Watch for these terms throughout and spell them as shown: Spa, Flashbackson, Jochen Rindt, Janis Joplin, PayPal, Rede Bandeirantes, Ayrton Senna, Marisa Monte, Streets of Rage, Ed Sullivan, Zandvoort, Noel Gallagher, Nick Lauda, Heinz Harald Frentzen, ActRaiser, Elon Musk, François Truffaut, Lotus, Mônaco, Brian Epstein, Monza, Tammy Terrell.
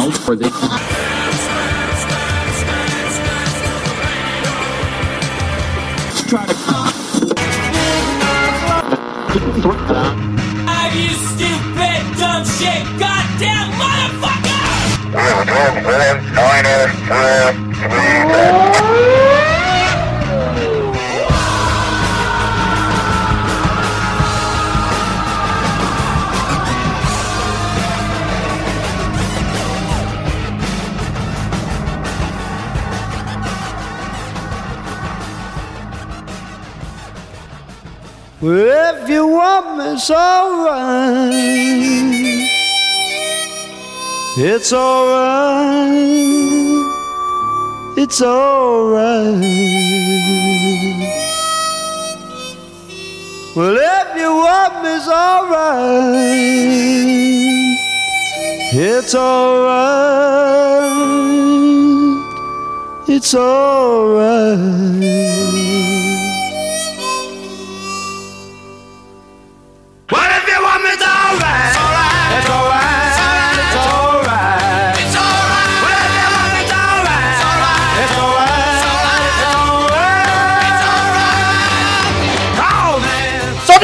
não poder. Are you stupid, dumb shit, goddamn motherfucker! Well, if you want me, it's alright. It's alright. It's alright. Well, if you want me, it's alright. It's alright. It's alright.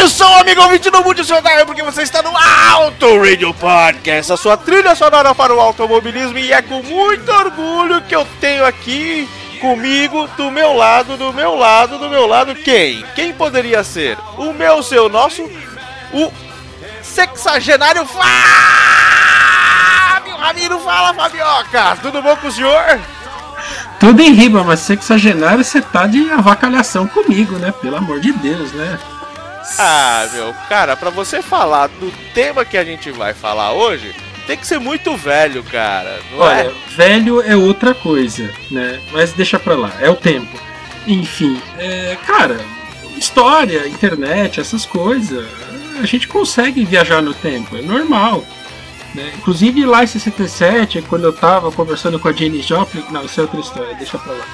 Sou amigo ouvinte do mundo dicionário, porque você está no Auto Radio Podcast, a sua trilha sonora para o automobilismo, e é com muito orgulho que eu tenho aqui comigo, do meu lado, quem? Quem poderia ser? O meu, seu, nosso, o sexagenário Fábio Ramiro. Fala, Fabioca, tudo bom com o senhor? Tudo em riba, mas sexagenário você tá de avacalhação comigo, né? Pelo amor de Deus, né? Ah, meu, cara, pra você falar do tema que a gente vai falar hoje, tem que ser muito velho, cara, não é? Olha, velho é outra coisa, né? Mas deixa pra lá, é o tempo. Enfim, cara, história, internet, essas coisas, a gente consegue viajar no tempo, é normal, né? Inclusive lá em 67, quando eu tava conversando com a Janis Joplin, não, isso é outra história, deixa pra lá.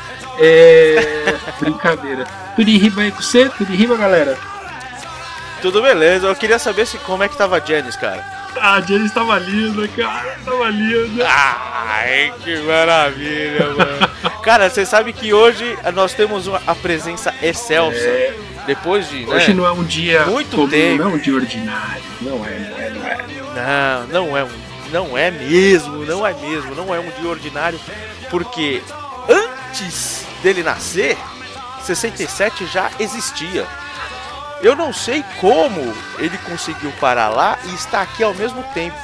Brincadeira. Tudo em riba aí com você? Tudo em riba, galera? Tudo beleza, eu queria saber como é que tava a Janis, cara. Ah, a Janis tava linda, cara, tava linda. Ai, que maravilha, mano. Cara, você sabe que hoje nós temos a presença excelsa. É. Depois de, hoje, né, não é um dia muito comum, tempo. Não é um dia ordinário, não é. Não é mesmo, não é um dia ordinário, porque antes dele nascer, 67 já existia. Eu não sei como ele conseguiu parar lá e estar aqui ao mesmo tempo.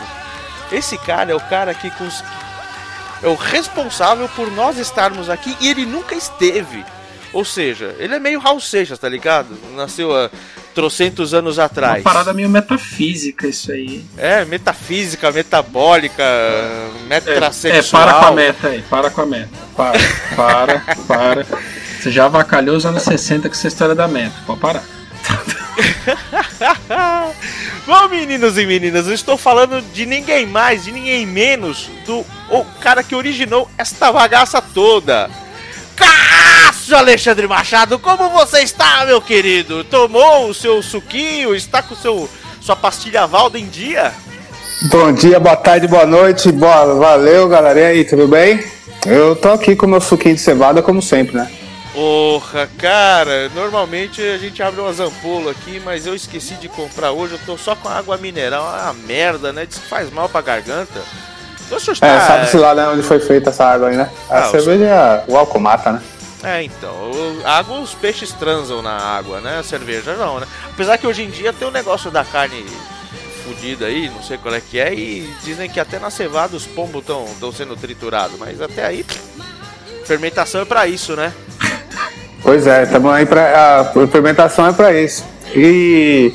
Esse cara é o cara que é o responsável por nós estarmos aqui, e ele nunca esteve. Ou seja, ele é meio Raul Seixas, tá ligado? Nasceu há trocentos anos atrás. Uma parada meio metafísica isso aí. É, metafísica, metabólica, metrasexual. Para com a meta aí, para. Você já avacalhou os anos 60 com essa história da meta, pode parar. Bom, meninos e meninas, eu estou falando de ninguém mais, de ninguém menos do o cara que originou esta bagaça toda, Cássio Alexandre Machado. Como você está, meu querido? Tomou o seu suquinho? Está com sua pastilha Valda em dia? Bom dia, boa tarde, boa noite, valeu, galera, e aí, tudo bem? Eu tô aqui com o meu suquinho de cevada, como sempre, né? Porra, cara, normalmente a gente abre umas ampolas aqui, mas eu esqueci de comprar hoje, eu tô só com água mineral, uma merda, né? Diz que faz mal pra garganta. Sabe-se lá, né, onde foi feita essa água aí, né? A cerveja, o álcool mata, né? É, então, água, os peixes transam na água, né? A cerveja não, né? Apesar que hoje em dia tem o negócio da carne fudida aí, não sei qual é que é, e dizem que até na cevada os pombos estão sendo triturados, mas até aí, fermentação é pra isso, né? Pois é, estamos aí a fermentação é para isso. E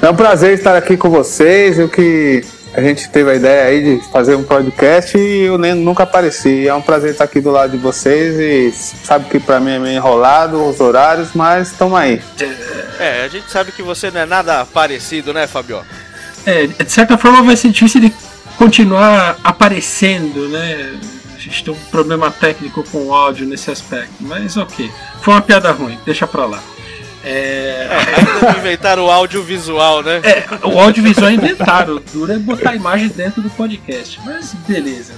é um prazer estar aqui com vocês. Eu que a gente teve a ideia aí de fazer um podcast e eu nem nunca apareci. É um prazer estar aqui do lado de vocês, e sabe que para mim é meio enrolado os horários, mas estamos aí. É, a gente sabe que você não é nada parecido, né, Fabio? É, de certa forma vai ser difícil de continuar aparecendo, né? A gente tem um problema técnico com o áudio nesse aspecto, mas ok. Foi uma piada ruim, deixa pra lá. Ainda inventaram o audiovisual, né? O audiovisual inventaram, duro é botar a imagem dentro do podcast, mas beleza.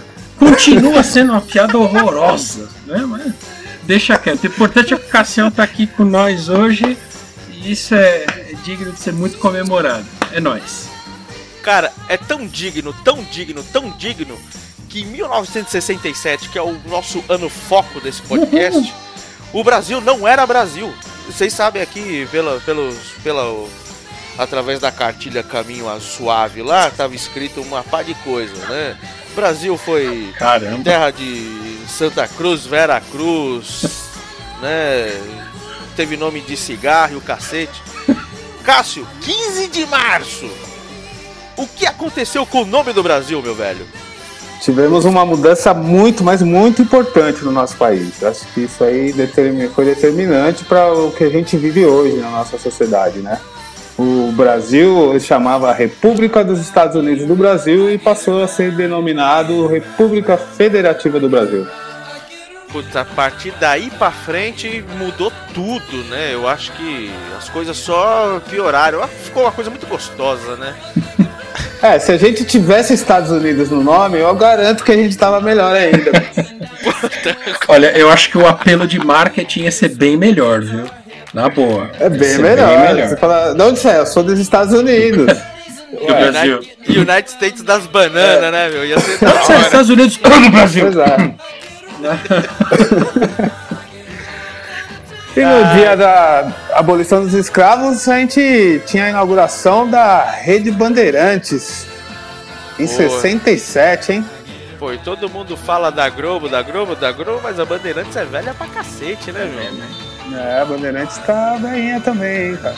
Continua sendo uma piada horrorosa, né? Mas deixa quieto. O importante é que o Cassião tá aqui com nós hoje e isso é digno de ser muito comemorado. É nóis. Cara, é tão digno, tão digno, tão digno que em 1967, que é o nosso ano foco desse podcast, o Brasil não era Brasil. Vocês sabem aqui através da cartilha Caminho Suave lá, tava escrito uma pá de coisa, né? O Brasil foi terra de Santa Cruz, Vera Cruz, né? Teve nome de cigarro e o cacete. Cássio, 15 de março. O que aconteceu com o nome do Brasil, meu velho? Tivemos uma mudança muito, mas muito importante no nosso país. Acho que isso aí foi determinante para o que a gente vive hoje na nossa sociedade, né? O Brasil chamava República dos Estados Unidos do Brasil e passou a ser denominado República Federativa do Brasil. Putz, a partir daí pra frente mudou tudo, né? Eu acho que as coisas só pioraram. Ficou uma coisa muito gostosa, né? É, se a gente tivesse Estados Unidos no nome, eu garanto que a gente tava melhor ainda. Olha, eu acho que o apelo de marketing ia ser bem melhor, viu? Na boa. É bem melhor. Bem melhor. Você fala, de onde você é? Eu sou dos Estados Unidos. Do Brasil. United States das bananas, né, meu? Ia ser da hora. Estados Unidos do Brasil. Exato. E no dia da abolição dos escravos, a gente tinha a inauguração da Rede Bandeirantes em 67, hein? Pô, e todo mundo fala da Globo, mas a Bandeirantes é velha pra cacete, né, velho? É, a Bandeirantes tá velhinha também, hein, cara.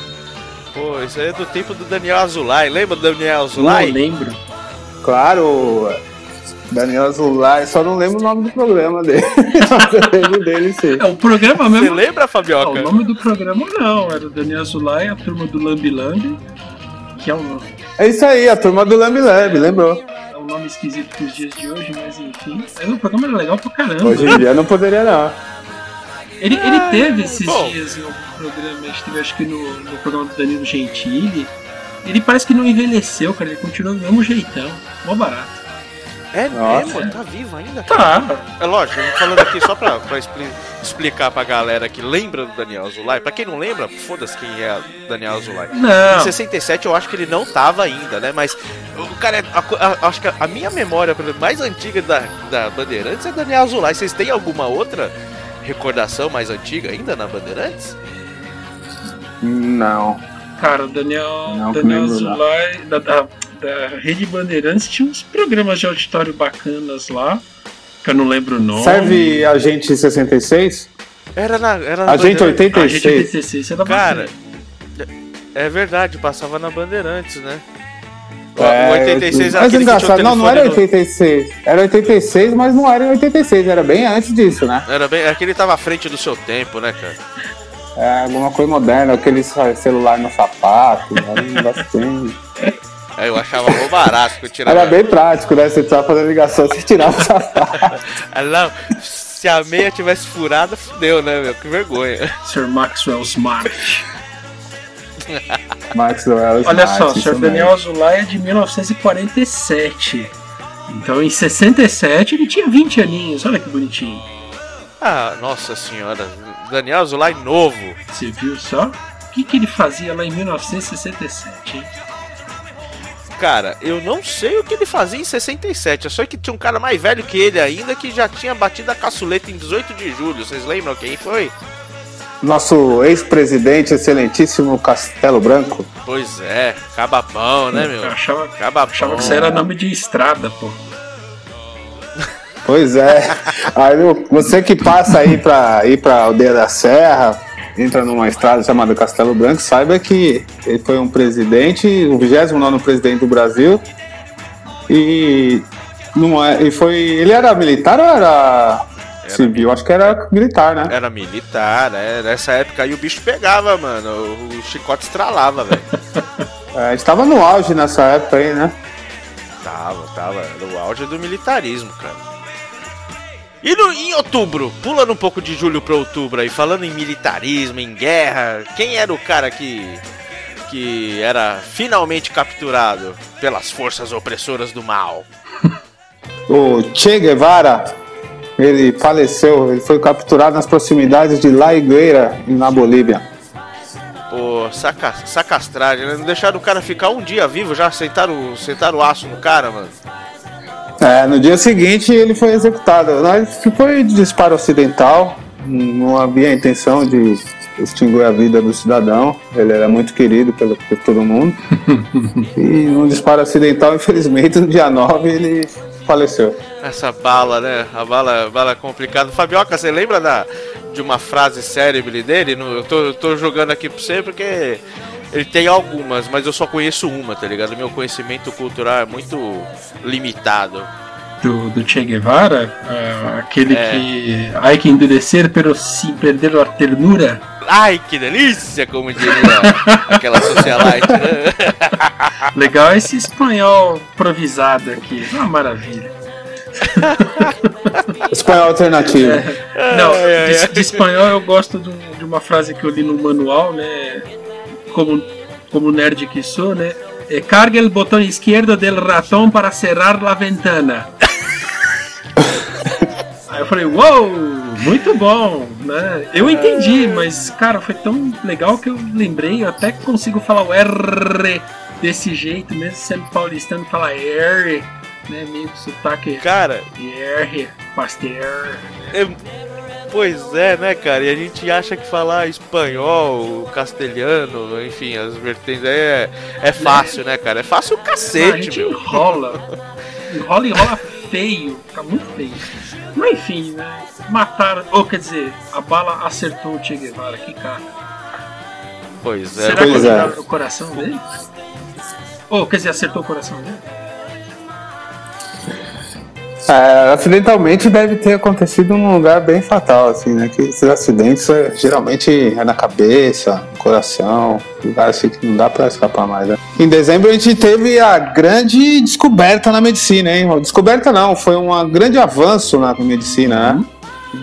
Pô, isso aí é do tempo do Daniel Azulay. Lembra do Daniel Azulay? Não lembro. Claro, Daniel Azulay. Só não lembro o nome do programa dele. Eu lembro dele, sim. É, o programa mesmo... Você lembra, Fabioca? Não, o nome do programa não. Era o Daniel Azulay, a turma do Lambi Lambi, que é o... É isso aí, a turma do Lambi Lambi, lembrou. É um nome esquisito pros dias de hoje, mas enfim. O programa era legal pra caramba. Hoje em dia não poderia, não. Ele teve esses dias em algum programa, esteve acho que no programa do Danilo Gentili. Ele parece que não envelheceu, cara, ele continua do mesmo jeitão, mó barato. É mesmo? Tá vivo ainda? Tá. É lógico, eu tô falando aqui só pra explicar pra galera que lembra do Daniel Azulay. Pra quem não lembra, foda-se quem é Daniel Azulay. Não. Em 67 eu acho que ele não tava ainda, né? Mas o cara, acho que a minha memória mais antiga da Bandeirantes é Daniel Azulay. Vocês têm alguma outra recordação mais antiga ainda na Bandeirantes? Não. Cara, o Daniel Azulay da Rede Bandeirantes tinha uns programas de auditório bacanas lá, que eu não lembro o nome. Serve Agente 66? Era na Agente 86. Agente 86 era bacana. Cara, é verdade, passava na Bandeirantes, né? O 86 era aquele que tinha o telefone. Não era 86. Era 86, mas não era em 86. Era bem antes disso, né? É que ele tava à frente do seu tempo, né, cara? É, alguma coisa moderna. Aquele celular no sapato. Eu achava mó barato que eu tirava. Era bem prático, né? Você precisava fazer ligação, você tirava o sapato. Se a meia tivesse furada, fudeu, né, meu? Que vergonha. Sr. Maxwell Smart. Olha só, o Sr. Daniel Azulay é de 1947. Então em 67 ele tinha 20 aninhos, olha que bonitinho. Ah, nossa senhora, Daniel Azulay novo. Você viu só? O que ele fazia lá em 1967, hein? Cara, eu não sei o que ele fazia em 67. Eu sei que tinha um cara mais velho que ele ainda, que já tinha batido a caçuleta em 18 de julho. Vocês lembram quem foi? Nosso ex-presidente, excelentíssimo Castelo Branco. Pois é, cabapão, né, meu? Eu achava que isso era nome de estrada, pô. Pois é. Aí, você que passa aí pra ir pra Aldeia da Serra, entra numa estrada chamada Castelo Branco, saiba que ele foi um presidente, o 29º presidente do Brasil. Ele era militar ou era... civil, acho que era militar, né? Era militar, né? Nessa época aí o bicho pegava, mano. O chicote estralava, velho. A gente tava no auge nessa época aí, né? Tava. No auge do militarismo, cara. E em outubro? Pulando um pouco de julho pra outubro aí, falando em militarismo, em guerra. Quem era o cara que era finalmente capturado pelas forças opressoras do mal? o Che Guevara, ele faleceu, ele foi capturado nas proximidades de La Higuera, na Bolívia. Pô, sacastragem, né? Não deixaram o cara ficar um dia vivo, já sentaram o aço no cara, mano. É, no dia seguinte ele foi executado. Foi de disparo acidental, não havia intenção de extinguir a vida do cidadão. Ele era muito querido por todo mundo. E num disparo acidental, infelizmente, no dia 9 ele faleceu. Essa bala, né? A bala complicada. Fabioca, você lembra de uma frase célebre dele? Eu tô jogando aqui pra você porque ele tem algumas, mas eu só conheço uma, tá ligado? Meu conhecimento cultural é muito limitado. Do Che Guevara? Aquele que... Ai, que endurecer, pero sim perder a ternura. Ai, que delícia, como diria aquela socialite. Legal esse espanhol improvisado aqui. Uma maravilha. Espanhol alternativo. De espanhol eu gosto de uma frase que eu li no manual, né? Como nerd que sou, né? Carga o botão esquerdo do ratão para cerrar a ventana. Aí eu falei, uou, muito bom, né? Eu entendi, mas, cara, foi tão legal que eu lembrei. Eu até consigo falar o R desse jeito, mesmo sendo paulistano, falar R, né? Meio que sotaque. Cara, R, pasteur. Pois é, né, cara? E a gente acha que falar espanhol, castelhano, enfim, as vertentes é fácil, né, cara? É fácil o cacete, meu. A gente enrola feio, fica muito feio. Mas enfim, né? Mataram, a bala acertou o Che Guevara, que cara. Pois é. Será que acertou o coração dele? Acertou o coração dele? Acidentalmente deve ter acontecido num lugar bem fatal, assim, né? Que esses acidentes geralmente é na cabeça, no coração, lugar assim que não dá pra escapar mais, né? Em dezembro a gente teve a grande descoberta na medicina, hein? Descoberta não, foi um grande avanço na medicina, né?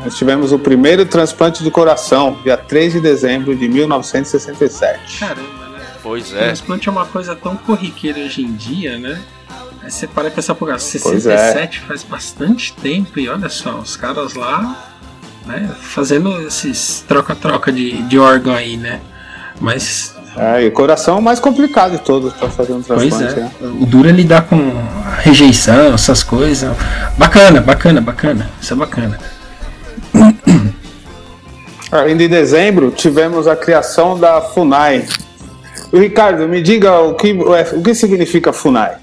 Nós tivemos o primeiro transplante de coração, dia 3 de dezembro de 1967. Caramba, né? Pois é. O transplante é uma coisa tão corriqueira hoje em dia, né? Aí você para e pensa, 67 faz bastante tempo, e olha só, os caras lá, né, fazendo esses troca-troca de órgão aí, né? Mas... e o coração é o mais complicado de todos pra fazer um transplante. Pois é, né? O duro é lidar com rejeição, essas coisas. Bacana, isso é bacana. Ainda em dezembro, tivemos a criação da FUNAI. Ricardo, me diga o que significa FUNAI.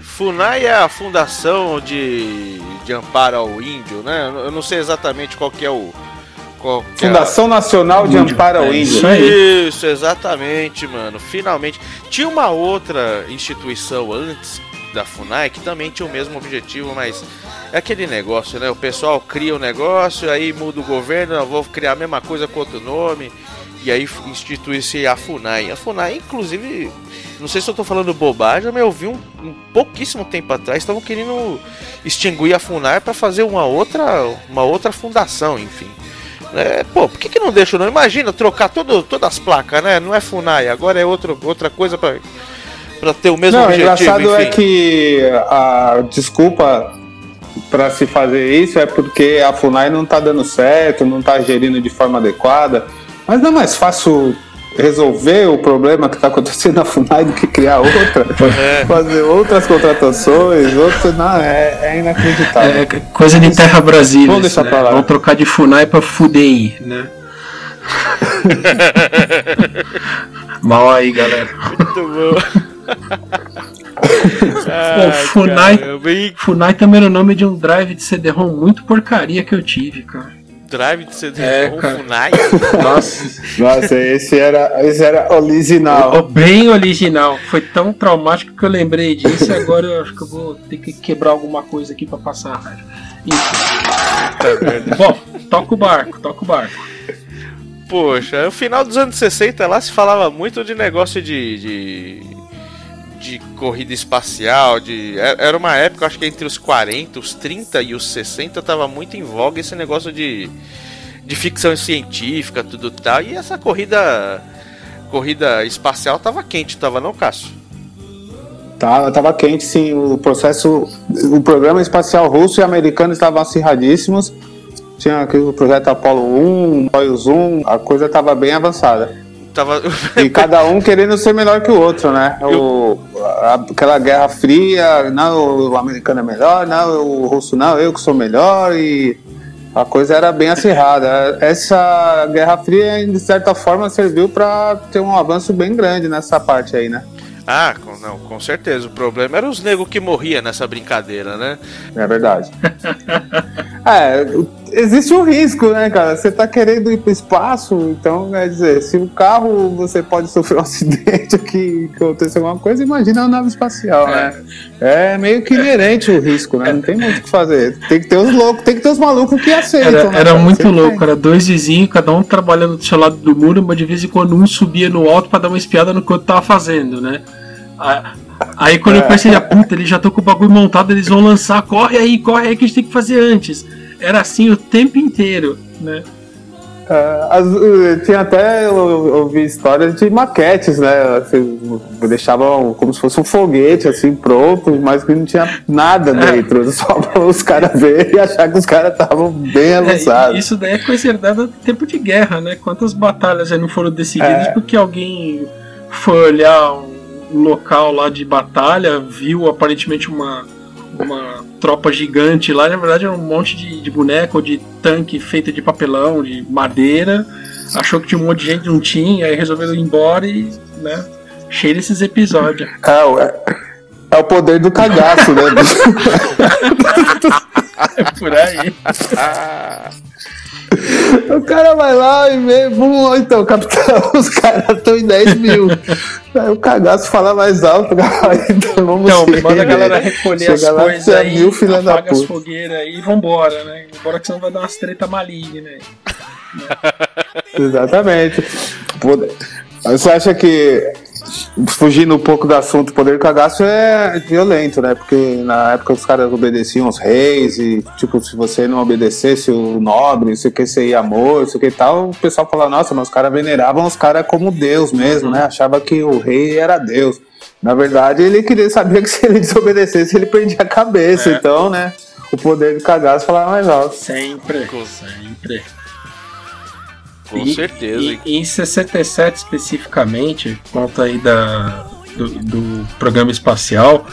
FUNAI é a Fundação de Amparo ao Índio, né? Eu não sei exatamente qual que é o... Fundação Nacional de Amparo ao Índio. Isso aí. Isso, exatamente, mano. Finalmente. Tinha uma outra instituição antes da FUNAI que também tinha o mesmo objetivo, mas é aquele negócio, né? O pessoal cria um negócio, aí muda o governo, eu vou criar a mesma coisa com outro nome... E aí institui-se a FUNAI. A FUNAI, inclusive, não sei se eu tô falando bobagem, mas eu vi um pouquíssimo tempo atrás, estavam querendo extinguir a FUNAI para fazer uma outra fundação, enfim. Por que não deixa o nome? Imagina, trocar todas as placas, né? Não é FUNAI, agora é outra coisa para ter o mesmo objetivo. O engraçado enfim. É que a desculpa para se fazer isso é porque a FUNAI não tá dando certo, não tá gerindo de forma adequada. Mas não é mais fácil resolver o problema que está acontecendo na FUNAI do que criar outra, fazer outras contratações, é inacreditável. É coisa de terra brasileira. Vamos deixar pra lá. Vamos trocar de FUNAI para FUDEI, né? Mal aí, galera. Muito bom. FUNAI também era o nome de um drive de CD-ROM muito porcaria que eu tive, cara. Drive de CD com FUNAI. Nossa, esse era original. Bem original. Foi tão traumático que eu lembrei disso e agora eu acho que eu vou ter que quebrar alguma coisa aqui pra passar raiva. Isso. Bom, toca o barco. Poxa, no final dos anos 60 lá se falava muito de negócio de corrida espacial, era uma época, acho que entre os 40, os 30 e os 60 tava muito em voga esse negócio de ficção científica, tudo tal, e essa corrida espacial tava quente, tava não, Cássio? Tá, estava quente, sim. O programa espacial russo e americano estavam acirradíssimos. Tinha aqui o projeto Apollo 1, Soyuz 1, a coisa estava bem avançada. E cada um querendo ser melhor que o outro, né? Aquela guerra fria, não, o americano é melhor, não, o russo não, eu que sou melhor, e a coisa era bem acirrada. Essa guerra fria, de certa forma, serviu para ter um avanço bem grande nessa parte aí, né? Ah, não, com certeza. O problema era os negros que morriam nessa brincadeira, né? É verdade. Existe um risco, né, cara? Você tá querendo ir pro espaço, então, quer dizer, se o carro você pode sofrer um acidente aqui, que aconteceu alguma coisa, imagina a nave espacial, né? É meio que inerente o risco, né? Não tem muito o que fazer. Tem que ter os loucos, tem que ter os malucos que aceitam. Era muito louco, era dois vizinhos, cada um trabalhando do seu lado do muro, mas de vez em quando um subia no alto pra dar uma espiada no que o outro tava fazendo, né? Aí quando eu pensei, puta, eles já estão com o bagulho montado, eles vão lançar, corre aí que a gente tem que fazer antes. Era assim o tempo inteiro, né? Tinha até, eu ouvi histórias de maquetes, né? Assim, deixavam como se fosse um foguete, assim, pronto, mas que não tinha nada dentro, só para os caras verem e achar que os caras estavam bem avançados. Isso daí é coisa herdada do tempo de guerra, né? Quantas batalhas aí não foram decididas porque alguém foi olhar um local lá de batalha, viu aparentemente uma tropa gigante lá, na verdade era um monte de boneco, de tanque feito de papelão, de madeira, achou que tinha um monte de gente, não tinha, aí resolveu ir embora e, né, cheio desses episódios. É o poder do cagaço, né? É por aí. O cara vai lá e vê, vamos lá então, capitão, os caras estão em 10 mil. Aí o cagaço fala mais alto, galera, então vamos ver. Manda a galera recolher as coisas aí, apaga as fogueiras aí e vambora, né? Embora que senão vai dar umas treta malignas, né? Exatamente. Você acha que, fugindo um pouco do assunto, o poder do cagaço é violento, né? Porque na época os caras obedeciam os reis e, tipo, se você não obedecesse o nobre, se que você ia amor, se que tal, o pessoal falava, nossa, mas os caras veneravam os caras como Deus mesmo, né? Achava que o rei era Deus. Na verdade, ele queria saber que se ele desobedecesse, ele perdia a cabeça. Então, né? O poder do cagaço falava mais alto. Sempre. Com certeza. E em 67 especificamente, conta aí do programa espacial,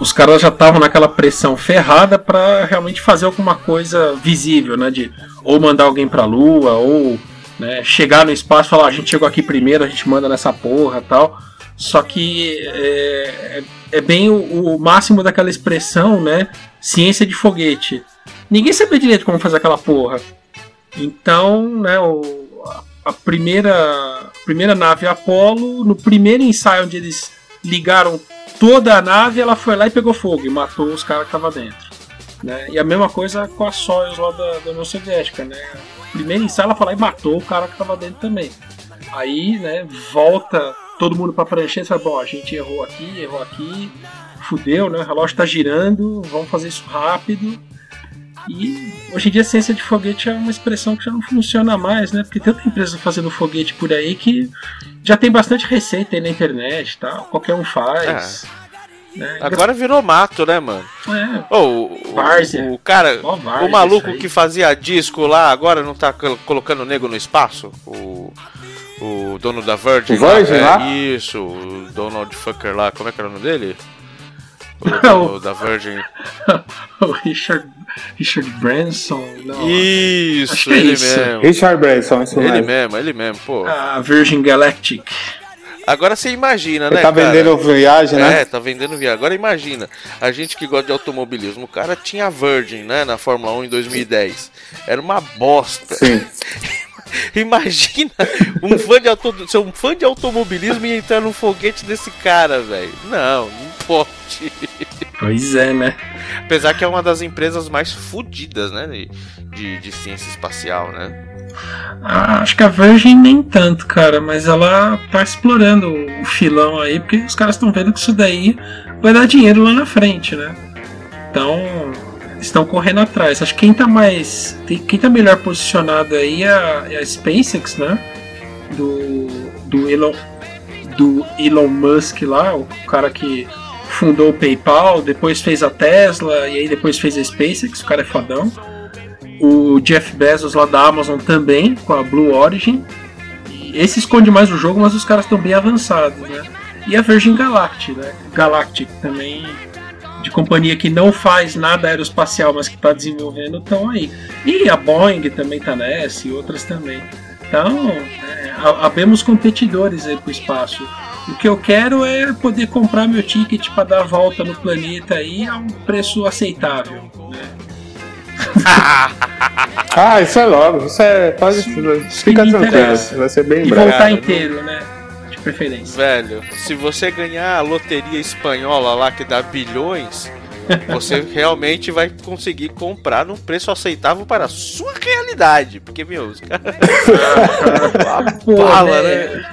os caras já estavam naquela pressão ferrada para realmente fazer alguma coisa visível, né? De ou mandar alguém pra Lua, ou, né, chegar no espaço e falar, a gente chegou aqui primeiro, a gente manda nessa porra e tal. Só que é bem o máximo daquela expressão, né? Ciência de foguete. Ninguém sabia direito como fazer aquela porra. Então, né, a primeira nave Apollo, no primeiro ensaio onde eles ligaram toda a nave, ela foi lá e pegou fogo e matou os caras que estavam dentro, né? E a mesma coisa com a Soyuz lá da União Soviética, né? No primeiro ensaio ela foi lá e matou o cara que estava dentro também. Aí, né, volta todo mundo para a prancheta e fala, bom, a gente errou aqui, fudeu, né? O relógio está girando, vamos fazer isso rápido. E hoje em dia a ciência de foguete é uma expressão que já não funciona mais, né? Porque tem tanta empresa fazendo foguete por aí que já tem bastante receita aí na internet, tá? Qualquer um faz. Né? Agora virou mato, né, mano? O cara, o maluco que fazia disco lá, agora não tá colocando nego no espaço? O dono da Virgin. O Virgin lá? Isso, o Donald Fucker lá, como é que era o nome dele? O da Virgin. O Richard Branson? Não. Isso, mesmo. Richard Branson, isso mesmo. Ele mesmo, pô. A Virgin Galactic. Agora você imagina, né, cara? Vendendo viagem, né? Tá vendendo viagem. Agora imagina, a gente que gosta de automobilismo, o cara tinha a Virgin, né, na Fórmula 1 em 2010. Era uma bosta. Sim. Imagina ser um fã de automobilismo e entrar num foguete desse cara, velho. Não pode. Pois é, né? Apesar que é uma das empresas mais fodidas, né, de ciência espacial, né? Acho que a Virgin nem tanto, cara, mas ela tá explorando o filão aí, porque os caras estão vendo que isso daí vai dar dinheiro lá na frente, né? Então, estão correndo atrás. Acho que quem tá melhor posicionado aí é a SpaceX, né? Do Elon Musk lá, o cara que fundou o PayPal, depois fez a Tesla e aí depois fez a SpaceX, o cara é fodão. O Jeff Bezos lá da Amazon também, com a Blue Origin. Esse esconde mais o jogo, mas os caras estão bem avançados, né? E a Virgin Galactic, né? Galactic também, de companhia que não faz nada aeroespacial, mas que está desenvolvendo, estão aí. E a Boeing também está nessa e outras também. Então, abemos competidores aí para o espaço. O que eu quero é poder comprar meu ticket para dar a volta no planeta aí a um preço aceitável, né? Ah, isso é logo, isso é quase. Fica tranquilo, vai ser bem breve. E voltar inteiro, né? De preferência. Velho, se você ganhar a loteria espanhola lá que dá bilhões, você realmente vai conseguir comprar num preço aceitável para a sua realidade. Porque, meu, os caras. Fala, né?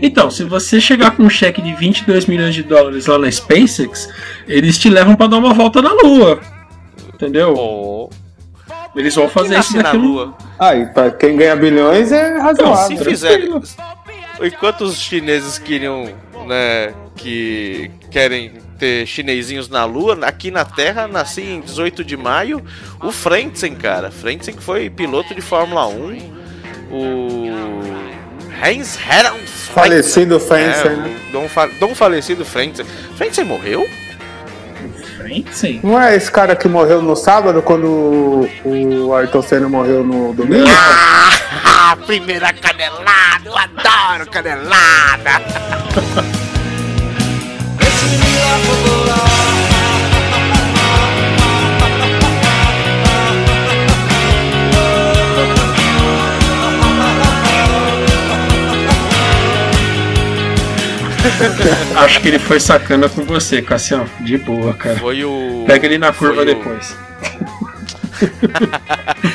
Então, se você chegar com um cheque de $22 milhões lá na SpaceX, eles te levam para dar uma volta na Lua. Entendeu? Oh. Eles vão fazer isso na Lua. Ah, e pra quem ganha bilhões é razoável. Então, se fizer. Enquanto os chineses queriam, né, que querem ter chinesinhos na Lua, aqui na Terra nasci em 18 de maio o Frentzen, cara. Frentzen que foi piloto de Fórmula 1, o Heinz Harald Frentzen. Falecido Frentzen, né? Dom falecido Frentzen. Frentzen morreu? Sim. Não é esse cara que morreu no sábado quando o Ayrton Senna morreu no domingo? Ah, primeira canelada, eu adoro canelada! Acho que ele foi sacana com você, Cássio. De boa, cara. Foi o... Pega ele na curva depois.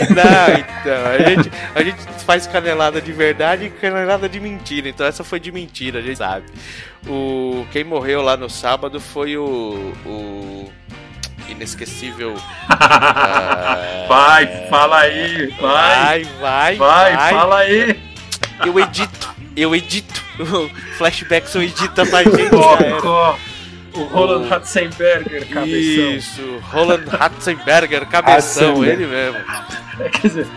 Não, então. A gente faz canelada de verdade e canelada de mentira. Então essa foi de mentira, a gente sabe. Quem morreu lá no sábado foi o inesquecível. Vai, fala aí. Vai, fala aí. Eu edito. O Flashbackson edita pra gente. O Roland Ratzenberger, cabeção. Isso, Roland Ratzenberger, cabeção, ele mesmo. Quer dizer,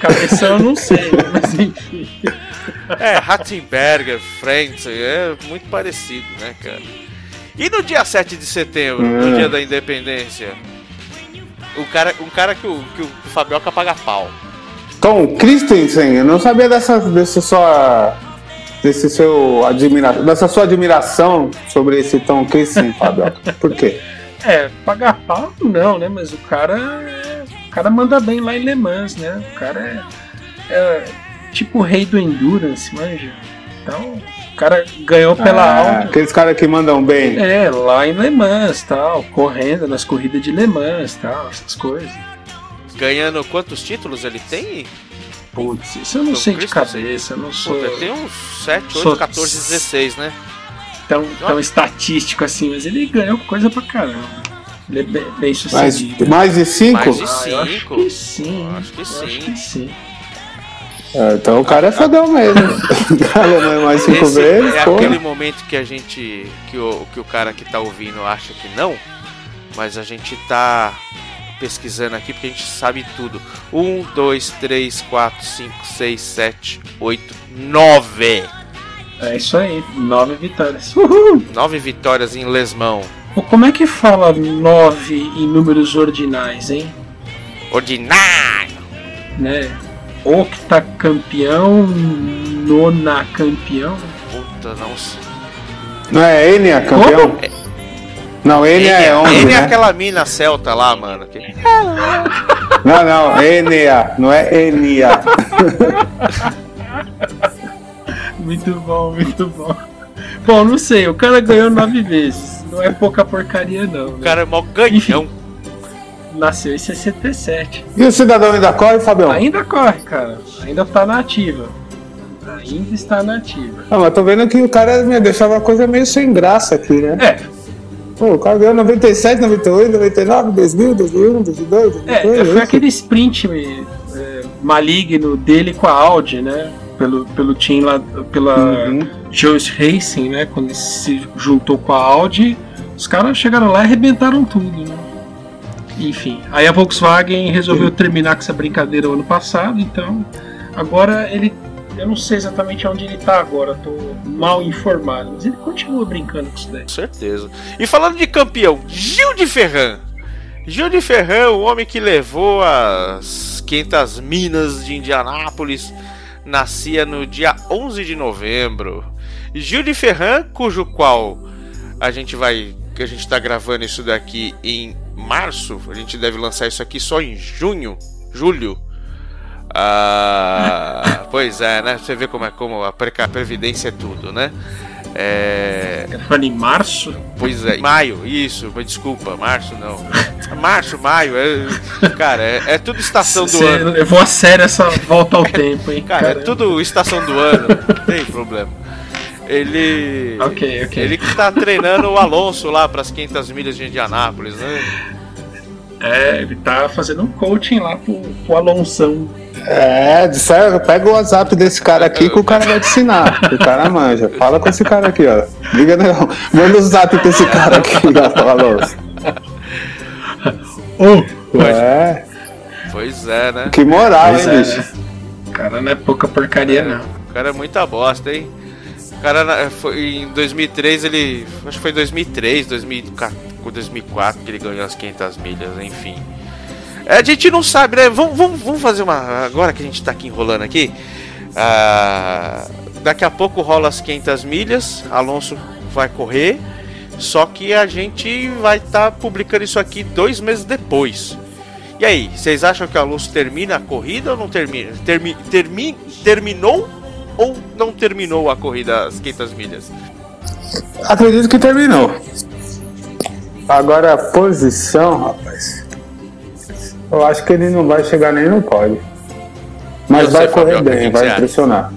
cabeção eu não sei, mas enfim. É, Ratzenberger, Friends, é muito parecido, né, cara? E no dia 7 de setembro, no dia da independência, um cara que o Fabioca paga pau. Tom Christensen, eu não sabia dessa sua admiração sobre esse Tom Christensen, Fabio. Por quê? É, pagar pau não, né? Mas o cara manda bem lá em Le Mans, né? O cara é tipo o rei do Endurance, manja. Então, o cara ganhou pela alma. Aqueles caras que mandam bem. É, lá em Le Mans, tal, correndo nas corridas de Le Mans, tal, essas coisas. Ganhando quantos títulos ele tem? Putz, isso eu não sei de cabeça, eu não sou... Tem uns 7, 8, 14, 16, né? Tão estatístico assim, mas ele ganhou coisa pra caramba. Ele é bem sucedido. Mais de 5? Mais de 5. Acho que sim. Então o cara é fodão mesmo. Mais 5 vezes, é aquele momento que a gente... Que o cara que tá ouvindo acha que não, mas a gente tá... pesquisando aqui, porque a gente sabe tudo. 1, 2, 3, 4, 5, 6, 7, 8, 9. É isso aí, 9 vitórias. Uhul. 9 vitórias em lesmão. Como é que fala 9 em números ordinais, hein? Ordinário! Né? Octacampeão, nonacampeão. Puta, não sei. Não é N a campeão? Como? Não, N é 11, N é aquela mina celta lá, mano. Não, N-A, não é N-A. Muito bom. Bom, não sei, o cara ganhou 9 vezes. Não é pouca porcaria, não. O cara é mó ganhão. Nasceu em 67. E o cidadão ainda corre, Fabião? Ainda corre, cara. Ainda tá na ativa. Ainda está na ativa. Ah, mas tô vendo que o cara deixava uma coisa meio sem graça aqui, né? É. Pô, o cara ganhou 97, 98, 99, 2000, 2001, 2002, 2003... Foi aquele sprint maligno dele com a Audi, né? pelo time lá, pela Joyce Racing, né? Quando ele se juntou com a Audi, os caras chegaram lá e arrebentaram tudo, né? Enfim, aí a Volkswagen resolveu terminar com essa brincadeira o ano passado, então agora ele, eu não sei exatamente onde ele tá agora, tô mal informado, mas ele continua brincando com isso daí. Com certeza. E falando de campeão, Gil de Ferran, o homem que levou as 500 minas de Indianápolis, nascia no dia 11 de novembro. Gil de Ferran, cujo qual a gente tá gravando isso daqui em março, a gente deve lançar isso aqui só em julho. Ah, pois é, né? Você vê como a previdência é tudo, né? Foi em março? Pois é, maio, isso, mas desculpa, março não. Março, maio, cara, é tudo estação do ano. Eu vou a sério essa volta ao tempo, hein? Cara, caramba. É tudo estação do ano, não tem problema. Ele que tá treinando o Alonso lá para as 500 milhas de Indianápolis, né? É, ele tá fazendo um coaching lá pro Alonsão. É, pega o WhatsApp desse cara aqui que o cara vai te ensinar. O cara manja. Fala com esse cara aqui, ó. Liga não. Manda o zap pra esse cara aqui, ó, pro Alonso. É. Pois é, né? Que moral, pois hein, é, bicho? O cara não é pouca porcaria, não. O cara é muita bosta, hein? O cara foi em 2003, ele... Acho que foi em 2004 que ele ganhou as 500 milhas, enfim. A gente não sabe, né? Vamos fazer uma... Agora que a gente tá aqui enrolando aqui. Daqui a pouco rola as 500 milhas. Alonso vai correr. Só que a gente vai estar publicando isso aqui 2 meses depois. E aí, vocês acham que o Alonso termina a corrida ou não termina? Terminou ou não terminou a corrida às 500 milhas? Acredito que terminou. Agora a posição, rapaz, eu acho que ele não vai chegar nem no pódio. Mas vai correr bem, vai impressionar.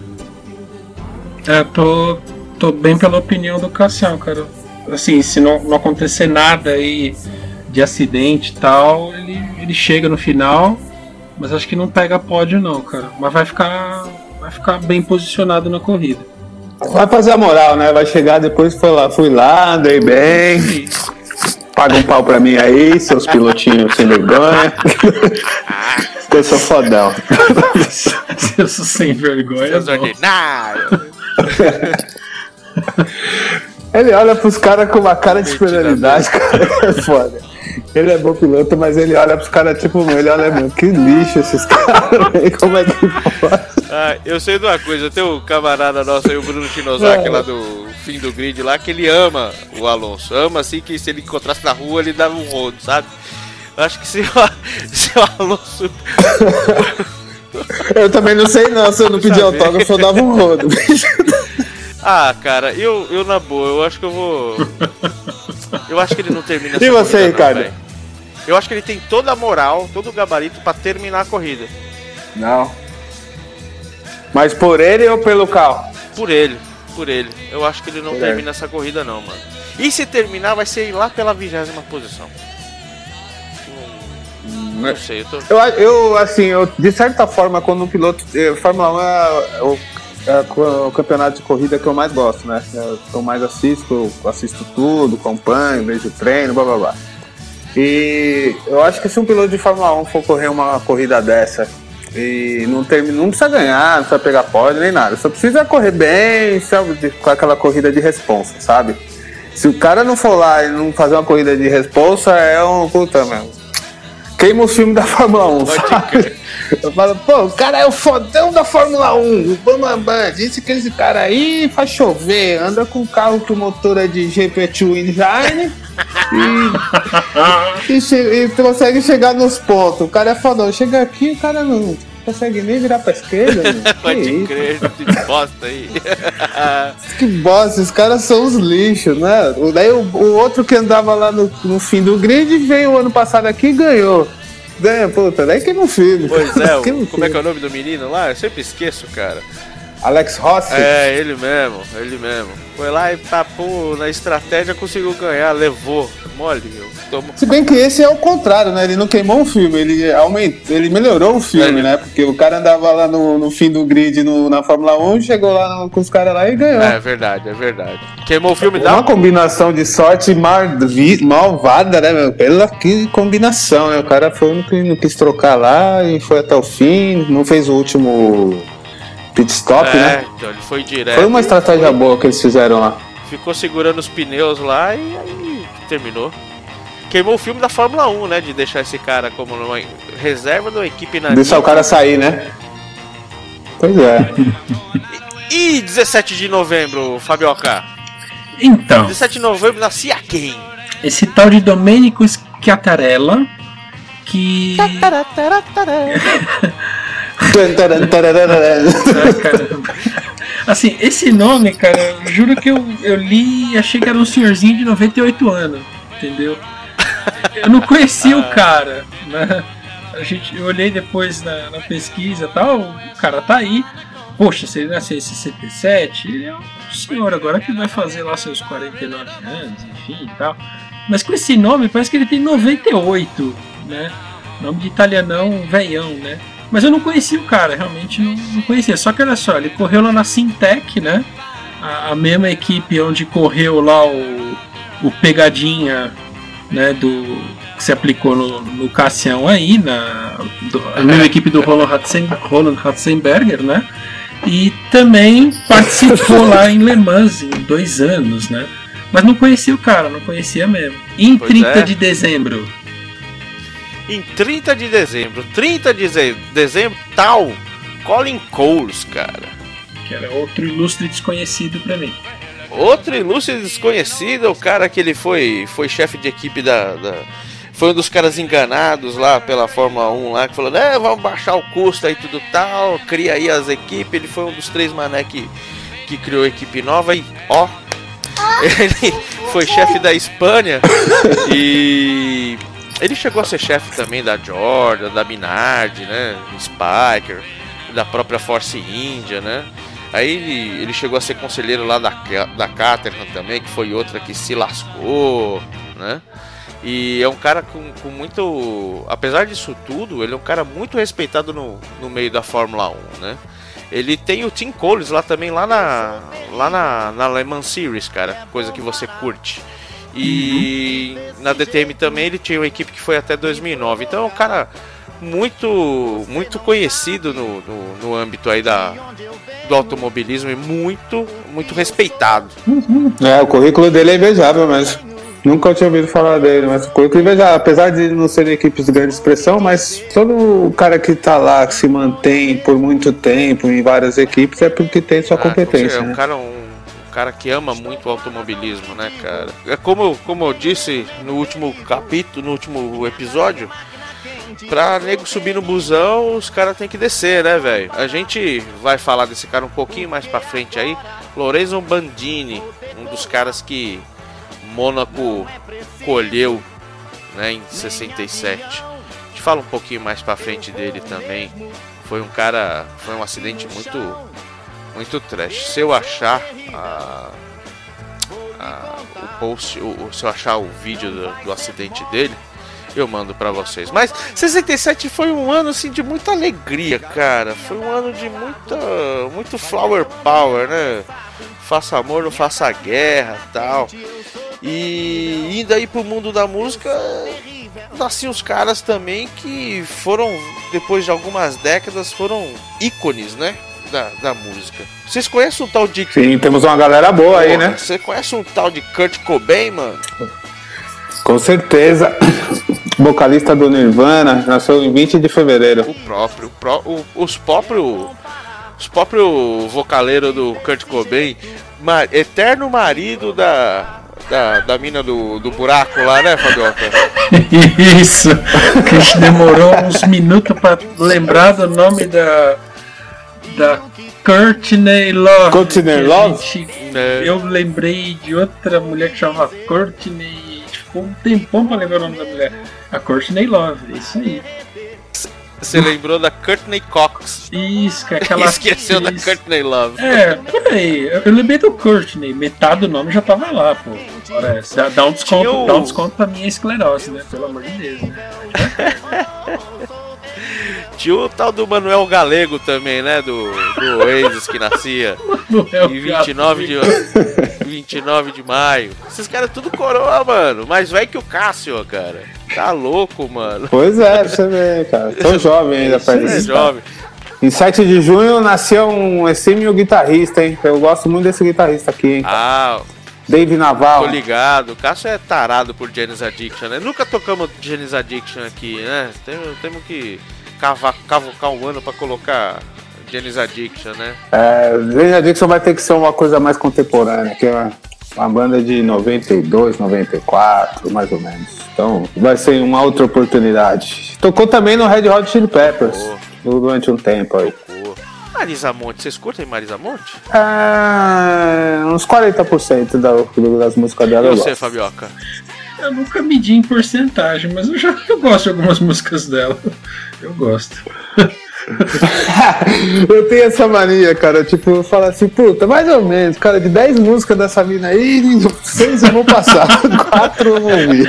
Tô bem pela opinião do Cássio, cara. Assim, se não acontecer nada aí de acidente e tal, ele chega no final, mas acho que não pega pódio não, cara. Mas vai ficar bem posicionado na corrida. Vai fazer a moral, né? Vai chegar depois, fui lá, andei bem. Sim. Paga um pau pra mim aí, seus pilotinhos sem vergonha. Eu sou fodão. Eu sou sem vergonha. Seus ordinários. Ele olha pros caras com uma cara de superioridade, cara. É foda. Ele é bom piloto, mas ele olha pros caras tipo, ele olha, mano, que lixo esses caras, véio. Como é que pode? Eu sei de uma coisa, tem um camarada nosso aí, o Bruno Chinosaki, lá do fim do grid lá, que ele ama o Alonso, ama assim que se ele encontrasse na rua ele dava um rodo, sabe? Eu acho que se o Alonso... Eu também não sei não, se eu não pedir autógrafo eu dava um rodo. Cara, eu na boa, eu acho que eu vou... Eu acho que ele não termina essa corrida. E você, Ricardo? Eu acho que ele tem toda a moral, todo o gabarito pra terminar a corrida. Não. Mas por ele ou pelo carro? Por ele. Eu acho que ele não termina essa corrida não, mano. E se terminar, vai ser lá pela 20ª posição. Não sei, eu, de certa forma, quando um piloto... Fórmula 1 é o campeonato de corrida que eu mais gosto, né? Eu mais assisto tudo, acompanho, vejo o treino, blá blá blá. E eu acho que se um piloto de Fórmula 1 for correr uma corrida dessa e não precisa ganhar, não precisa pegar pódio nem nada, só precisa correr bem, sabe, com aquela corrida de responsa, sabe? Se o cara não for lá e não fazer uma corrida de responsa, é um puta mesmo. Queima o filme da Fórmula 1, sabe? Eu falo, pô, o cara é o fodão da Fórmula 1, o Bambambam, disse que esse cara aí faz chover, anda com um carro que o motor é de GP2 engine e consegue chegar nos pontos. O cara é fodão, chega aqui, o cara não consegue nem virar pra esquerda. Pode crer, que bosta aí. Que bosta, os caras são os lixos, né? Daí o outro que andava lá no fim do grid veio o ano passado aqui e ganhou. Daí, puta, daí que não filme. Pois é, como é que é o nome do menino lá? Eu sempre esqueço, cara. Alex Rossi? É, ele mesmo, ele mesmo. Foi lá e tapou na estratégia, conseguiu ganhar, levou. Mole, meu. Tomou. Se bem que esse é o contrário, né? Ele não queimou o filme, ele aumentou, ele melhorou o filme, né? Porque o cara andava lá no fim do grid na Fórmula 1, chegou lá com os caras lá e ganhou. É verdade, é verdade. Queimou o filme da... Uma combinação de sorte malvada, né, meu? Pela que combinação, né? O cara foi um que não quis trocar lá e foi até o fim, não fez o último... pit stop, né? Então ele foi direto. Foi uma estratégia boa que eles fizeram lá. Ficou segurando os pneus lá e aí terminou. Queimou o filme da Fórmula 1, né? De deixar esse cara como numa reserva de uma equipe na... Deixar o cara sair, né? Pois é. E 17 de novembro, Fabioca? Então... 17 de novembro nascia quem? Esse tal de Domenico Schiattarella, que... Assim, esse nome, cara, eu juro que eu li e achei que era um senhorzinho de 98 anos, entendeu? Eu não conhecia o cara, né? Eu olhei depois na pesquisa e tal, o cara tá aí. Poxa, se ele nasceu em 67, ele é um senhor agora que vai fazer lá seus 49 anos, enfim e tal. Mas com esse nome parece que ele tem 98, né? Nome de italianão, velhão, né? Mas eu não conhecia o cara, realmente não conhecia. Só que olha só, ele correu lá na Sintec, né? A mesma equipe onde correu lá o pegadinha, né? Que se aplicou no Cassião aí, a mesma equipe do Roland Ratzenberger, né? E também participou lá em Le Mans em 2 anos, né? Mas não conhecia o cara, não conhecia mesmo. E em 30 de dezembro, tal Colin Coles, cara. Que era outro ilustre desconhecido pra mim. Outro ilustre desconhecido, o cara que ele foi chefe de equipe foi um dos caras enganados lá pela Fórmula 1 lá, que falou, vamos baixar o custo aí tudo tal, cria aí as equipes. Ele foi um dos 3 mané que criou a equipe nova e ó, ele foi chefe da Espanha e... Ele chegou a ser chefe também da Jordan, da Minardi, né? Spiker, da própria Force India, né? Aí ele chegou a ser conselheiro lá da Caterham também, que foi outra que se lascou, né? E é um cara com muito... Apesar disso tudo, ele é um cara muito respeitado no meio da Fórmula 1, né? Ele tem o Tim Coles lá também, lá na Le Mans Series, cara. Coisa que você curte. E na DTM também ele tinha uma equipe que foi até 2009. Então é um cara muito, muito conhecido no âmbito aí do automobilismo e muito, muito respeitado. O currículo dele é invejável, mas nunca tinha ouvido falar dele. Mas o currículo é invejável, apesar de não serem equipes de grande expressão, mas todo cara que tá lá, que se mantém por muito tempo em várias equipes, é porque tem sua competência. É um cara... cara que ama muito o automobilismo, né, cara? É como eu disse no último capítulo, no último episódio, pra nego subir no busão, os caras tem que descer, né, velho? A gente vai falar desse cara um pouquinho mais pra frente aí. Lorenzo Bandini, um dos caras que Mônaco colheu, né, em 67. A gente fala um pouquinho mais pra frente dele também. Foi um acidente muito trash. Se eu achar o post, se eu achar o vídeo do acidente dele, eu mando pra vocês. Mas 67 foi um ano assim de muita alegria, cara. Foi um ano de muito flower power, né? Faça amor, não faça guerra, tal. E indo aí pro mundo da música, nasciam os caras também que foram, depois de algumas décadas, foram ícones, né? Da música. Vocês conhecem um tal de... Sim, temos uma galera boa aí, né? Você conhece um tal de Kurt Cobain, mano? Com certeza. Vocalista do Nirvana, nasceu em 20 de fevereiro. Os próprios vocaleiros do Kurt Cobain, eterno marido da mina do buraco lá, né, Fabioca? Isso. A gente demorou uns minutos pra lembrar do nome da Courtney Love. Courtney Love? Eu lembrei de outra mulher que chamava Courtney. Ficou um tempão pra lembrar o nome da mulher. A Courtney Love, é isso aí. Você lembrou da Courtney Cox. Isso, que é aquela... Esqueceu da Courtney Love. É, por aí. Eu lembrei do Courtney. Metade do nome já tava lá, pô. Parece. Dá um desconto pra minha esclerose, né? Pelo amor de Deus, né? Tinha o tal do Manuel Galego também, né? Do Oasis, que nascia em 29 de maio. Esses caras tudo coroa, mano. Mais velho que o Cássio, cara. Tá louco, mano. Pois é, você vê, cara. Tão jovem ainda, parece. Jovem. Em 7 de junho nasceu um exímio guitarrista, hein? Eu gosto muito desse guitarrista aqui, hein? Ah, Dave Navarro. Tô ligado, o Cássio é tarado por Jane's Addiction, né? Nunca tocamos Jane's Addiction aqui, né? Temos que cavucar um ano pra colocar Jane's Addiction, né? É, Jane's Addiction vai ter que ser uma coisa mais contemporânea, que é uma banda de 92, 94, mais ou menos. Então vai ser uma outra oportunidade. Tocou também no Red Hot Chili Peppers durante um tempo aí. Marisa Monte, vocês curtem Marisa Monte? Ah, uns 40% das músicas dela eu gosto. E você, Fabioca? Eu nunca medi em porcentagem, mas eu gosto de algumas músicas dela. Eu gosto. Eu tenho essa mania, cara. Tipo, eu falo assim, puta, mais ou menos, cara, de 10 músicas dessa mina aí, 6 eu vou passar, 4 eu vou ouvir.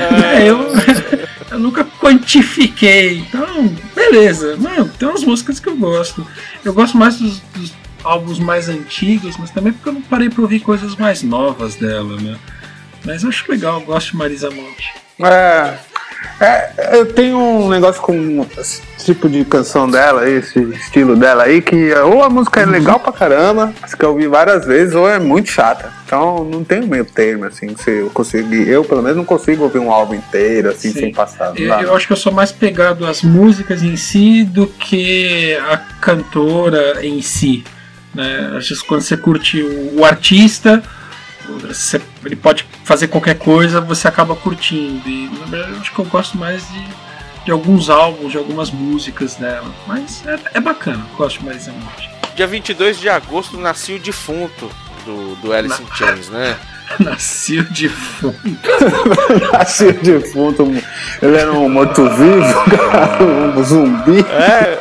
Eu nunca quantifiquei, então, beleza. Não, tem umas músicas que eu gosto. Eu gosto mais dos álbuns mais antigos, mas também porque eu não parei pra ouvir coisas mais novas dela, né? Mas eu acho legal, eu gosto de Marisa Monte. Eu tenho um negócio com esse tipo de canção dela, esse estilo dela aí, que ou a música é legal pra caramba, você quer ouvir várias vezes, ou é muito chata. Então não tem meio termo, assim, se eu conseguir. Eu, pelo menos, não consigo ouvir um álbum inteiro, assim, sim, sem passar. Eu acho que eu sou mais pegado às músicas em si do que a cantora em si, né? Acho que quando você curte o artista, ele pode fazer qualquer coisa, você acaba curtindo. E na verdade, acho que eu gosto mais de alguns álbuns, de algumas músicas dela. Mas é bacana, eu gosto mais da música. Dia 22 de agosto nasceu o defunto do Alice in Chains, né? Nasceu defunto. Nasceu defunto. Ele era um morto-vivo, um zumbi. É.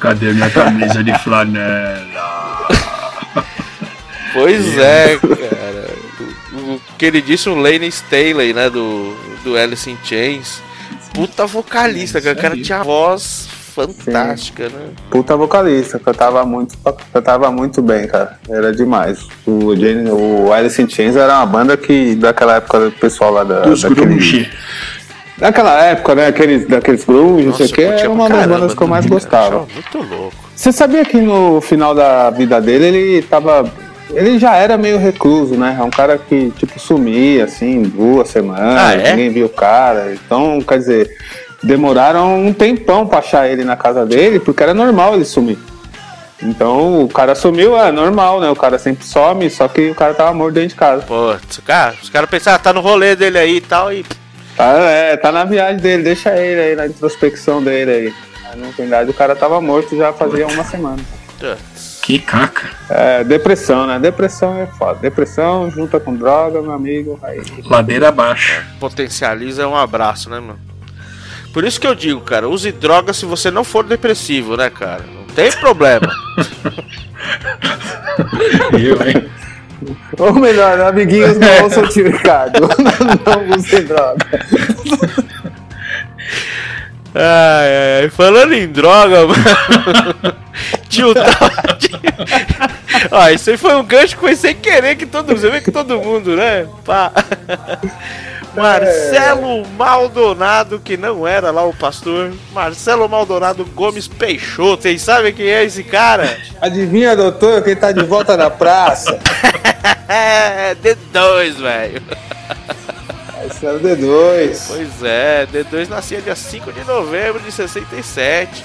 Cadê minha camisa de flanela? Pois é, cara. O que ele disse, o Lane Staley, né? Do Alice in Chains. Puta vocalista, cara. O cara tinha voz fantástica, sim, né? Puta vocalista, cantava muito bem, cara. Era demais. O Alice in Chains era uma banda que, daquela época, o pessoal lá da... Naquela época, né, daqueles grunge, não sei o que, era uma das bandas que eu mais gostava. Muito louco. Você sabia que no final da vida dele, ele já era meio recluso, né? É um cara que, tipo, sumia, assim, 2 semanas, ninguém viu o cara. Então, quer dizer, demoraram um tempão pra achar ele na casa dele, porque era normal ele sumir. Então, o cara sumiu, é normal, né? O cara sempre some, só que o cara tava morto dentro de casa. Pô, os caras pensaram, tá no rolê dele aí e tal, e... Tá na viagem dele, deixa ele aí, na introspecção dele aí. Mas, na verdade, o cara tava morto já fazia uma semana. Que caca. É, depressão, né? Depressão é foda. Depressão junta com droga, meu amigo. Aí... Ladeira abaixo. Potencializa é um abraço, né, mano? Por isso que eu digo, cara, use droga se você não for depressivo, né, cara? Não tem problema. Eu, hein? Ou melhor, amiguinhos não são tirados. Não usem droga. Falando em droga, mano. Ó, isso aí foi um gancho que foi sem querer que todo mundo, né? Pá. Marcelo Maldonado, que não era lá o pastor. Marcelo Maldonado Gomes Peixoto. Vocês sabem quem é esse cara? Adivinha, doutor, quem tá de volta na praça? D2, velho. Esse era o D2. Pois é, D2 nascia dia 5 de novembro de 67.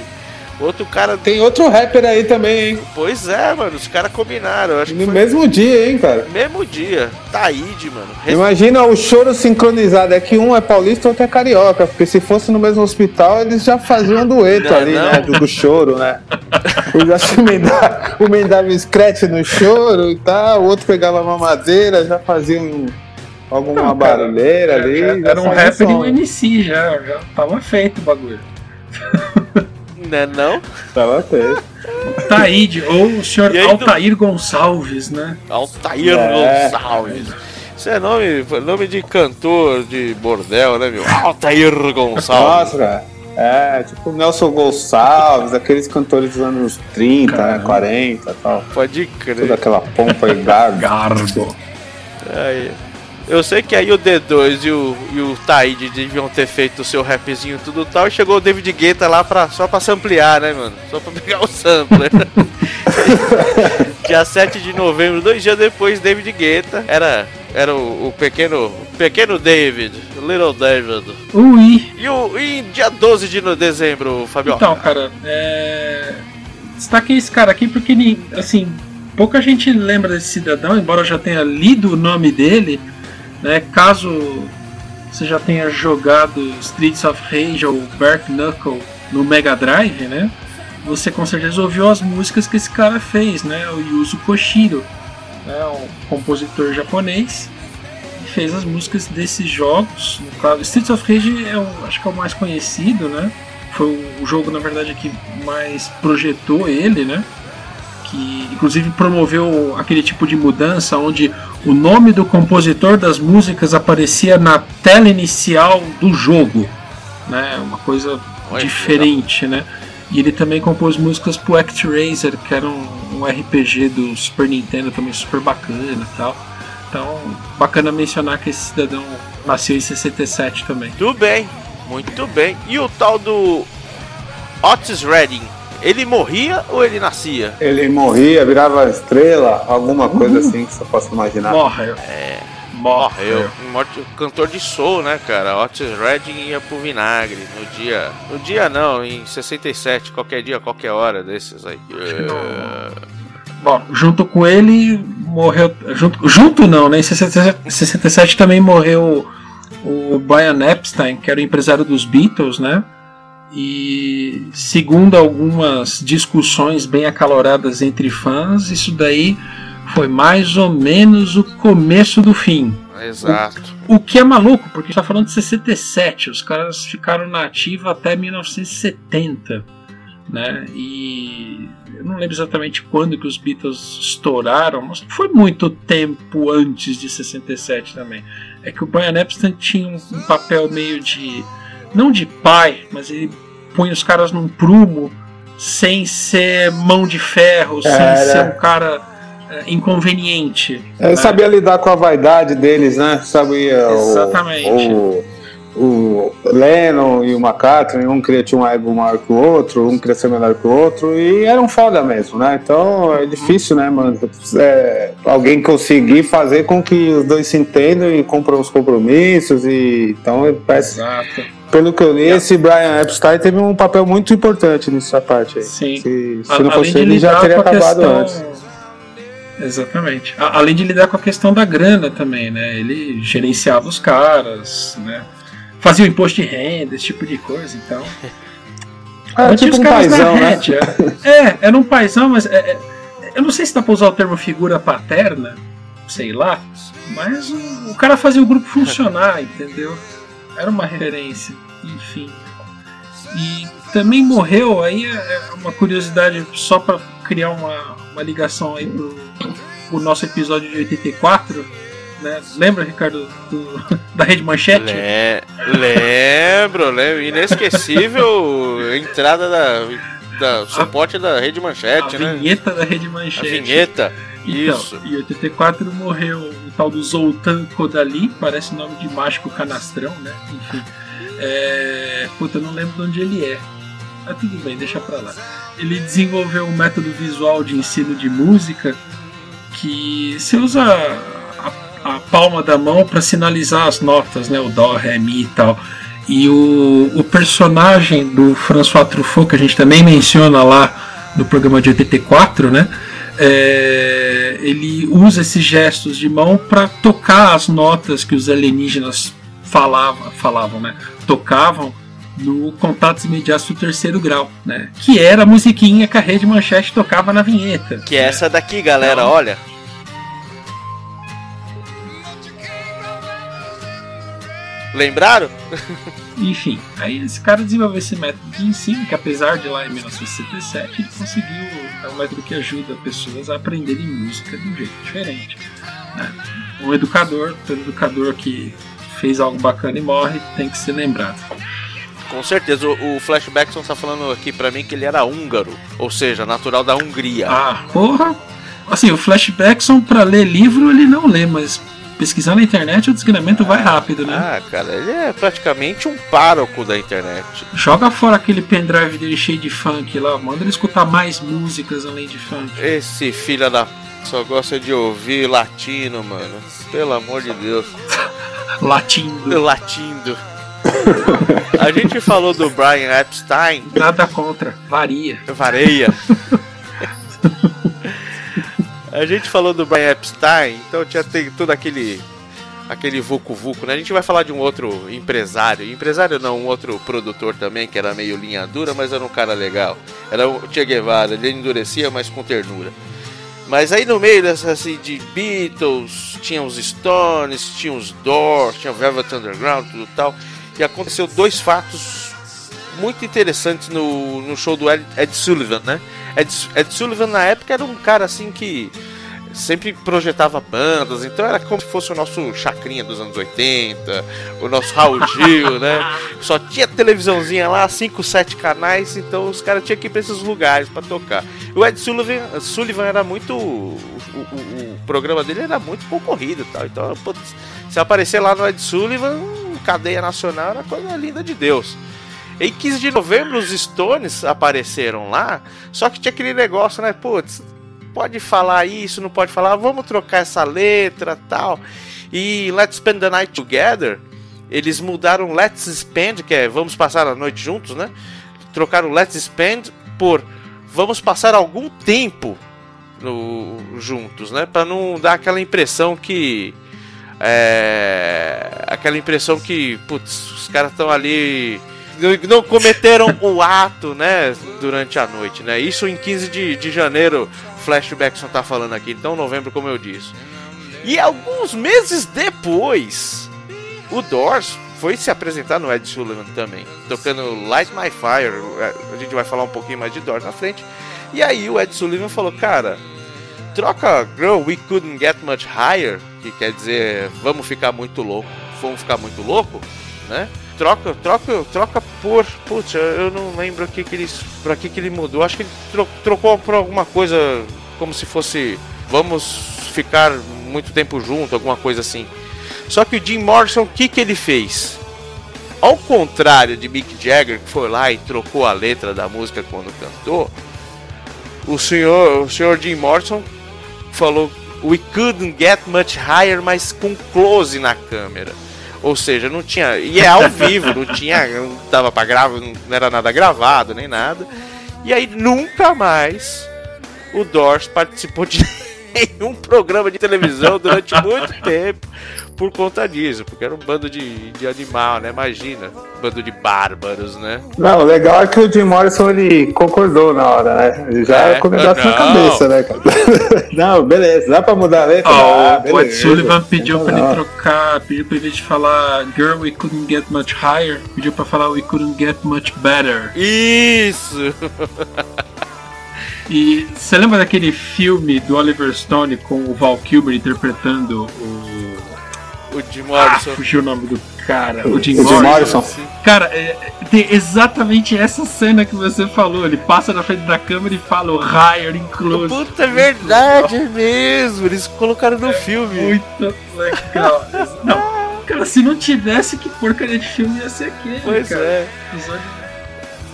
Outro cara... Tem outro rapper aí também, hein? Pois é, mano, os caras combinaram. Acho que foi... mesmo dia, hein, cara? Mesmo dia. Taíde, mano. Imagina o choro sincronizado. É que um é paulista e outro é carioca. Porque se fosse no mesmo hospital, eles já faziam um dueto né? Do choro, né? Um emendava o scratch no choro e tal. O outro pegava a mamadeira, já fazia um... alguma não, cara, barulheira ali. Era um rap de um MC, já tava feito o bagulho. Não é não? Tava feito. Taíde, ou o senhor Altair Gonçalves, né? Altair Gonçalves. Isso é nome de cantor de bordel, né, meu? Altair Gonçalves. Nossa, cara. É, tipo Nelson Gonçalves, aqueles cantores dos anos 30, né, 40 e tal. Pode crer. Toda aquela pompa e garbo. Aí. Eu sei que aí o D2 e o Taíde deviam ter feito o seu rapzinho e tudo tal, e chegou o David Guetta lá só pra samplear, né, mano? Só pra pegar o sampler. Dia 7 de novembro, 2 dias depois, David Guetta era o pequeno David, o Little David. Ui! E dia 12 de dezembro, Fabio? Então, cara, destaquei esse cara aqui porque, assim, pouca gente lembra desse cidadão, embora eu já tenha lido o nome dele. Né, caso você já tenha jogado Streets of Rage ou Bare Knuckle no Mega Drive, né, você com certeza ouviu as músicas que esse cara fez, né, o Yuzo Koshiro, né, um compositor japonês, que fez as músicas desses jogos. No caso, Streets of Rage acho que é o mais conhecido, né, foi o jogo na verdade que mais projetou ele, né, que inclusive promoveu aquele tipo de mudança onde o nome do compositor das músicas aparecia na tela inicial do jogo, né? Uma coisa diferente, né? E ele também compôs músicas pro ActRaiser, que era um RPG do Super Nintendo também super bacana e tal. Então, bacana mencionar que esse cidadão nasceu em 67 também. Tudo bem, muito bem. E o tal do Otis Redding? Ele morria ou ele nascia? Ele morria, virava estrela, alguma coisa assim que você possa imaginar. Morreu. Morreu. Cantor de soul, né, cara? Otis Redding ia pro vinagre em 67, qualquer dia, qualquer hora desses aí. Bom, junto com ele morreu... Junto não, né? Em 67 também morreu o Brian Epstein, que era o empresário dos Beatles, né? E segundo algumas discussões bem acaloradas entre fãs, isso daí foi mais ou menos o começo do fim. Exato. O que é maluco, porque a gente tá falando de 67, os caras ficaram na ativa até 1970, né? E eu não lembro exatamente quando que os Beatles estouraram, mas foi muito tempo antes de 67 também. É que o Brian Epstein tinha um papel meio de... não de pai, mas ele põe os caras num prumo sem ser mão de ferro, sem ser um cara inconveniente. Ele sabia lidar com a vaidade deles, né? Sabia. Exatamente. O Lennon e o McCartney, um queria ter um ego maior que o outro, um queria ser melhor que o outro, e era um foda mesmo, né? Então é difícil, né, mano? Alguém conseguir fazer com que os dois se entendam e compram os compromissos, e então parece... Exato. Pelo que eu li, esse Brian Epstein teve um papel muito importante nessa parte aí. Sim. Se não fosse ele, já teria acabado antes. Exatamente. Além de lidar com a questão da grana também, né? Ele gerenciava os caras, né? Fazia o imposto de renda, esse tipo de coisa, então... Era tipo um paizão, né? Era um paizão, mas... eu não sei se dá pra usar o termo figura paterna, sei lá, mas o cara fazia o grupo funcionar, entendeu? Era uma referência, enfim. E também morreu, aí é uma curiosidade só para criar uma ligação aí pro nosso episódio de 84, né? Lembra, Ricardo, da Rede Manchete? Lembro. Inesquecível entrada da suporte da Rede Manchete, né? A vinheta da Rede Manchete. A vinheta, então, isso. Em 84 morreu o tal do Zoltán Kodaly, parece nome de mágico canastrão, né? Enfim. Eu não lembro de onde ele é. Mas tudo bem, deixa pra lá. Ele desenvolveu um método visual de ensino de música que se usa a palma da mão para sinalizar as notas, né? O dó, ré, mi e tal. E o personagem do François Truffaut, que a gente também menciona lá no programa de 84, né? Ele usa esses gestos de mão para tocar as notas que os alienígenas falavam, né? Tocavam no Contatos Imediatos do Terceiro Grau, né? Que era a musiquinha que a Rede Manchete tocava na vinheta. Que é essa daqui, galera, olha. Lembraram? Enfim, aí esse cara desenvolveu esse método de ensino que, apesar de lá em 1967, ele conseguiu, é um método que ajuda pessoas a aprenderem música de um jeito diferente, né? Um educador que fez algo bacana e morre tem que ser lembrado. Com certeza, o Flashbackson está falando aqui pra mim que ele era húngaro, ou seja, natural da Hungria. Ah, porra! Assim, o Flashbackson, pra ler livro, ele não lê, mas pesquisando na internet o desgramento vai rápido, né? Ah, cara, ele é praticamente um pároco da internet. Joga fora aquele pendrive dele cheio de funk lá, manda ele escutar mais músicas além de funk. Esse filho da p... só gosta de ouvir latino, mano. Pelo amor de Deus. Latindo. A gente falou do Brian Epstein. Nada contra, varia. A gente falou do Brian Epstein, então tinha todo aquele vucu-vucu, né? A gente vai falar de um outro empresário não, um outro produtor também, que era meio linha dura, mas era um cara legal. Era o Che Guevara, ele endurecia, mas com ternura. Mas aí no meio dessa, assim, de Beatles, tinha os Stones, tinha os Doors, tinha o Velvet Underground, tudo tal. E aconteceu dois fatos muito interessantes no show do Ed Sullivan, né? Ed Sullivan na época era um cara assim que sempre projetava bandas, então era como se fosse o nosso Chacrinha dos anos 80, o nosso Raul Gil, né? Só tinha televisãozinha lá, 5, 7 canais, então os caras tinham que ir pra esses lugares pra tocar. O Ed Sullivan era muito... O programa dele era muito concorrido e tal, então se aparecer lá no Ed Sullivan, cadeia nacional, era coisa linda de Deus. Em 15 de novembro os Stones apareceram lá, só que tinha aquele negócio, né, putz, pode falar isso, não pode falar, vamos trocar essa letra, tal. E Let's Spend the Night Together, eles mudaram Let's Spend, que é vamos passar a noite juntos, né? Trocaram Let's Spend por vamos passar algum tempo juntos, né? Pra não dar aquela impressão que... aquela impressão que, putz, os caras estão ali... não cometeram o ato, né, durante a noite, né? Isso em 15 de janeiro, Flashbackson tá falando aqui, então novembro, como eu disse. E alguns meses depois, o Doors foi se apresentar no Ed Sullivan também, tocando Light My Fire. A gente vai falar um pouquinho mais de Doors na frente. E aí o Ed Sullivan falou, cara, troca Girl We Couldn't Get Much Higher, que quer dizer, vamos ficar muito louco, né? Troca por... Putz, eu não lembro pra que ele mudou. Acho que ele trocou por alguma coisa como se fosse... vamos ficar muito tempo junto, alguma coisa assim. Só que o Jim Morrison, o que ele fez? Ao contrário de Mick Jagger, que foi lá e trocou a letra da música quando cantou, o senhor Jim Morrison falou We couldn't get much higher, mas com close na câmera. Ou seja, não tinha... e é ao vivo, não dava pra gravar, não era nada gravado, nem nada. E aí nunca mais o Doors participou de nenhum programa de televisão durante muito tempo por conta disso, porque era um bando de animal, né? Imagina, um bando de bárbaros, né? Não, o legal é que o Jim Morrison, ele concordou na hora, né? Ele já começou na cabeça, né, cara? Não, beleza, dá pra mudar a letra? O Ed Sullivan pediu pra ele trocar, pediu pra ele de falar Girl, we couldn't get much higher, pediu pra falar We couldn't get much better. Isso! E você lembra daquele filme do Oliver Stone com o Val Kilmer interpretando o Jim Morrison? Ah, fugiu o nome do cara. O Jim Morrison. Cara, tem exatamente essa cena que você falou. Ele passa na frente da câmera e fala o Higher in Close. Puta, é verdade mesmo. Eles colocaram no filme. Muito legal. Não, cara, se não tivesse, que porcaria de filme ia ser aquele, pois cara. É.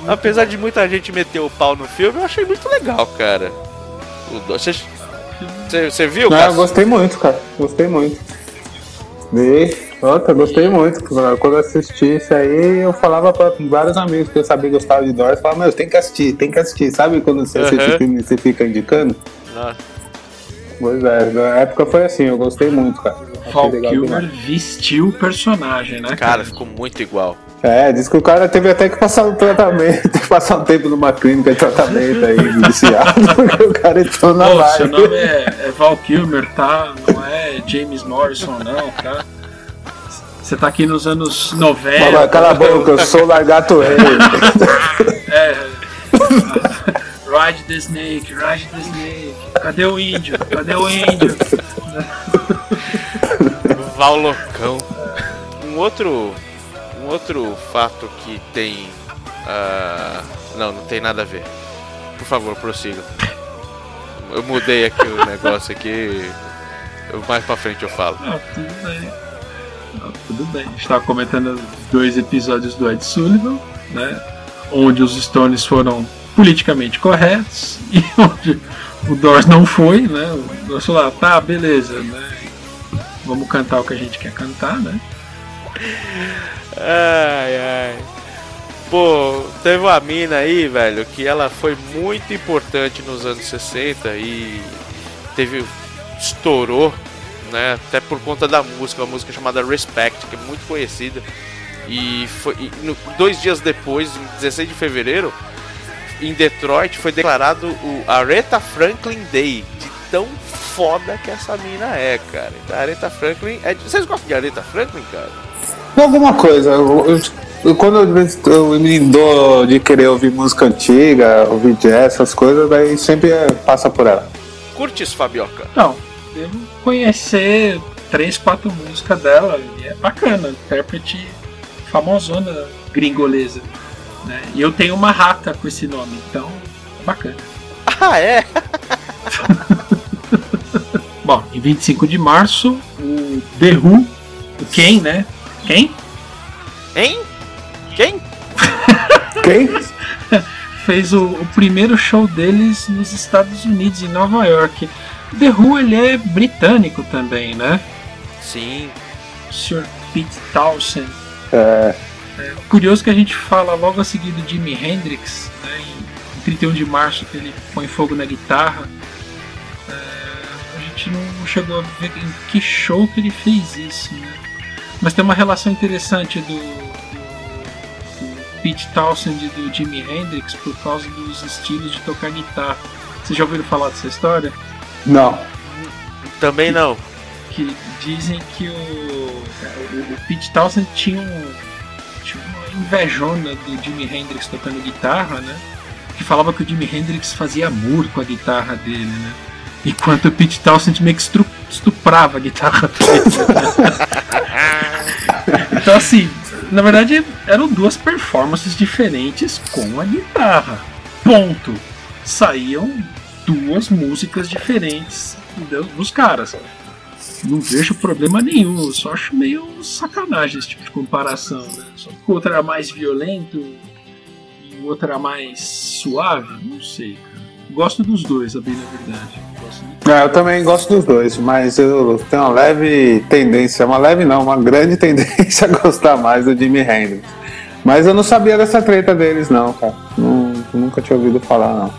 Apesar de muita gente meter o pau no filme, eu achei muito legal, cara. Você viu, cara? Eu gostei muito, cara. Gostei muito. Nossa, gostei muito. Quando eu assisti isso aí, eu falava pra vários amigos que eu sabia gostar de Doors, eu falava, mas tem que assistir. Sabe quando você assiste filme e você fica indicando? Nossa. Pois é, na época foi assim, eu gostei muito, cara. Val Kilmer vestiu o personagem, né? Cara, ficou muito igual. Diz que o cara teve até que passar um tratamento, passar um tempo numa clínica de tratamento aí, viciado, porque o cara entrou na live. Seu nome é Val Kilmer, tá? Não é James Morrison, não, tá? Você tá aqui nos anos 90. Mano, cala a boca, eu sou largato rei. Ride the Snake, Ride the Snake. Cadê o índio? Cadê o índio? Vá o loucão. Um outro fato que tem... não tem nada a ver. Por favor, prossiga. Eu mudei aqui o negócio aqui. Mais pra frente eu falo. Não, tudo bem. Não, tudo bem. A gente tava comentando dois episódios do Ed Sullivan, né? Onde os Stones foram politicamente corretos e onde o Doors não foi, né? O Doors falou lá, tá, beleza, né? Vamos cantar o que a gente quer cantar, né? Ai, ai. Pô, teve uma mina aí, velho, que ela foi muito importante nos anos 60 e estourou, né, até por conta da música, uma música chamada Respect, que é muito conhecida, e foi, dois dias depois, em 16 de fevereiro, em Detroit, foi declarado o Aretha Franklin Day, de tão foda que essa mina é, cara. Então, Aretha Franklin, vocês gostam de Aretha Franklin, cara? Alguma coisa, quando eu me dou de querer ouvir música antiga, ouvir jazz, essas coisas, daí sempre passa por ela. Curtis, Fabioca? Não, devo conhecer 3-4 músicas dela, e é bacana, intérprete famosona gringolesa, né? E eu tenho uma rata com esse nome, então é bacana. Ah, é? Bom, em 25 de março, o The Who, o Ken, né? Quem? Hein? Quem? Quem? Fez o primeiro show deles nos Estados Unidos, em Nova York. The Who, ele é britânico também, né? Sim. O Sr. Pete Townshend. É. É. Curioso que a gente fala logo a seguir do Jimi Hendrix, né, em 31 de março, que ele põe fogo na guitarra. É, a gente não chegou a ver em que show que ele fez isso, né? Mas tem uma relação interessante do Pete Townshend e do Jimi Hendrix por causa dos estilos de tocar guitarra. Vocês já ouviram falar dessa história? Não. Também não. Que dizem que o Pete Townshend tinha uma invejona do Jimi Hendrix tocando guitarra, né? Que falava que o Jimi Hendrix fazia amor com a guitarra dele, né? Enquanto o Pete Townshend meio que estuprava a guitarra dele. Então, assim, na verdade eram duas performances diferentes com a guitarra. Ponto. Saíam duas músicas diferentes dos caras. Não vejo problema nenhum, eu só acho meio sacanagem esse tipo de comparação, né? Só que o outro era mais violento e o outro era mais suave, não sei, cara. Gosto dos dois, a bem na verdade. Eu também gosto dos dois, mas eu tenho uma leve tendência, uma leve não, uma grande tendência a gostar mais do Jimi Hendrix. Mas eu não sabia dessa treta deles não, cara. Nunca tinha ouvido falar não.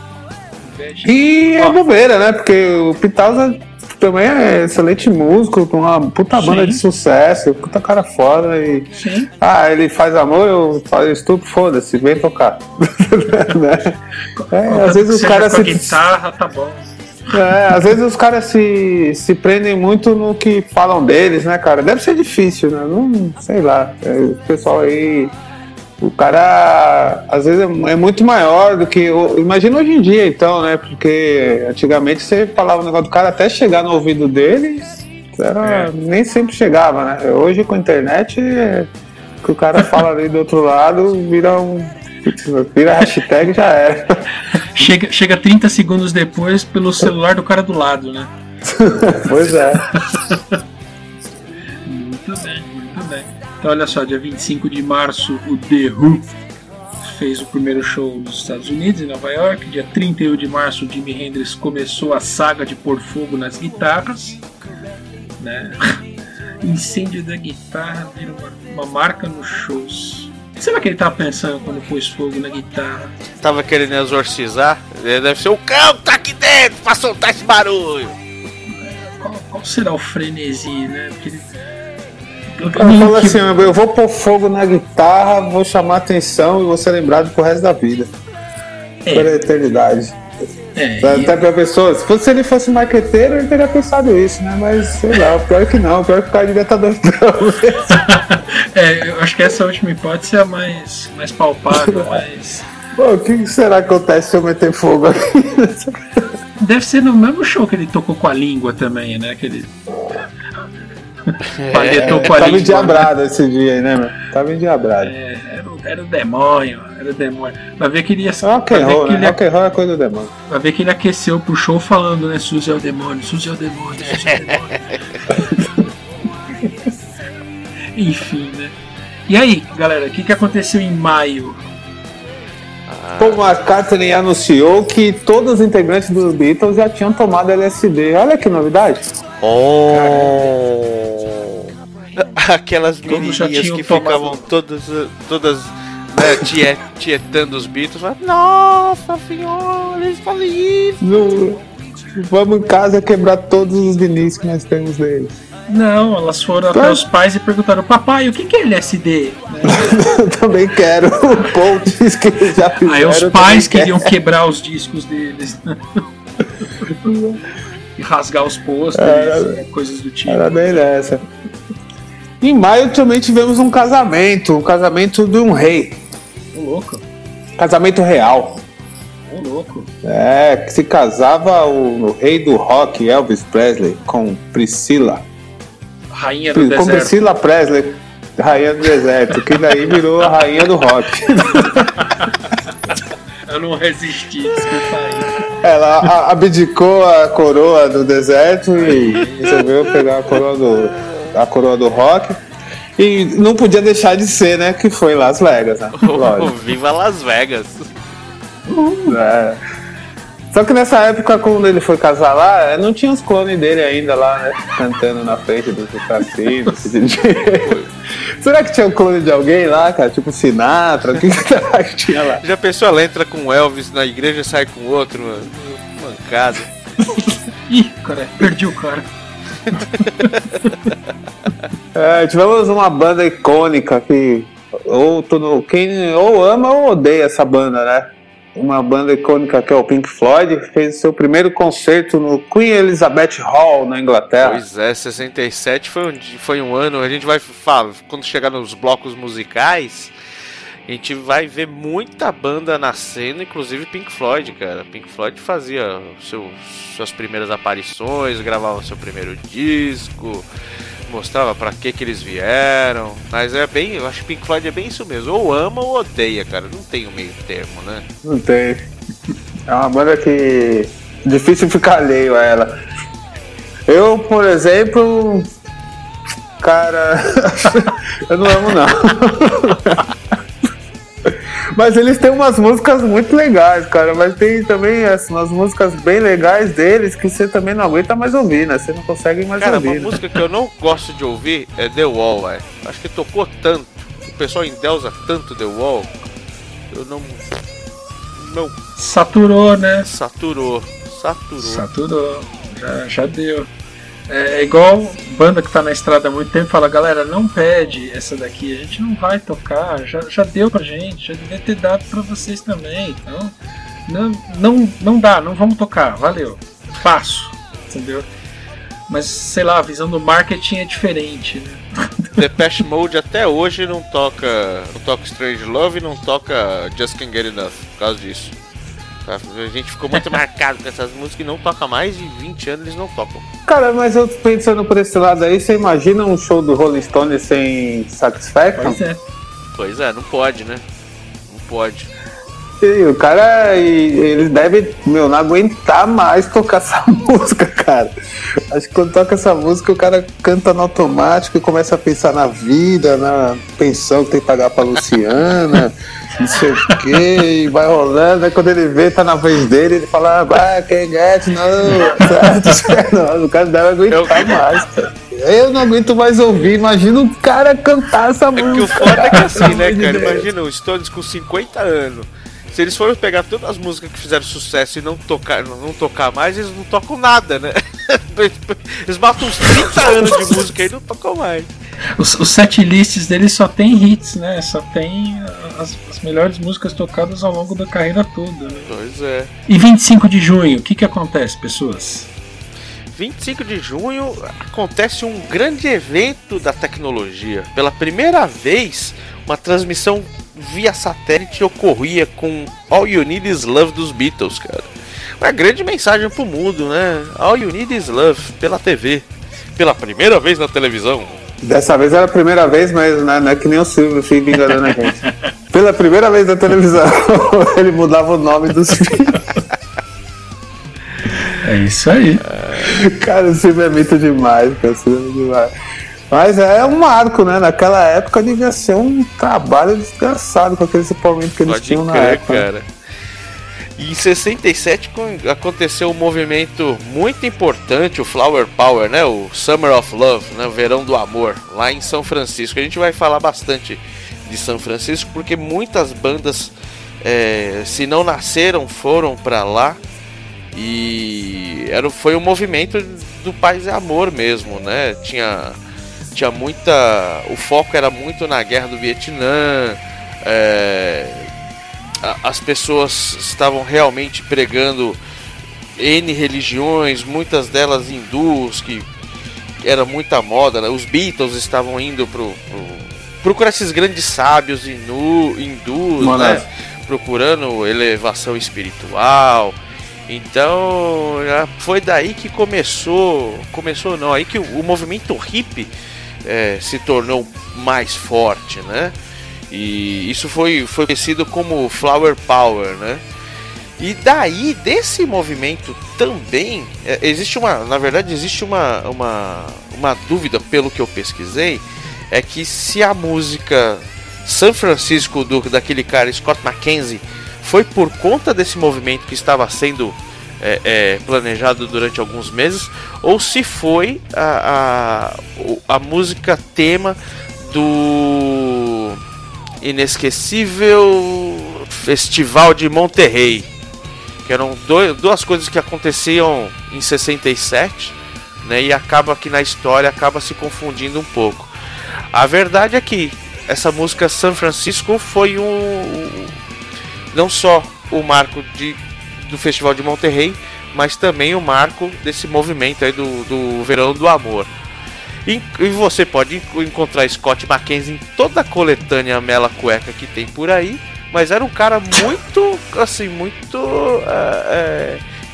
E é bobeira, né? Porque o Pitausa também é excelente músico, com uma puta banda de sucesso, puta cara foda e... Sim. Ah, ele faz amor, eu faço estupro, foda-se, vem tocar. Às vezes os caras se... guitarra, tá bom. É, às vezes os caras se prendem muito no que falam deles, né, cara? Deve ser difícil, né? Não, sei lá. O pessoal aí... O cara, às vezes, é muito maior do que... Imagina hoje em dia, então, né? Porque antigamente você falava o negócio do cara até chegar no ouvido dele, nem sempre chegava, né? Hoje, com a internet, que o cara fala ali do outro lado, vira hashtag, já era. Chega 30 segundos depois pelo celular do cara do lado, né? Pois é. Muito bem, muito bem. Então olha só, dia 25 de março o The Who fez o primeiro show nos Estados Unidos, em Nova York. Dia 31 de março o Jimi Hendrix começou a saga de pôr fogo nas guitarras, né? Incêndio da guitarra vira uma marca nos shows. Será que ele tava pensando quando pôs fogo na guitarra? Tava querendo exorcizar? Deve ser o cão que tá aqui dentro pra soltar esse barulho. Qual será o frenesi, né? Porque ele... Fala assim, eu vou pôr fogo na guitarra, vou chamar atenção e vou ser lembrado pro resto da vida. Pela eternidade. Até pra pessoa, se ele fosse marqueteiro, ele teria pensado isso, né? Mas sei lá, o pior é que não, o pior é que o cara devia estar dando pra você. Eu acho que essa última hipótese é a mais palpável, mas. Pô, o que será que acontece se eu meter fogo aqui? Deve ser no mesmo show que ele tocou com a língua também, né? Que ele palhetou com a língua. Tava endiabrado, né? Esse dia aí, né, mano? Tava endiabrado. Era o demônio, era o demônio. Vai ver que ele ia... Rock and roll é coisa do demônio. Vai ver que ele aqueceu pro show falando, né? Suzy é o demônio, Suzy é o demônio, Suzy é o demônio. Enfim, né? E aí, galera, o que aconteceu em maio? Paul McCartney anunciou que todos os integrantes dos Beatles já tinham tomado LSD. Olha que novidade. Oh! Caramba. Aquelas menininhas que ficavam todas né, tietando os Beatles. Nossa senhora, eles fazem isso. Vamos em casa quebrar todos os vinis que nós temos deles. Não, elas foram até os pais e perguntaram: papai, o que é LSD? Eu também quero. O Paul disse que eles já fizeram. Aí os pais queriam quebrar os discos deles e rasgar os pôsteres, coisas do tipo. Era bem dessa. Em maio também tivemos um casamento de um rei. Ô louco. Casamento real. Ô louco. Que se casava o rei do rock, Elvis Presley, com Priscila. Rainha do deserto. Com Priscila Presley, rainha do deserto, que daí virou a rainha do rock. Eu não resisti, desculpa aí. Ela abdicou a coroa do deserto e resolveu pegar a coroa do rock. E não podia deixar de ser, né? Que foi em Las Vegas, né? Viva Las Vegas! Só que nessa época, quando ele foi casar lá, não tinha os clones dele ainda lá, né? Cantando na frente do cassino. Será que tinha um clone de alguém lá, cara? Tipo Sinatra, o que será que tinha lá? Já pensou, ela entra com o Elvis na igreja e sai com o outro, mano? Mancada. Ih, cara, perdi o cara. Tivemos uma banda icônica que ou ama ou odeia essa banda, né? Uma banda icônica que é o Pink Floyd, fez seu primeiro concerto no Queen Elizabeth Hall, na Inglaterra. Pois é, 67 foi um ano, a gente vai falar, quando chegar nos blocos musicais, a gente vai ver muita banda nascendo, inclusive Pink Floyd, cara. Pink Floyd fazia suas primeiras aparições, gravava seu primeiro disco, mostrava pra que eles vieram, mas eu acho que Pink Floyd é bem isso mesmo, ou ama ou odeia, cara, não tem um meio termo, né? Não tem, é uma banda que difícil ficar alheio a ela. Eu, por exemplo, cara, eu não amo não. Mas eles têm umas músicas muito legais, cara. Mas tem também umas músicas bem legais deles que você também não aguenta mais ouvir, né? Você não consegue mais ouvir. Cara, uma música que eu não gosto de ouvir é The Wall, velho. Acho que tocou tanto. O pessoal endeusa tanto The Wall. Eu não. Saturou, né? Saturou. Já deu. É igual banda que tá na estrada há muito tempo, fala, galera, não pede essa daqui, a gente não vai tocar, já deu pra gente, já devia ter dado pra vocês também, então não dá, não vamos tocar, valeu, passo, entendeu? Mas, sei lá, a visão do marketing é diferente, né? Depeche Mode até hoje não toca Strange Love, não toca Just Can't Get Enough, por causa disso. A gente ficou muito marcado com essas músicas e não toca mais de 20 anos, eles não tocam. Cara, mas eu pensando por esse lado aí, você imagina um show do Rolling Stones sem Satisfaction? Pois é, não pode, né? Não pode. E o cara, ele deve, não aguentar mais tocar essa música, cara. Acho que quando toca essa música, o cara canta no automático e começa a pensar na vida, na pensão que tem que pagar pra Luciana, não sei o quê, e vai rolando. Aí quando ele vê, tá na vez dele, ele fala, vai, can't get, não. O cara deve aguentar mais, cara. Eu não aguento mais ouvir, imagina o cara cantar essa música. Que o foda é que assim, né, cara? Imagina os Stones com 50 anos. Se eles forem pegar todas as músicas que fizeram sucesso e não tocar mais, eles não tocam nada, né? Eles matam uns 30 anos de música e não tocam mais. Os set lists dele só tem hits, né? Só tem as melhores músicas tocadas ao longo da carreira toda, né? Pois é. E 25 de junho, o que acontece, pessoas? 25 de junho acontece um grande evento da tecnologia. Pela primeira vez, uma transmissão via satélite ocorria com All You Need Is Love dos Beatles, cara. Uma grande mensagem pro mundo, né? All You Need Is Love, pela TV. Pela primeira vez na televisão. Dessa vez era a primeira vez, mas não é que nem o Silvio fica enganando a gente. Pela primeira vez na televisão, ele mudava o nome dos filhos. É isso aí. Cara, o filme é muito demais, cara. Mas é um marco, né? Naquela época devia ser um trabalho desgraçado com aquele suplemento que eles tinham na época. Cara. E em 67 aconteceu um movimento muito importante, o Flower Power, né? O Summer of Love, né? O Verão do Amor, lá em São Francisco. A gente vai falar bastante de São Francisco, porque muitas bandas, se não nasceram, foram pra lá. E foi um movimento do paz e amor mesmo, né? Tinha muita... O foco era muito na guerra do Vietnã. As pessoas estavam realmente pregando N religiões, muitas delas hindus, que era muita moda, né? Os Beatles estavam indo procurar esses grandes sábios hindus, né? Procurando elevação espiritual. Então, foi daí que começou não, aí que o movimento hippie se tornou mais forte, né? E isso foi conhecido como Flower Power, né? E daí, desse movimento também, existe uma dúvida, pelo que eu pesquisei, é que se a música San Francisco daquele cara Scott McKenzie foi por conta desse movimento que estava sendo planejado durante alguns meses, ou se foi a música tema do inesquecível Festival de Monterrey, que eram duas coisas que aconteciam em 67, né, e acaba que na história acaba se confundindo um pouco. A verdade é que essa música San Francisco foi não só o marco do Festival de Monterrey, mas também o marco desse movimento aí do Verão do Amor. E você pode encontrar Scott McKenzie em toda a coletânea Mela Cueca que tem por aí, mas era um cara muito, assim, muito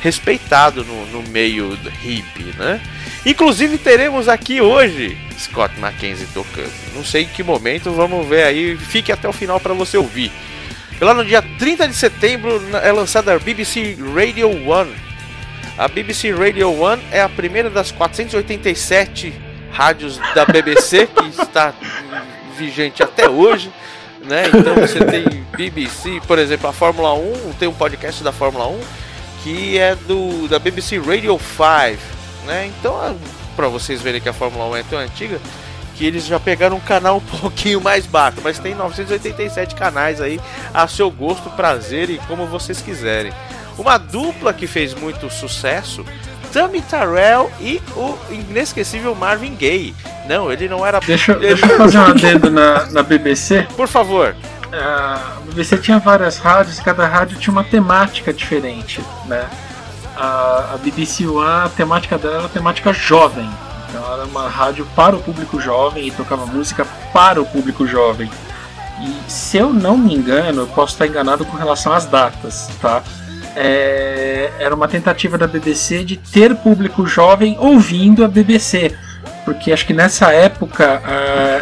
respeitado no meio hippie, né? Inclusive teremos aqui hoje Scott McKenzie tocando. Não sei em que momento, vamos ver aí, fique até o final para você ouvir. Lá no dia 30 de setembro é lançada a BBC Radio 1. A BBC Radio 1 é a primeira das 487 rádios da BBC que está vigente até hoje, né? Então você tem BBC, por exemplo, a Fórmula 1, tem um podcast da Fórmula 1 que é da BBC Radio 5, né? Então, para vocês verem que a Fórmula 1 é tão antiga, que eles já pegaram um canal um pouquinho mais baixo, mas tem 987 canais aí a seu gosto, prazer e como vocês quiserem. Uma dupla que fez muito sucesso, Tammy Terrell e o inesquecível Marvin Gaye. Não, ele não era... Deixa eu fazer um adendo na BBC. Por favor. A BBC tinha várias rádios, cada rádio tinha uma temática diferente, né? A BBC One, a temática dela era a temática jovem. Então era uma rádio para o público jovem e tocava música para o público jovem. E se eu não me engano, eu posso estar enganado com relação às datas, tá? Era uma tentativa da BBC de ter público jovem ouvindo a BBC. Porque acho que nessa época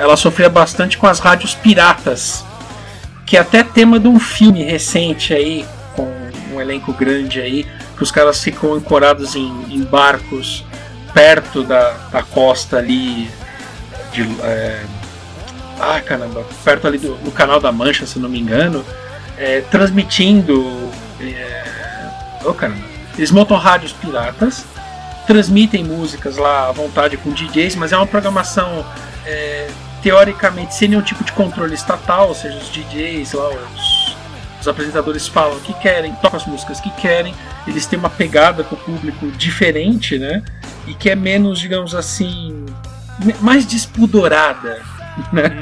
ela sofria bastante com as rádios piratas. Que é até tema de um filme recente aí, com um elenco grande aí, que os caras ficam ancorados em barcos perto da costa ali perto ali do Canal da Mancha, se não me engano, transmitindo eles montam rádios piratas, transmitem músicas lá à vontade com DJs, mas é uma programação teoricamente sem nenhum tipo de controle estatal, ou seja, os DJs lá, os apresentadores falam o que querem, tocam as músicas que querem, eles têm uma pegada com o público diferente, né? E que é menos, digamos assim, mais despudorada, né?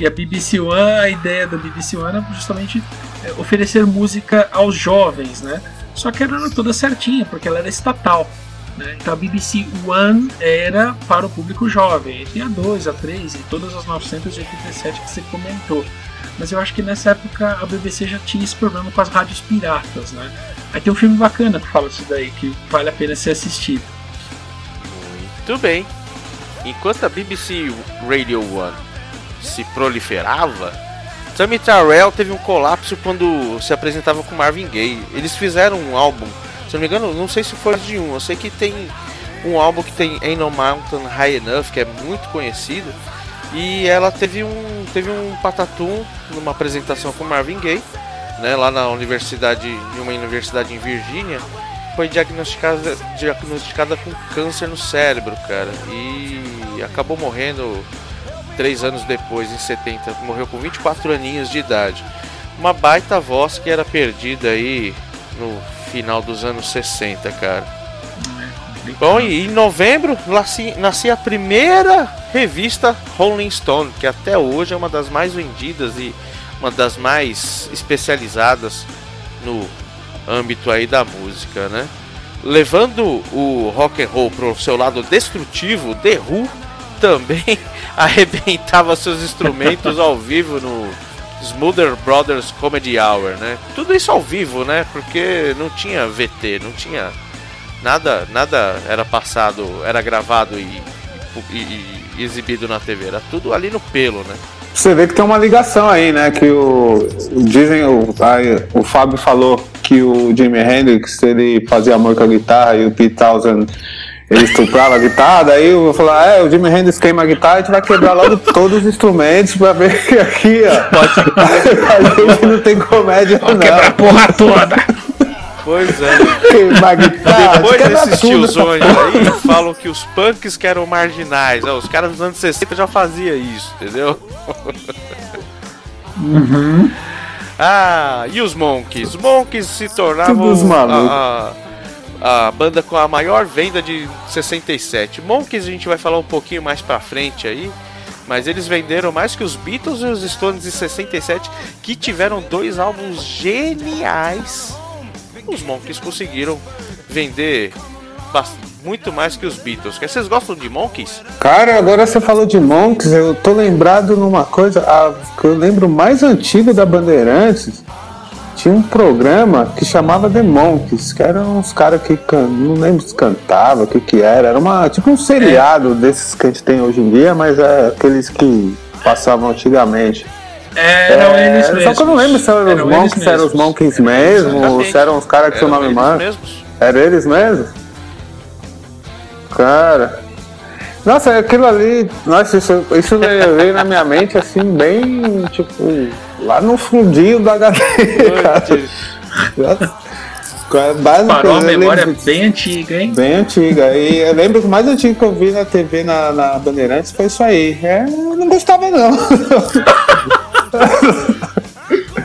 E a BBC One, a ideia da BBC One é justamente oferecer música aos jovens, né? Só que ela era toda certinha, porque ela era estatal, né? Então a BBC One era para o público jovem, tinha a 2, a 3 e todas as 987 que você comentou. Mas eu acho que nessa época a BBC já tinha esse problema com as rádios piratas, né? Aí tem um filme bacana que fala isso daí, que vale a pena ser assistido. Muito bem. Enquanto a BBC Radio One se proliferava, Tammy Terrell teve um colapso quando se apresentava com Marvin Gaye. Eles fizeram um álbum, se não me engano, não sei se foi de um, eu sei que tem um álbum que tem Ain't No Mountain High Enough, que é muito conhecido. E ela teve um patatum numa apresentação com Marvin Gaye, né, lá na universidade, em uma universidade em Virgínia. Foi diagnosticada com câncer no cérebro, cara, e acabou morrendo 3 anos depois, em 70, morreu com 24 aninhos de idade. Uma baita voz que era perdida aí no final dos anos 60, cara. Bom, e em novembro nascia a primeira revista Rolling Stone, que até hoje é uma das mais vendidas e uma das mais especializadas no âmbito aí da música, né? Levando o rock and roll pro seu lado destrutivo, The Who também arrebentava seus instrumentos ao vivo no Smoother Brothers Comedy Hour, né? Tudo isso ao vivo, né? Porque não tinha VT, não tinha nada era passado, era gravado e exibido na TV, era tudo ali no pelo, né? Você vê que tem uma ligação aí, né? Que o Fábio falou que o Jimi Hendrix ele fazia amor com a guitarra e o Pete Townsend ele estuprava a guitarra, daí eu vou falar, o Jimi Hendrix queima a guitarra, a gente vai quebrar logo todos os instrumentos pra ver que aqui, ó, a gente não tem comédia, não. Quebrar a porra toda. Pois é. Queima a guitarra. Depois desses tiozões aí, falam que os punks que eram marginais, os caras dos anos 60 já faziam isso, entendeu? Uhum. Ah, e os Monkees? Os Monkees se tornavam a banda com a maior venda de 67. Monkees a gente vai falar um pouquinho mais pra frente aí, mas eles venderam mais que os Beatles e os Stones de 67, que tiveram 2 álbuns geniais. Os Monkees conseguiram vender muito mais que os Beatles. Vocês gostam de Monkees? Cara, agora você falou de Monkees, eu tô lembrado numa coisa, que eu lembro mais antigo da Bandeirantes, tinha um programa que chamava The Monkees, que eram uns caras que, não lembro se cantava, o que era, tipo um seriado desses que a gente tem hoje em dia, mas é aqueles que passavam antigamente. Eles mesmos. Só que eu não lembro se eram os Monkees, se eram os Monkees mesmo, se eram os caras que tinham nome mais. Eram eles mesmos? Cara, nossa, aquilo ali, nossa, isso veio na minha mente assim, bem, tipo, lá no fundinho da HD, cara. Parou a memória bem antiga, hein? Bem antiga. E eu lembro que o mais antigo que eu vi na TV, na Bandeirantes, foi isso aí. Eu não gostava, não.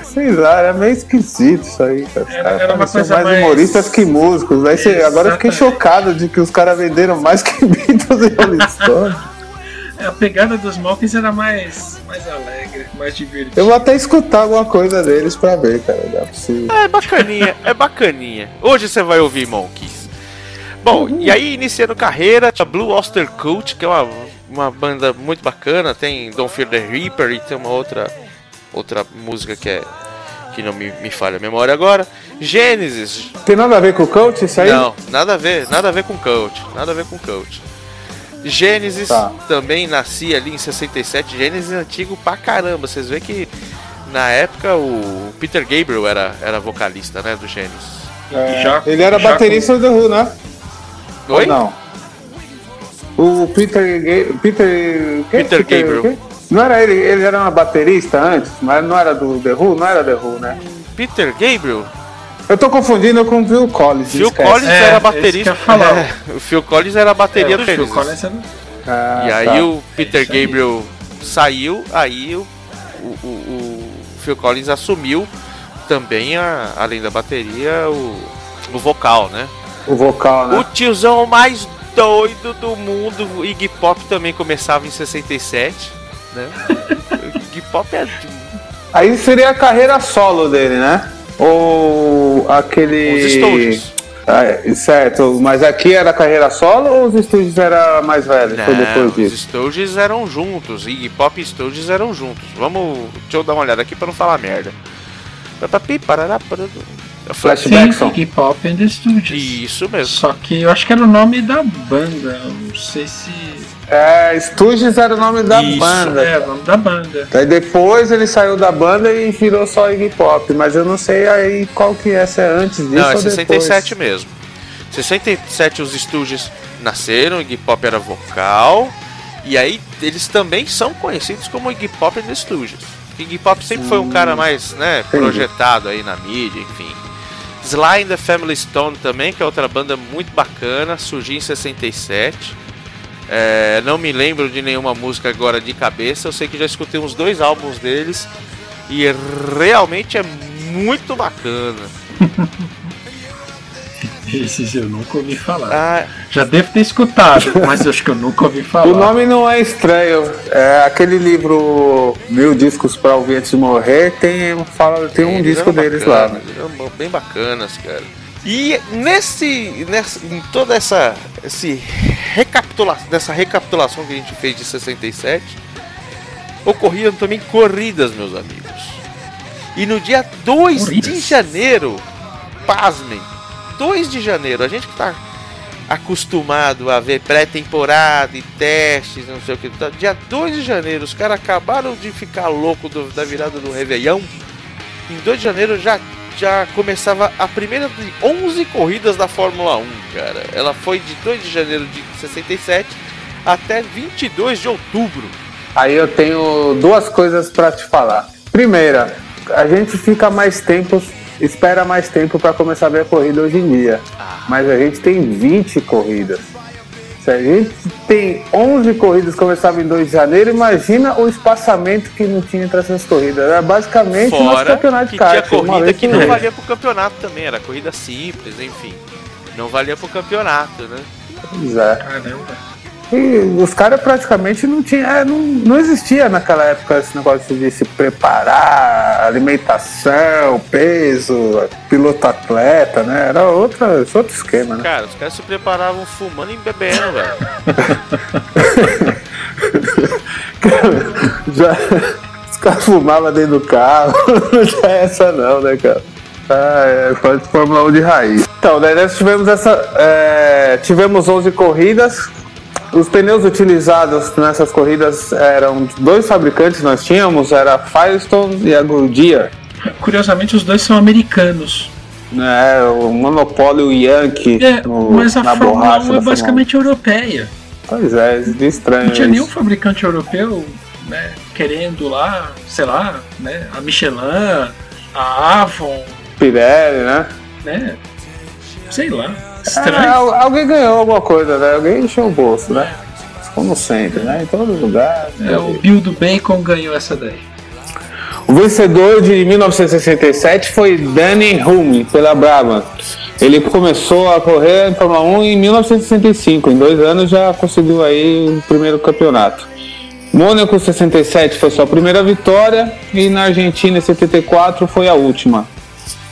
Sei lá, era meio esquisito isso aí. Era uma coisa mais humoristas que músicos. Aí agora eu fiquei chocado de que os caras venderam mais que Beatles e Rolling Stones. A pegada dos Monkees era mais alegre, mais divertida. Eu vou até escutar alguma coisa deles pra ver, cara. Não é possível. É bacaninha. Hoje você vai ouvir Monkees. Bom, E aí iniciando carreira, a Blue Oyster Cult, que é uma banda muito bacana. Tem Don't Fear the Reaper e tem uma outra música que não me falha a memória agora. Gênesis. Tem nada a ver com o Cult isso aí? Não, nada a ver com Cult. Gênesis também nascia ali em 67. Gênesis antigo pra caramba. Vocês veem que na época o Peter Gabriel era vocalista, né, do Gênesis. Ele era baterista do The Who, né? Oi? Ou não? O Peter Gabriel. Não era ele? Ele era uma baterista antes, mas não era do The Who? Não era The Who, né? Peter Gabriel? Eu tô confundindo com o Phil Collins. Phil Collins era baterista. O Phil Collins era a bateria do Phil Collins. E aí o Peter Gabriel saiu, aí o Phil Collins assumiu também, além da bateria, o vocal, né? O tiozão mais doido do mundo. O Iggy Pop também começava em 67, né? O Iggy Pop é... Aí seria a carreira solo dele, né? Ou aquele... Os Stones. Ah, certo, mas aqui era carreira solo ou os Stooges eram mais velhos? Não, foi depois disso? Os Stooges eram juntos, Iggy Pop e Stooges eram juntos. Vamos, deixa eu dar uma olhada aqui pra não falar merda. Flashback, sim, Iggy Pop and the Stooges. Isso mesmo. Só que eu acho que era o nome da banda, não sei se... É, Stooges era o nome da banda. É, o nome da banda. Aí depois ele saiu da banda e virou só Iggy Pop, mas eu não sei aí qual que é, se é antes disso ou depois. Não, é 67 mesmo. 67 os Stooges nasceram, Iggy Pop era vocal, e aí eles também são conhecidos como Iggy Pop e The Stooges. Iggy Pop sempre foi um cara mais, né, projetado aí na mídia, enfim. Sly and the Family Stone também, que é outra banda muito bacana, surgiu em 67. É, não me lembro de nenhuma música agora de cabeça. Eu sei que já escutei uns 2 álbuns deles e realmente é muito bacana. Esses eu nunca ouvi falar. Ah, já devo ter escutado, mas acho que eu nunca ouvi falar. O nome não é estranho. É aquele livro 1000 Discos para Ouvir Antes de Morrer. Tem um disco deles lá, né? Bem bacanas, cara. E em toda essa recapitulação que a gente fez de 67, ocorriam também corridas, meus amigos. E no dia 2 de janeiro, pasmem, 2 de janeiro, a gente que tá acostumado a ver pré-temporada e testes, não sei o que, dia 2 de janeiro, os caras acabaram de ficar loucos da virada do Réveillon. Em 2 de janeiro já começava a primeira de 11 corridas da Fórmula 1, cara. Ela foi de 2 de janeiro de 67 até 22 de outubro. Aí eu tenho 2 coisas para te falar. Primeira, a gente espera mais tempo para começar a ver a corrida hoje em dia. Mas a gente tem 20 corridas. Se a gente tem 11 corridas que começavam em 2 de janeiro, imagina o espaçamento que não tinha entre essas corridas. Era basicamente fora nosso campeonato de kart. Tinha corrida que não valia pro campeonato também, era corrida simples, enfim. Não valia pro campeonato, né? Exato. Caramba. E os caras praticamente não tinham. Não existia naquela época esse negócio de se preparar, alimentação, peso, piloto-atleta, né? Era outro esquema, né? Cara, os caras se preparavam fumando e bebendo, velho. Os caras fumavam dentro do carro, não tinha essa não, né, cara? Foi de Fórmula 1 de raiz. Então, daí nós tivemos tivemos 11 corridas. Os pneus utilizados nessas corridas eram 2 fabricantes, nós tínhamos, era a Firestone e a Goodyear. Curiosamente, os 2 são americanos. É, o monopólio Yankee mas a Fórmula 1 é basicamente europeia. Pois é, de estranho. Não tinha nenhum fabricante europeu, né, querendo lá, sei lá, né, a Michelin, a Avon... Pirelli, né? Sei lá. Alguém ganhou alguma coisa, né? Alguém encheu o bolso, né? Como sempre, né? Em todo lugar. O Bill do Bacon ganhou essa daí. O vencedor de 1967 foi Denny Hulme, pela Brabham. Ele começou a correr em Fórmula 1 em 1965. Em 2 anos já conseguiu aí o primeiro campeonato. Mônaco 67 foi sua primeira vitória e na Argentina em 74 foi a última.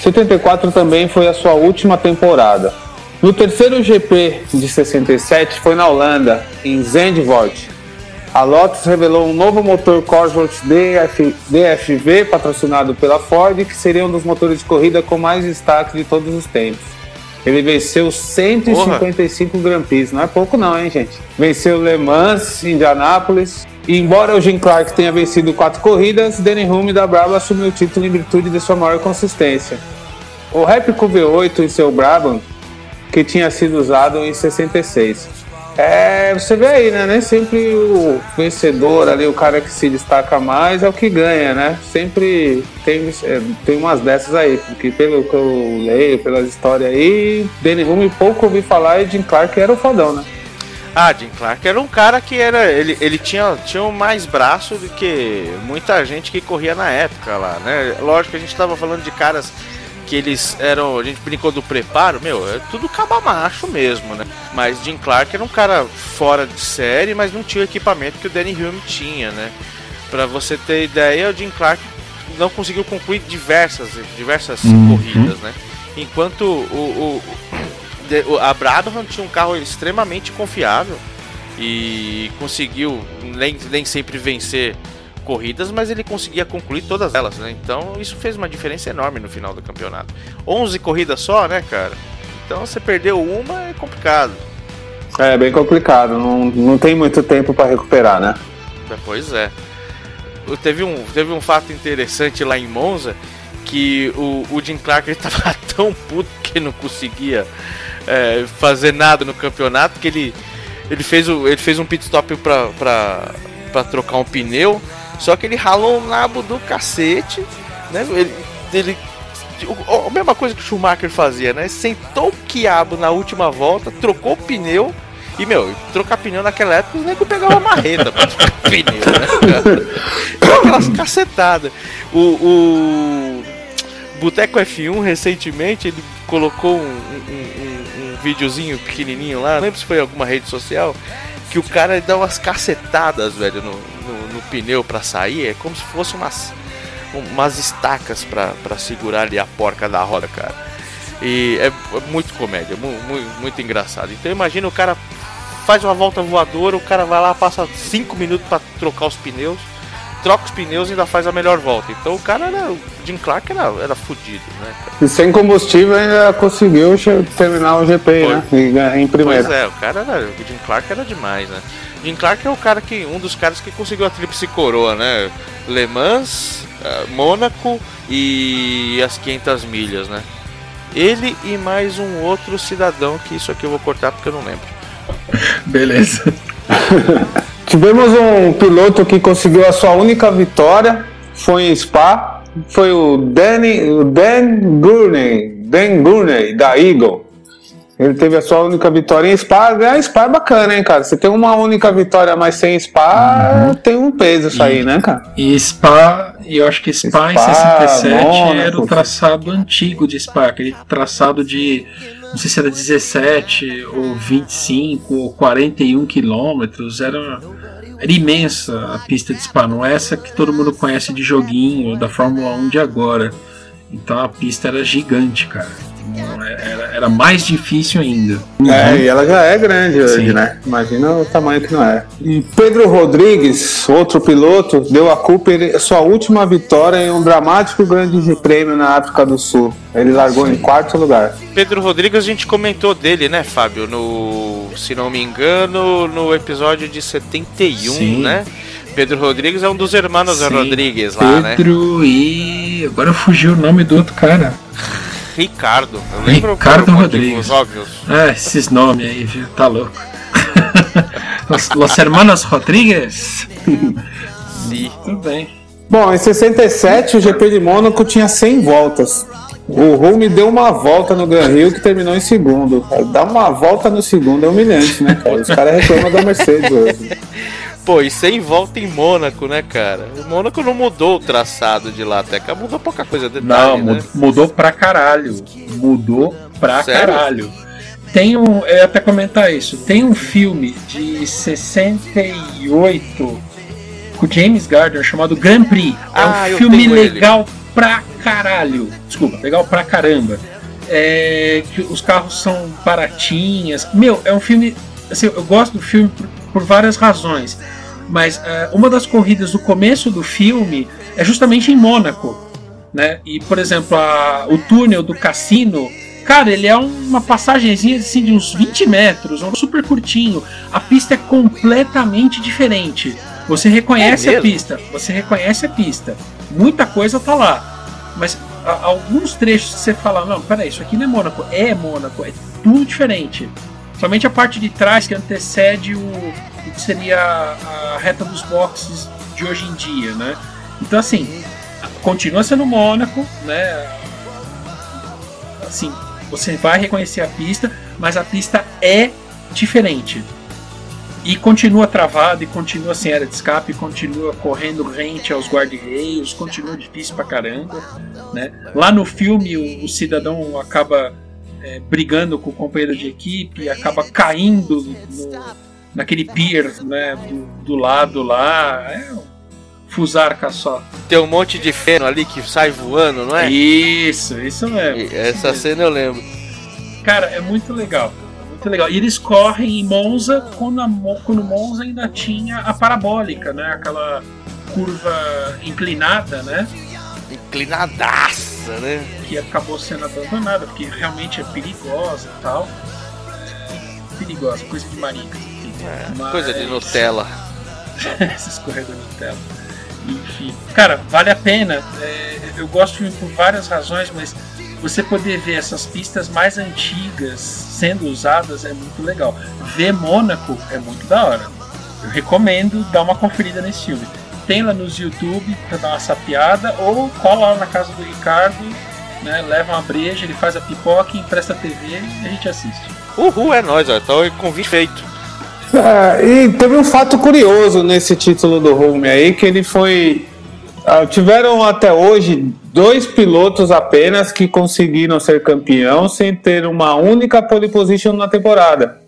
74 também foi a sua última temporada. No terceiro GP de 67 foi na Holanda, em Zandvoort. A Lotus revelou um novo motor Cosworth DFV, patrocinado pela Ford, que seria um dos motores de corrida com mais destaque de todos os tempos. Ele venceu 155 Grand Prix, não é pouco não, hein, gente? Venceu Le Mans, Indianápolis. E embora o Jim Clark tenha vencido 4 corridas, Denny Hulme da Brabham assumiu o título em virtude de sua maior consistência. O réplica V8 em seu Brabham, que tinha sido usado em 66. Você vê aí, né? Nem sempre o vencedor ali, o cara que se destaca mais é o que ganha, né? Sempre tem umas dessas aí, porque pelo que eu leio, pelas histórias aí, Denny Hulme pouco ouvi falar e Jim Clark era o fodão, né? Jim Clark era um cara que ele tinha mais braço do que muita gente que corria na época lá, né? Lógico que a gente tava falando de caras que eles eram, a gente brincou do preparo, meu, é tudo cabamacho mesmo, né? Mas Jim Clark era um cara fora de série, mas não tinha o equipamento que o Denny Hulme tinha, né? Pra você ter ideia, o Jim Clark não conseguiu concluir diversas corridas, né? Enquanto a Brabham tinha um carro extremamente confiável e conseguiu nem sempre vencer corridas, mas ele conseguia concluir todas elas, né? Então isso fez uma diferença enorme no final do campeonato. 11 corridas só, né, cara? Então você perdeu uma, é complicado. É bem complicado, não tem muito tempo para recuperar, né? Pois é. Teve um fato interessante lá em Monza, que o Jim Clark estava tão puto que não conseguia fazer nada no campeonato, que ele fez um pit stop para trocar um pneu, só que ele ralou o nabo do cacete, né? A mesma coisa que o Schumacher fazia, né? Sentou o quiabo na última volta, trocou o pneu. E, meu, trocar pneu naquela época, os negros pegavam uma marreta pra trocar pneu, né? Era aquelas cacetadas. O Boteco F1, recentemente, ele colocou um videozinho pequenininho lá, não lembro se foi em alguma rede social, que o cara dá umas cacetadas, velho, no pneu pra sair. É como se fosse umas estacas pra segurar ali a porca da roda, cara. E é muito comédia, muito engraçado. Então imagina, o cara faz uma volta voadora, o cara vai lá, passa 5 minutos pra trocar os pneus, troca os pneus e ainda faz a melhor volta. Então o cara era, o Jim Clark era fudido, né, cara? E sem combustível ainda conseguiu terminar o GP, né, em primeiro. Pois é, o Jim Clark era demais, né? Jim Clark é um dos caras que conseguiu a tríplice coroa, né? Le Mans, Mônaco e as 500 milhas, né? Ele e mais um outro cidadão, que isso aqui eu vou cortar porque eu não lembro. Beleza. Tivemos um piloto que conseguiu a sua única vitória, foi em Spa, foi o Dan Gurney, da Eagle. Ele teve a sua única vitória em Spa. Ganhar Spa é bacana, hein, cara? Você tem uma única vitória, mas sem Spa, tem um peso isso aí, né, cara? E Spa, e eu acho que Spa em 67, Mônaco, era o traçado antigo de Spa, aquele traçado de, não sei se era 17 ou 25 ou 41 quilômetros, era imensa a pista de Spa, não é essa que todo mundo conhece de joguinho ou da Fórmula 1 de agora. Então a pista era gigante, cara. Era mais difícil ainda. E ela já é grande hoje, sim, né? Imagina o tamanho que não é. E Pedro Rodrigues, outro piloto, deu a culpa sua última vitória em um dramático grande prêmio na África do Sul. Ele largou em quarto lugar. Pedro Rodrigues, a gente comentou dele, né, Fábio? Se não me engano, no episódio de 71, sim, né? Pedro Rodrigues é um dos hermanos, sim, Rodrigues lá, né? E agora fugiu o nome do outro cara. Ricardo Rodrigues. Óbvios. Esses nomes aí, viu? Tá louco. Los hermanos Rodrigues? Sim. Tudo bem. Bom, em 67 o GP de Mônaco tinha 100 voltas. O Hulme deu uma volta no Gran Rio, que terminou em segundo. Dar uma volta no segundo é humilhante, né, cara? Os caras reclamam da Mercedes hoje. Pô, e 100 voltas em Mônaco, né, cara? O Mônaco não mudou o traçado de lá até cá, mudou pouca coisa. Detalhe, não, né? Mudou pra caralho. Sério? Caralho. Eu ia até comentar isso. Tem um filme de 68 com o James Garner chamado Grand Prix. É um filme legal pra caralho. Desculpa, legal pra caramba. Que os carros são baratinhas. Meu, é um filme... Assim, eu gosto do filme... por várias razões, mas uma das corridas do começo do filme é justamente em Mônaco, né? E, por exemplo, o túnel do cassino, cara, ele é uma passagenzinha assim, de uns 20 metros, um super curtinho. A pista é completamente diferente. Você reconhece a pista, muita coisa tá lá, mas alguns trechos você fala, não, peraí, isso aqui não é Mônaco, é tudo diferente. Somente a parte de trás que antecede o que seria a reta dos boxes de hoje em dia, né? Então, assim, continua sendo Mônaco, né? Assim, você vai reconhecer a pista, mas a pista é diferente. E continua travado, e continua sem área de escape, continua correndo rente aos guarda-reios, continua difícil pra caramba, né? Lá no filme o cidadão acaba brigando com o companheiro de equipe, acaba caindo naquele pier, né, do lado lá, fusarca só. Tem um monte de feno ali que sai voando, não é? Isso mesmo. Essa cena eu lembro. Cara, é muito legal. Muito legal. E eles correm em Monza quando Monza ainda tinha a parabólica, né? Aquela curva inclinada, né? Inclinadaça, né? Que acabou sendo abandonada, porque realmente é perigosa e tal. Perigosa, coisa de marica. Mas... coisa de Nutella. Essas coisas de Nutella. Enfim. Cara, vale a pena. Eu gosto de filme por várias razões, mas... você poder ver essas pistas mais antigas sendo usadas é muito legal. Ver Mônaco é muito da hora. Eu recomendo dar uma conferida nesse filme. Tem lá nos YouTube pra dar uma sapiada, ou cola lá na casa do Ricardo, né, leva uma breja, ele faz a pipoca, empresta a TV e a gente assiste. Uhul, é nóis, tá o convite feito. E teve um fato curioso nesse título do Hulme aí, que ele foi... tiveram até hoje 2 pilotos apenas que conseguiram ser campeão sem ter uma única pole position na temporada.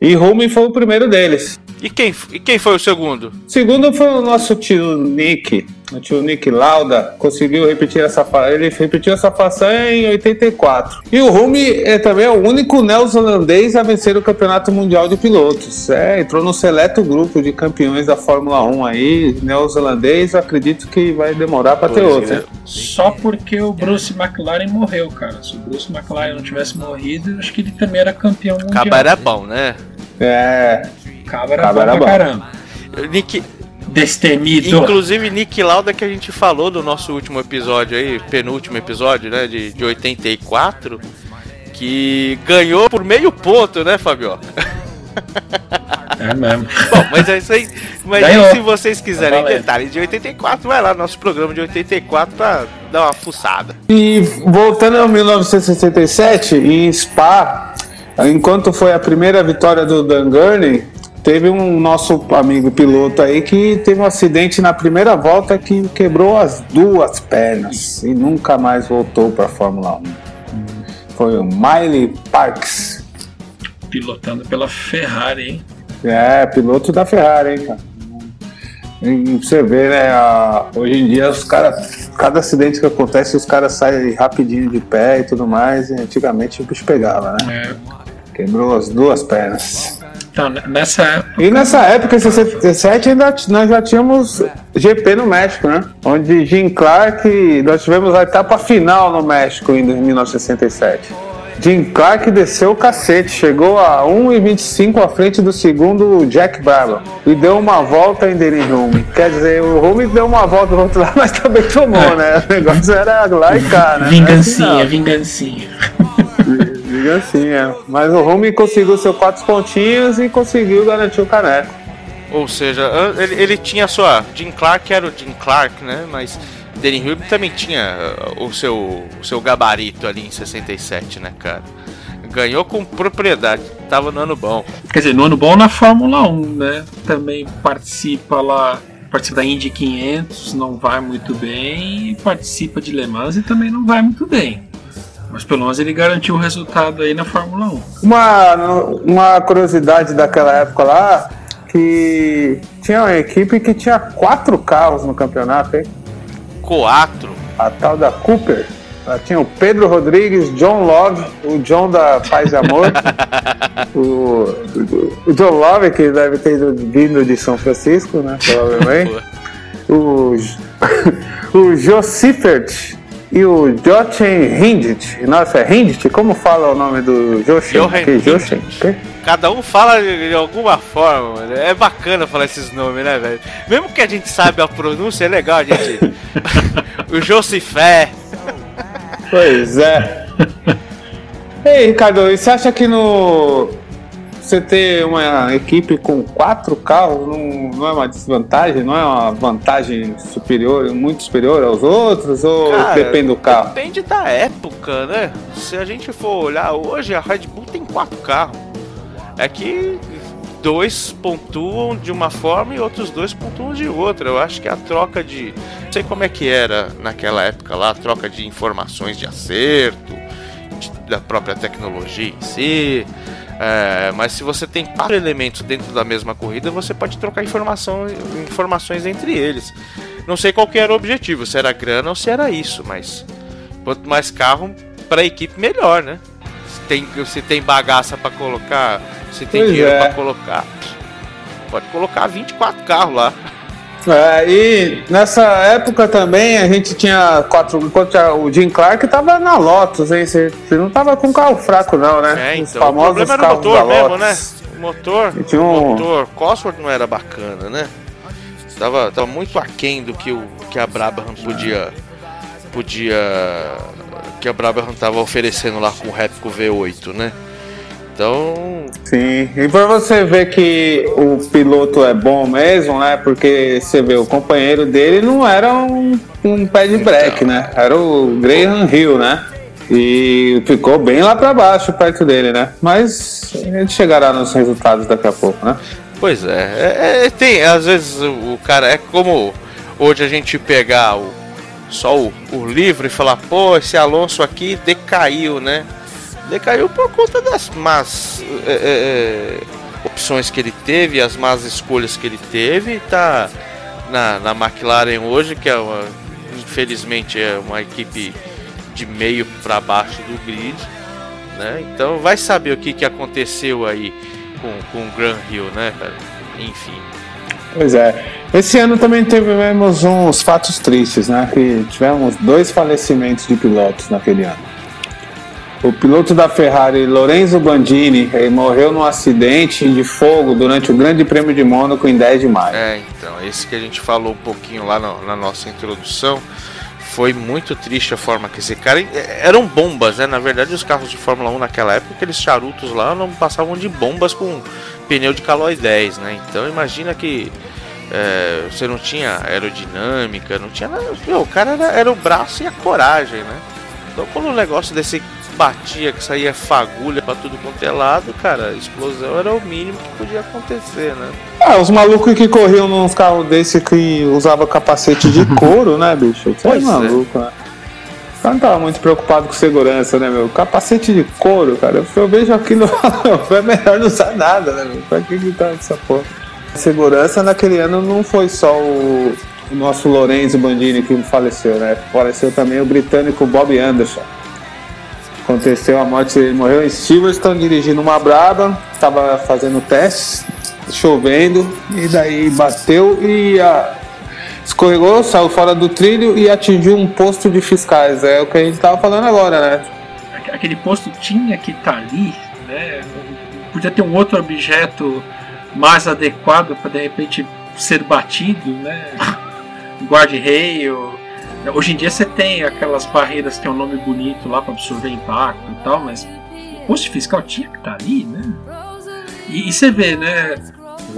E Hulme foi o primeiro deles. E quem foi o segundo? O segundo foi o nosso tio Nick. O tio Nick Lauda conseguiu repetir essa façanha. Ele repetiu essa façanha em 84. E o Hulme é também o único neozelandês a vencer o Campeonato Mundial de Pilotos. Entrou no seleto grupo de campeões da Fórmula 1 aí, neozelandês. Acredito que vai demorar para ter outro. Né? Só porque o Bruce McLaren morreu, cara. Se o Bruce McLaren não tivesse morrido, acho que ele também era campeão mundial. Cabo era bom, né? Cabo era bom pra caramba. Nick... destemido. Inclusive, Nick Lauda, que a gente falou do nosso último episódio aí, penúltimo episódio, né, de 84, que ganhou por meio ponto, né, Fabio? É mesmo. Bom, mas é isso aí. Mas aí, se vocês quiserem detalhes de 84, vai lá no nosso programa de 84 pra dar uma fuçada. E voltando ao 1967, em Spa, enquanto foi a primeira vitória do Dan Gurney, teve um nosso amigo piloto aí que teve um acidente na primeira volta que quebrou as 2 pernas e nunca mais voltou para a Fórmula 1. Foi o Miley Parks. Pilotando pela Ferrari, hein? Piloto da Ferrari, hein, cara? E você vê, né? Hoje em dia, os caras, cada acidente que acontece, os caras saem rapidinho de pé e tudo mais. E antigamente o bicho pegava, né? Quebrou as 2 pernas. Então, nessa época... E nessa época, em 67, ainda, nós já tínhamos GP no México, né? Onde Jim Clark, nós tivemos a etapa final no México em 1967. Jim Clark desceu o cacete, chegou a 1,25 à frente do segundo Jack Brabham e deu uma volta em Denny Hulme. Quer dizer, o Hulme deu uma volta do outro lado, mas também tomou, né? O negócio era lá e cá, né? Vingancinha. Vingancinha. Mas o Hulme conseguiu seus 4 pontinhos e conseguiu garantir o caneco. Ou seja, ele tinha só... Jim Clark era o Jim Clark, né? Mas... Denny Hulme também tinha o seu gabarito ali em 67, né, cara? Ganhou com propriedade, tava no ano bom. Quer dizer, no ano bom na Fórmula 1, né? Também participa da Indy 500, não vai muito bem, participa de Le Mans e também não vai muito bem. Mas pelo menos ele garantiu o resultado aí na Fórmula 1. Uma curiosidade daquela época lá, que tinha uma equipe que tinha 4 carros no campeonato, hein? Coatro. A tal da Cooper. Ela tinha o Pedro Rodrigues, John Love, o John da Paz e Amor, o John Love, que deve ter vindo de São Francisco, né? Provavelmente. o Joe Siffert e o Jochen Rindt. Nossa, Rindt? Como fala o nome do Jochen? Jochen? Cada um fala de alguma forma, mano. É bacana falar esses nomes, né, velho? Mesmo que a gente saiba a pronúncia, é legal a gente... o Josifé. Pois é. Ei, Ricardo, e você acha que você ter uma equipe com 4 carros não é uma desvantagem? Não é uma vantagem superior, muito superior aos outros? Ou cara, depende do carro? Depende da época, né? Se a gente for olhar hoje, a Red Bull tem 4 carros. É que dois pontuam de uma forma e outros dois pontuam de outra. Eu acho que a troca de... Não sei como é que era naquela época lá, a troca de informações de acerto, da própria tecnologia em si... É, mas se você tem 4 elementos dentro da mesma corrida, você pode trocar informações entre eles. Não sei qual que era o objetivo, se era grana ou se era isso, mas quanto mais carro para a equipe, melhor, né? Se tem bagaça para colocar, se tem dinheiro para colocar, pode colocar 24 carros lá. É, e nessa época também a gente tinha o Jim Clark tava na Lotus, hein? Você não tava com carro fraco não, né? É, então, os famosos o problema era o motor mesmo, né? O motor Cosworth não era bacana, né? Tava muito aquém do que a Brabham que a Brabham tava oferecendo lá com o Repco V8, né? Então... Sim, e pra você ver que o piloto é bom mesmo, né? Porque você vê, o companheiro dele não era um pé de break, né? Era o Graham Hill, né? E ficou bem lá pra baixo, perto dele, né? Mas a gente chegará nos resultados daqui a pouco, né? Pois é, tem, às vezes o cara, é como hoje a gente pegar só o livro e falar, pô, esse Alonso aqui decaiu, né? Decaiu por conta das más opções que ele teve, as más escolhas que ele teve. Está na McLaren hoje, que infelizmente é uma equipe de meio para baixo do grid, né? Então vai saber o que aconteceu aí com o Graham Hill, né, cara? Enfim. Pois é. Esse ano também tivemos uns fatos tristes, né? Que tivemos 2 falecimentos de pilotos naquele ano. O piloto da Ferrari, Lorenzo Bandini, ele morreu num acidente de fogo durante o Grande Prêmio de Mônaco em 10 de maio. É, então, esse que a gente falou um pouquinho lá na nossa introdução, foi muito triste a forma que esse cara... Eram bombas, né? Na verdade, os carros de Fórmula 1 naquela época, aqueles charutos lá, não passavam de bombas com pneu de calói 10, né? Então, imagina que você não tinha aerodinâmica, não tinha nada. O cara era o braço e a coragem, né? Então, quando o negócio desse... batia, que saía fagulha pra tudo quanto é lado, cara, explosão era o mínimo que podia acontecer, né? Ah, os malucos que corriam nos carros desse que usava capacete de couro, né, bicho? Você é maluco, né? O cara não tava muito preocupado com segurança, né, meu? Capacete de couro, cara, eu vejo aquilo, é melhor não usar nada, né, meu? Pra que gritar essa porra? A segurança naquele ano não foi só o nosso Lorenzo Bandini que faleceu, né? Faleceu também o britânico Bob Anderson. Aconteceu a morte, ele morreu em Silverstone dirigindo uma Brabham, estava fazendo testes, chovendo, e daí bateu e escorregou, saiu fora do trilho e atingiu um posto de fiscais. É o que a gente estava falando agora, né? Aquele posto tinha que estar ali, né? Podia ter um outro objeto mais adequado para de repente ser batido, né? Guarda-reio. Hoje em dia você tem aquelas barreiras que tem um nome bonito lá para absorver impacto e tal, mas o posto fiscal tinha que estar ali, né? E você vê, né?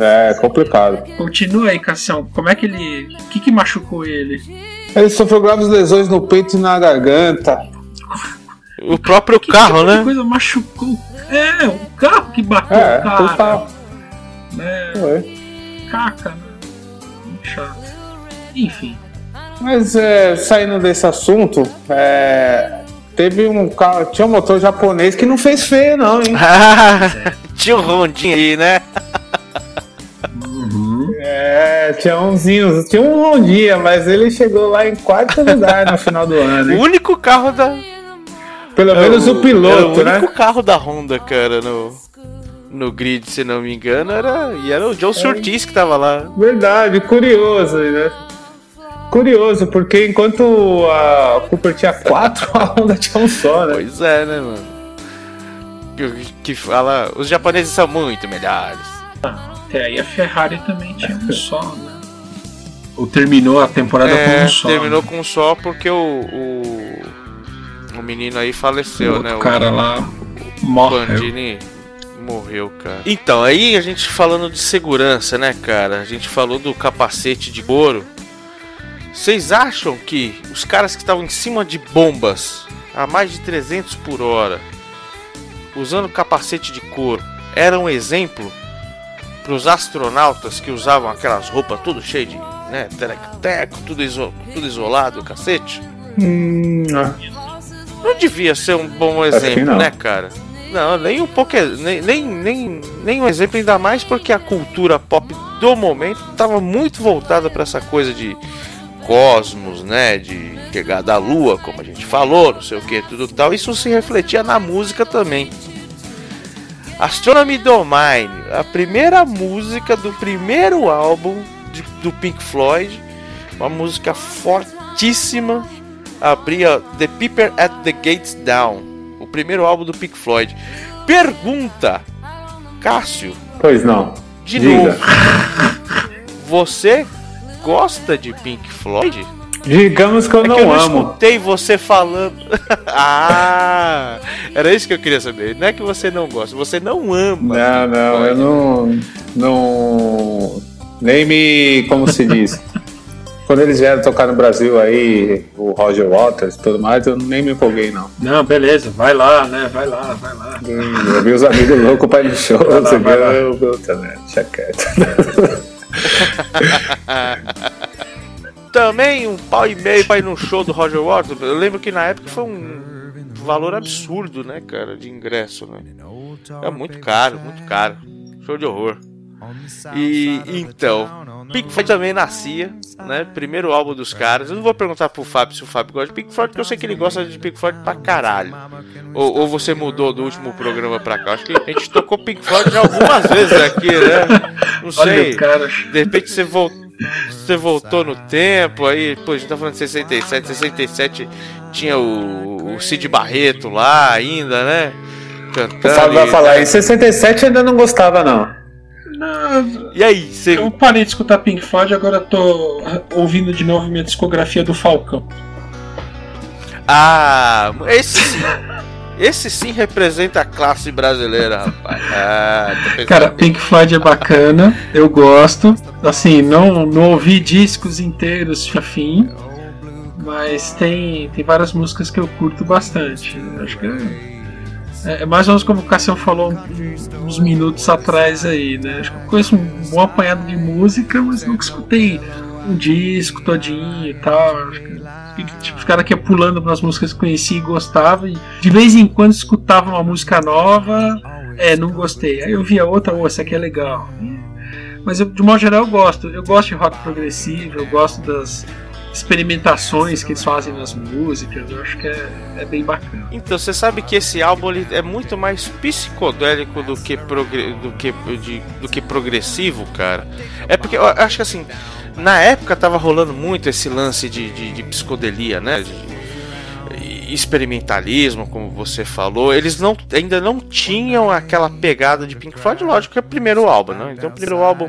É complicado. Continua aí, Cassião. Como é que ele... O que machucou ele? Ele sofreu graves lesões no peito e na garganta. O próprio carro, né? Que coisa machucou. É, o carro que bateu o cara. Total. Né? Caca, né? Muito chato. Enfim. Mas saindo desse assunto, teve um carro, tinha um motor japonês que não fez feio não, hein? Tinha um rondinho aí, né? Uhum. É, tinha um rondinha, mas ele chegou lá em 4º lugar no final do ano. Hein? O único carro da... Pelo menos o piloto, né? O único carro da Honda, cara, no grid, se não me engano, era o John Surtees que tava lá. Verdade, curioso, né? Curioso, porque enquanto a Cooper tinha 4, a Honda tinha um só, né? Pois é, né, mano? Que fala, os japoneses são muito melhores. Ah, até aí a Ferrari também tinha um só, né? Ou terminou a temporada com um só. Terminou, né? Com um só porque o menino aí faleceu, o né? O cara lá morreu. Bandini morreu, cara. Então, aí a gente falando de segurança, né, cara? A gente falou do capacete de couro. Vocês acham que os caras que estavam em cima de bombas a mais de 300 por hora usando capacete de couro era um exemplo para os astronautas que usavam aquelas roupas tudo cheio de, né, tereco-teco, tudo isolado, cacete. Não devia ser um bom exemplo, né, cara? Não, nem um pouco, nem um exemplo, ainda mais porque a cultura pop do momento estava muito voltada para essa coisa de cosmos, né, de chegar da lua, como a gente falou, não sei o que, tudo tal. Isso se refletia na música também. Astronomy Domain, a primeira música do primeiro álbum do Pink Floyd, uma música fortíssima, abria The Piper at the Gates Down, o primeiro álbum do Pink Floyd. Pergunta, Cássio. Pois não. Diga. Você gosta de Pink Floyd? Digamos que eu não amo. Eu não escutei você falando. Ah, era isso que eu queria saber. Não é que você não gosta, você não ama. Não, não, eu não. Nem me. Como se diz? Quando eles vieram tocar no Brasil aí, o Roger Waters e tudo mais, eu nem me empolguei, não. Não, beleza, vai lá, né? Vai lá. Eu vi os amigos loucos pra ir no show, você viu? Puta, né? Deixa quieto. Também um pau e meio pra ir no show do Roger Waters. Eu lembro que na época foi um valor absurdo, né, cara, de ingresso, né? É muito caro. Show de horror. E então, Pink Floyd também nascia, né? Primeiro álbum dos caras. Eu não vou perguntar pro Fábio se o Fábio gosta de Pink Floyd, porque eu sei que ele gosta de Pink Floyd pra caralho. Ou você mudou do último programa pra cá? Acho que a gente tocou Pink Floyd já algumas vezes aqui, né? Não sei. De repente você voltou no tempo, aí, pô, a gente tá falando de 67. 67 tinha o Syd Barrett lá ainda, né? Cantando. O Fábio vai falar, em 67 ainda não gostava, não. E aí, você... Eu parei de escutar Pink Floyd, agora tô ouvindo de novo minha discografia do Falcão. Ah, esse sim representa a classe brasileira, rapaz. Ah, cara, Pink Floyd é bacana, eu gosto. Assim, não ouvi discos inteiros, chafim, mas tem várias músicas que eu curto bastante. Acho que é mais ou menos como o Cássio falou uns minutos atrás aí, né? Acho que eu conheço um bom apanhado de música, mas nunca escutei um disco todinho e tal. Acho que, tipo, os caras que iam pulando nas músicas que conhecia e gostava, e de vez em quando escutava uma música nova, não gostei. Aí eu via outra, essa aqui é legal. Mas eu, de modo geral, eu gosto. Eu gosto de rock progressivo, eu gosto das experimentações que eles fazem nas músicas, eu acho que é bem bacana. Então, você sabe que esse álbum ele é muito mais psicodélico do que progressivo, cara. É porque eu acho que, assim, na época tava rolando muito esse lance de psicodelia, né? De experimentalismo, como você falou. Eles ainda não tinham aquela pegada de Pink Floyd, lógico, que é o primeiro álbum, né? Então, o primeiro álbum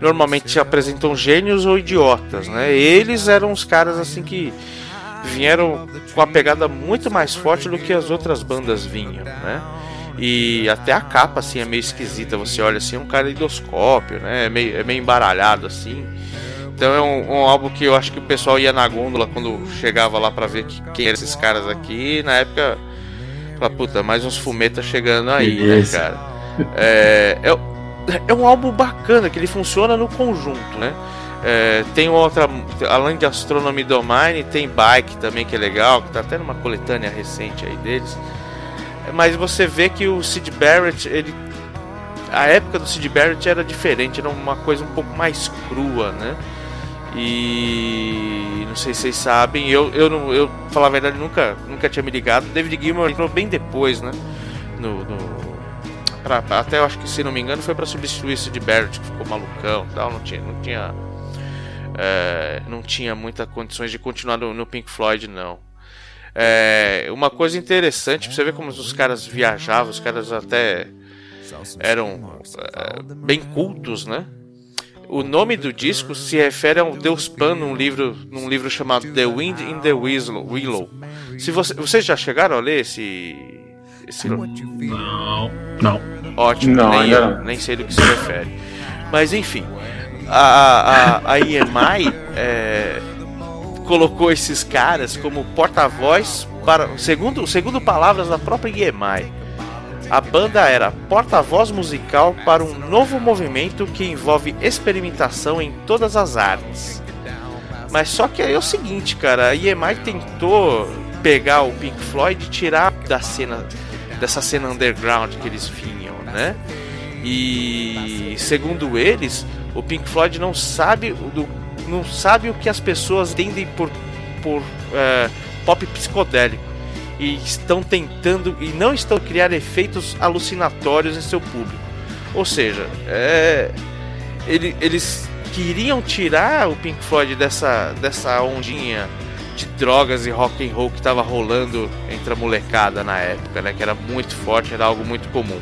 normalmente se apresentam gênios ou idiotas, né? Eles eram os caras assim que vieram com a pegada muito mais forte do que as outras bandas vinham, né? E até a capa assim é meio esquisita, você olha assim, é um caleidoscópio, né? É meio embaralhado assim. Então é um álbum que eu acho que o pessoal ia na gôndola quando chegava lá pra ver quem eram esses caras aqui. E na época, fala, puta, mais uns fumetas chegando aí, né, cara? É um álbum bacana, que ele funciona no conjunto, né? Tem outra, além de Astronomy Domain, tem Bike também, que é legal, que tá até numa coletânea recente aí deles. Mas você vê que o Syd Barrett, a época do Syd Barrett era diferente, era uma coisa um pouco mais crua, né? E não sei se vocês sabem, eu falar a verdade, nunca tinha me ligado. David Gilmour entrou bem depois, né? Até eu acho que, se não me engano, foi para substituir o Syd Barrett, que ficou malucão e tal. Não tinha muitas condições de continuar no Pink Floyd, não. Uma coisa interessante, pra você ver como os caras viajavam, os caras até eram bem cultos, né? O nome do disco se refere a um deus Pan num livro chamado The Wind in the Willow. Se vocês já chegaram a ler esse... Não. Ótimo, não, nem sei do que se refere. Mas enfim, a EMI colocou esses caras como porta-voz para, segundo palavras da própria EMI, a banda era porta-voz musical para um novo movimento que envolve experimentação em todas as artes. Mas só que aí é o seguinte, cara, a EMI tentou pegar o Pink Floyd e tirar da cena, dessa cena underground que eles vinham, né? E segundo eles, o Pink Floyd não sabe o que as pessoas entendem por pop psicodélico. E estão tentando e não estão criar efeitos alucinatórios em seu público. Ou seja, eles queriam tirar o Pink Floyd dessa ondinha de drogas e rock and roll que estava rolando entre a molecada na época, né? Que era muito forte, era algo muito comum.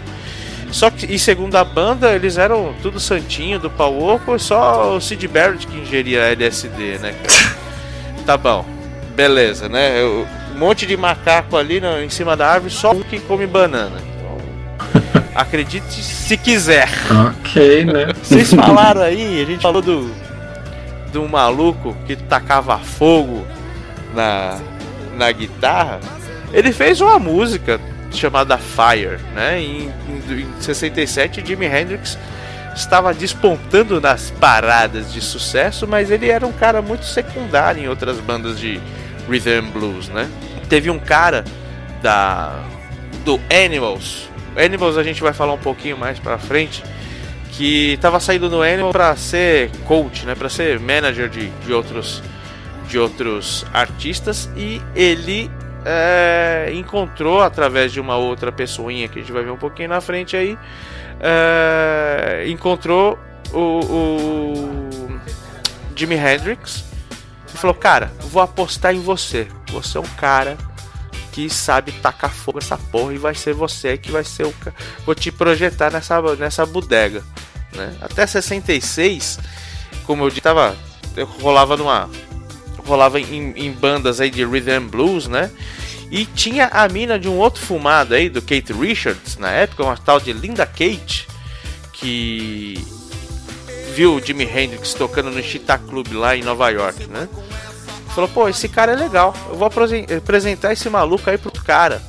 Só que, e segundo a banda, eles eram tudo santinho do pau oco, só o Syd Barrett que ingeria LSD, né? Tá bom, beleza, né? Um monte de macaco ali em cima da árvore, só um que come banana. Então, acredite se quiser. Ok, né? Vocês falaram aí, a gente falou do maluco que tacava fogo na guitarra. Ele fez uma música chamada Fire, né? Em 67, Jimi Hendrix estava despontando nas paradas de sucesso, mas ele era um cara muito secundário em outras bandas de Rhythm Blues, né? Teve um cara do Animals, a gente vai falar um pouquinho mais pra frente, que tava saindo do Animals pra ser coach, né? Pra ser manager de outros artistas, e ele encontrou, através de uma outra pessoinha que a gente vai ver um pouquinho na frente aí, encontrou o Jimi Hendrix e falou: cara, vou apostar em você. Você é um cara que sabe tacar fogo nessa porra, e vai ser você que vai ser o cara. Vou te projetar nessa bodega, né? Até 66, como eu disse, eu rolava em bandas aí de Rhythm Blues, né? E tinha a mina de um outro fumado aí, do Kate Richards, na época, uma tal de Linda Kate, que viu o Jimi Hendrix tocando no Cheetah Club lá em Nova York, né? Falou: pô, esse cara é legal, eu vou apresentar esse maluco aí pro cara.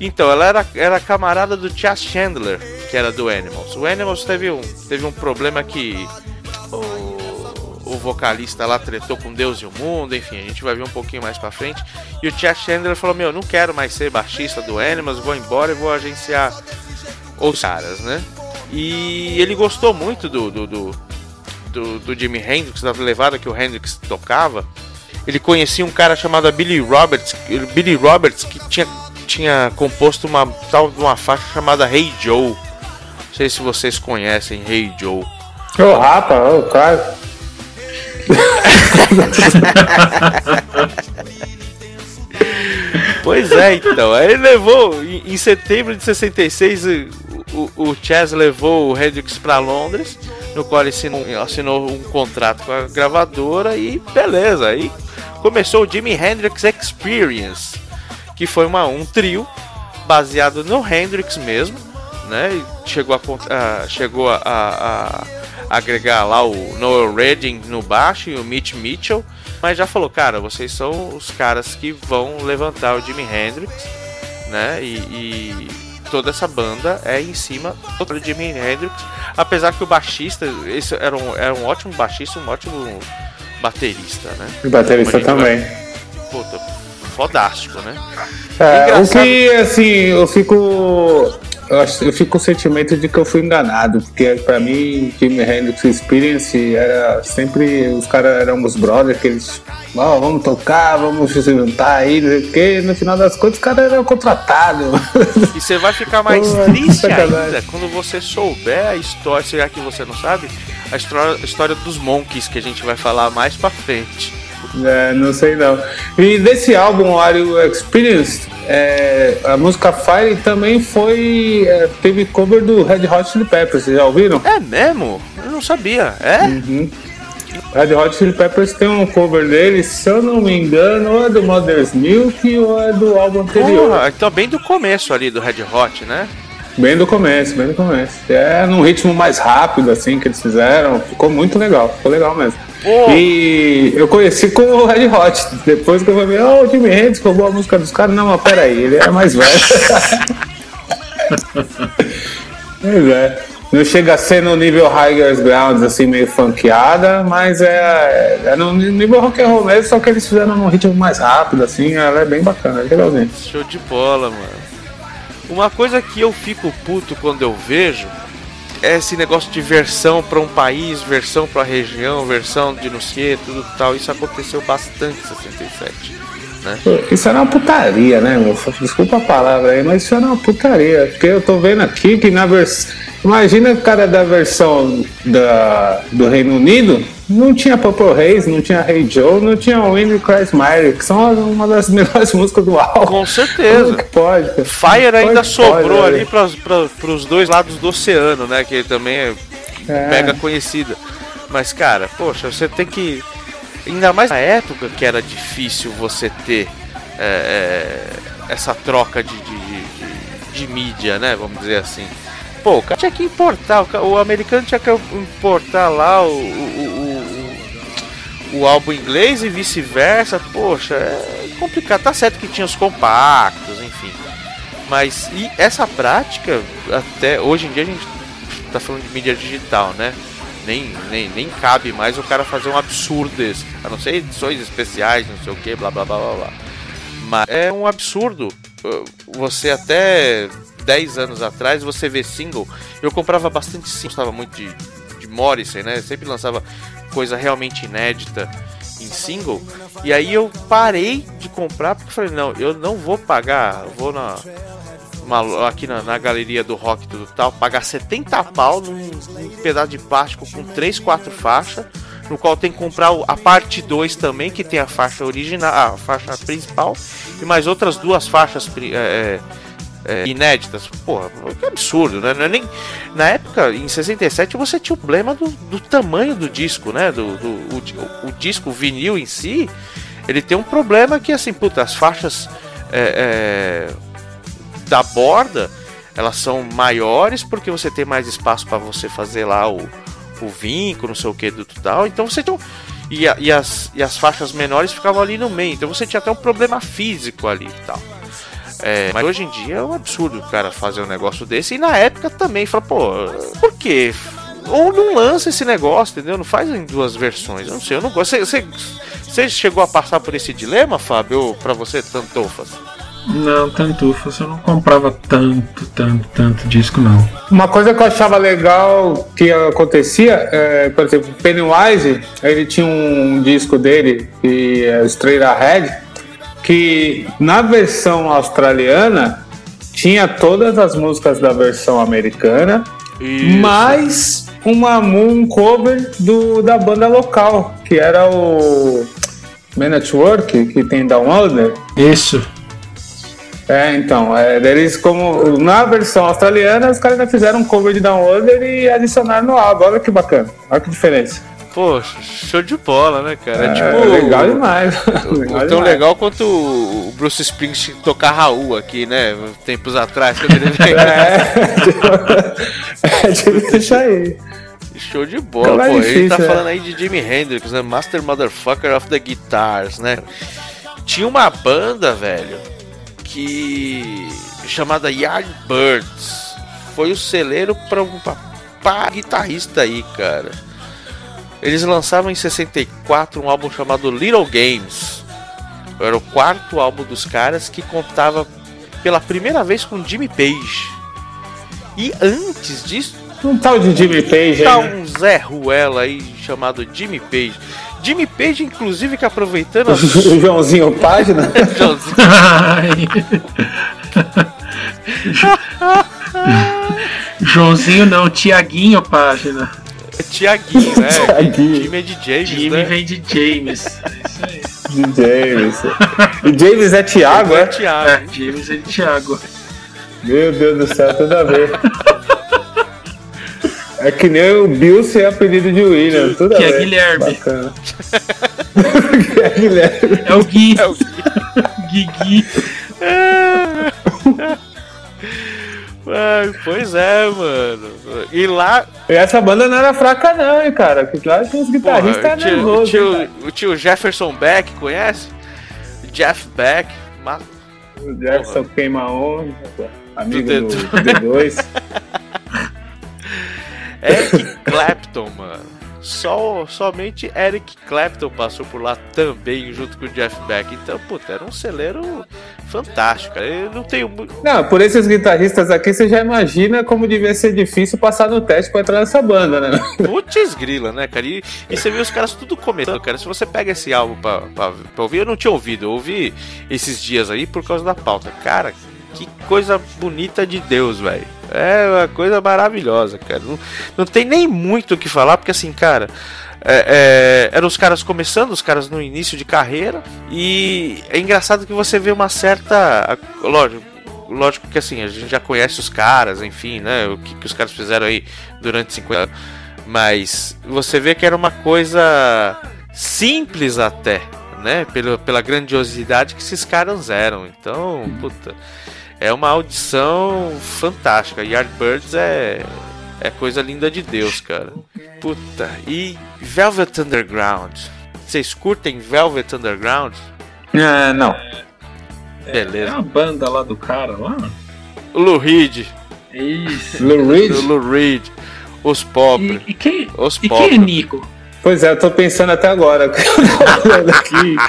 Então, ela era camarada do Chas Chandler, que era do Animals. O Animals teve um problema que o vocalista lá tretou com Deus e o mundo, enfim, a gente vai ver um pouquinho mais pra frente. E o Chas Chandler falou: meu, não quero mais ser baixista do Animals, vou embora e vou agenciar os caras, né? E ele gostou muito do Jimi Hendrix, da levada que o Hendrix tocava. Ele conhecia um cara chamado Billy Roberts, que tinha composto uma faixa chamada Hey Joe. Não sei se vocês conhecem Hey Joe. Oh, rapa, oh, cara. Pois é, então. Aí ele levou, em setembro de 66... O Chas levou o Hendrix para Londres, no qual ele assinou um contrato com a gravadora, e beleza, aí começou o Jimi Hendrix Experience, que foi um trio baseado no Hendrix mesmo, né? Chegou a agregar lá o Noel Redding no baixo e o Mitch Mitchell, mas já falou: cara, vocês são os caras que vão levantar o Jimi Hendrix, né? Toda essa banda é em cima do Jimi Hendrix, apesar que o baixista, esse era um ótimo baixista, um ótimo baterista, né? O baterista também. Puta, fodástico, né? O que, assim, eu fico com o sentimento de que eu fui enganado, porque pra mim, Jimi Hendrix Experience era sempre, os caras eram os brothers, que eles, vamos tocar, vamos se juntar aí, porque no final das contas os caras eram contratados. E você vai ficar mais triste ainda quando você souber a história, será que você não sabe? A história dos Monkeys, que a gente vai falar mais pra frente. Não sei não. E desse álbum, Are You Experienced, a música Fire também teve cover do Red Hot Chili Peppers, vocês já ouviram? É mesmo? Eu não sabia, Uhum. Red Hot Chili Peppers tem um cover dele, se eu não me engano, ou é do Mother's Milk ou é do álbum anterior. Então bem do começo ali do Red Hot, né? Bem do começo. É num ritmo mais rápido, assim, que eles fizeram. Ficou muito legal, ficou legal mesmo. Oh. E eu conheci com o Red Hot. Depois que eu falei: o Jimi Hendrix roubou a música dos caras. Não, mas peraí, ele é mais velho. Pois é. Não chega a ser no nível Higher Grounds, assim, meio funkeada, mas é no nível rock and roll mesmo, só que eles fizeram num ritmo mais rápido, assim, ela é bem bacana, é legalzinho. Show de bola, mano. Uma coisa que eu fico puto quando eu vejo é esse negócio de versão pra um país, versão pra região, versão de não sei, tudo tal. Isso aconteceu bastante em 67, né? Isso era uma putaria, né, meu? Desculpa a palavra aí, mas isso era uma putaria. Porque eu tô vendo aqui que na versão... Imagina o cara da versão do Reino Unido, não tinha Purple Haze, não tinha Hey Joe, não tinha Winnie Christmire, que são uma das melhores músicas do álbum. Com certeza. Como que pode? Fire pode, ainda sobrou pode, ali para os dois lados do oceano, né? Que também é mega conhecida. Mas, cara, poxa, você tem que... Ainda mais na época que era difícil você ter essa troca de mídia, né? Vamos dizer assim. Pô, o cara tinha que importar, o americano tinha que importar lá o álbum inglês e vice-versa. Poxa, é complicado. Tá certo que tinha os compactos, enfim. Mas e essa prática, até hoje em dia a gente tá falando de mídia digital, né? Nem cabe mais o cara fazer um absurdo desse. A não ser edições especiais, não sei o que, blá blá blá blá blá. Mas é um absurdo. Você até 10 anos atrás, você vê single. Eu comprava bastante single, gostava muito de Morrissey, né? Eu sempre lançava coisa realmente inédita em single. E aí eu parei de comprar porque falei, não, eu não vou pagar, eu vou aqui na galeria do rock e tudo tal, pagar 70 pau num pedaço de plástico com 3, 4 faixas, no qual tem que comprar a parte 2 também, que tem a faixa original, a faixa principal, e mais outras duas faixas inéditas. Porra, que absurdo, né? Não é nem... Na época, em 67, você tinha o problema do tamanho do disco, né? O disco, o vinil em si, ele tem um problema que, assim, puta, as faixas da borda, elas são maiores porque você tem mais espaço para você fazer lá o vinco, não sei o que, do tal. Então você tinha... E as faixas menores ficavam ali no meio. Então você tinha até um problema físico ali e tal. Mas hoje em dia é um absurdo o cara fazer um negócio desse. E na época também, fala, pô, por quê? Ou não lança esse negócio, entendeu? Não faz em duas versões. Eu não sei, eu não gosto. Você chegou a passar por esse dilema, Fábio? Ou pra você, tantufas? Não, tantufas. Eu não comprava tanto disco, não. Uma coisa que eu achava legal que acontecia, por exemplo, Pennywise, ele tinha um disco dele, que é Straight Ahead, que na versão australiana tinha todas as músicas da versão americana. Isso. Mais um cover da banda local, que era o Man at Work, que tem Down Under. Isso. Então, eles, como na versão australiana, os caras ainda fizeram um cover de Down Under e adicionaram no álbum. Olha que bacana, olha que diferença. Poxa, show de bola, né, cara? É legal demais. Tão legal quanto o Bruce Springsteen tocar Raul aqui, né? Tempos atrás, quando ele veio. Deixa aí. Show de bola, pô. Ele tá falando aí de Jimi Hendrix, né? Master Motherfucker of the Guitars, né? Tinha uma banda, velho, que... chamada Yardbirds. Foi o celeiro pra guitarrista aí, cara. Eles lançavam em 64 um álbum chamado Little Games. Era o quarto álbum dos caras, que contava pela primeira vez com Jimmy Page. E antes disso... um tal de Jimmy Page, tá aí, né? Um Zé Ruela aí chamado Jimmy Page. Jimmy Page, inclusive, que aproveitando... O Joãozinho Página? Joãozinho. Joãozinho não, Tiaguinho Página. É Tiaguinho, né? Tiaguinho. O time é de James, o time, né? Vem de James. É isso aí. De James. E James é Tiago, é? Thiago. É, James é Tiago. Meu Deus do céu, tudo a ver. É que nem o Bill ser apelido de William, tudo a ver. Que é Guilherme. Bacana. Que é Guilherme. É o Gui. É o Gui. Gui. Pois é, mano. E lá... E essa banda não era fraca não, hein, cara. Porque lá tinha uns guitarristas nervosos. O tio Jefferson Beck, conhece? Jeff Beck. O Jefferson queima onda. amigo do D2. Eric Clapton, mano. Somente Eric Clapton passou por lá também, junto com o Jeff Beck. Então, puta, era um celeiro fantástico. Eu não tenho muito. Não, por esses guitarristas aqui, você já imagina como devia ser difícil passar no teste pra entrar nessa banda, né? Putz grila, né, cara? E você vê os caras tudo comentando, cara. Se você pega esse álbum pra ouvir, eu não tinha ouvido. Eu ouvi esses dias aí por causa da pauta. Cara, que coisa bonita de Deus, velho. É uma coisa maravilhosa, cara. Não tem nem muito o que falar, porque assim, cara, eram os caras começando, os caras no início de carreira. E é engraçado que você vê uma certa... Lógico que assim, a gente já conhece os caras, enfim, né? O que os caras fizeram aí durante 50 anos. Mas você vê que era uma coisa simples até, né? Pela grandiosidade que esses caras eram. Então, puta... É uma audição fantástica. Yardbirds é coisa linda de Deus, cara. Puta. E Velvet Underground. Vocês curtem Velvet Underground? Não. Beleza. É a banda lá do cara lá? Lou Reed. Isso. Lou Reed. Os pobres. E quem é Nico? Pois é, eu tô pensando até agora.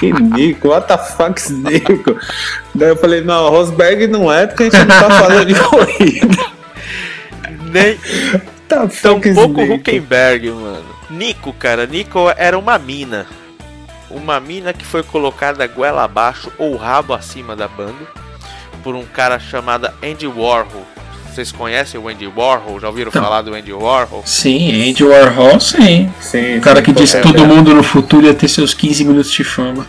Que Nico, what the fuck is Nico? Daí eu falei, não, Rosberg não é, porque a gente não tá falando de corrida. Nem tá tampouco Huckenberg, mano. Nico, cara, Nico era uma mina. Uma mina que foi colocada goela abaixo ou rabo acima da banda por um cara chamado Andy Warhol. Vocês conhecem o Andy Warhol? Já ouviram falar do Andy Warhol? Sim, Andy Warhol, sim. O cara que disse que todo mundo no futuro ia ter seus 15 minutos de fama.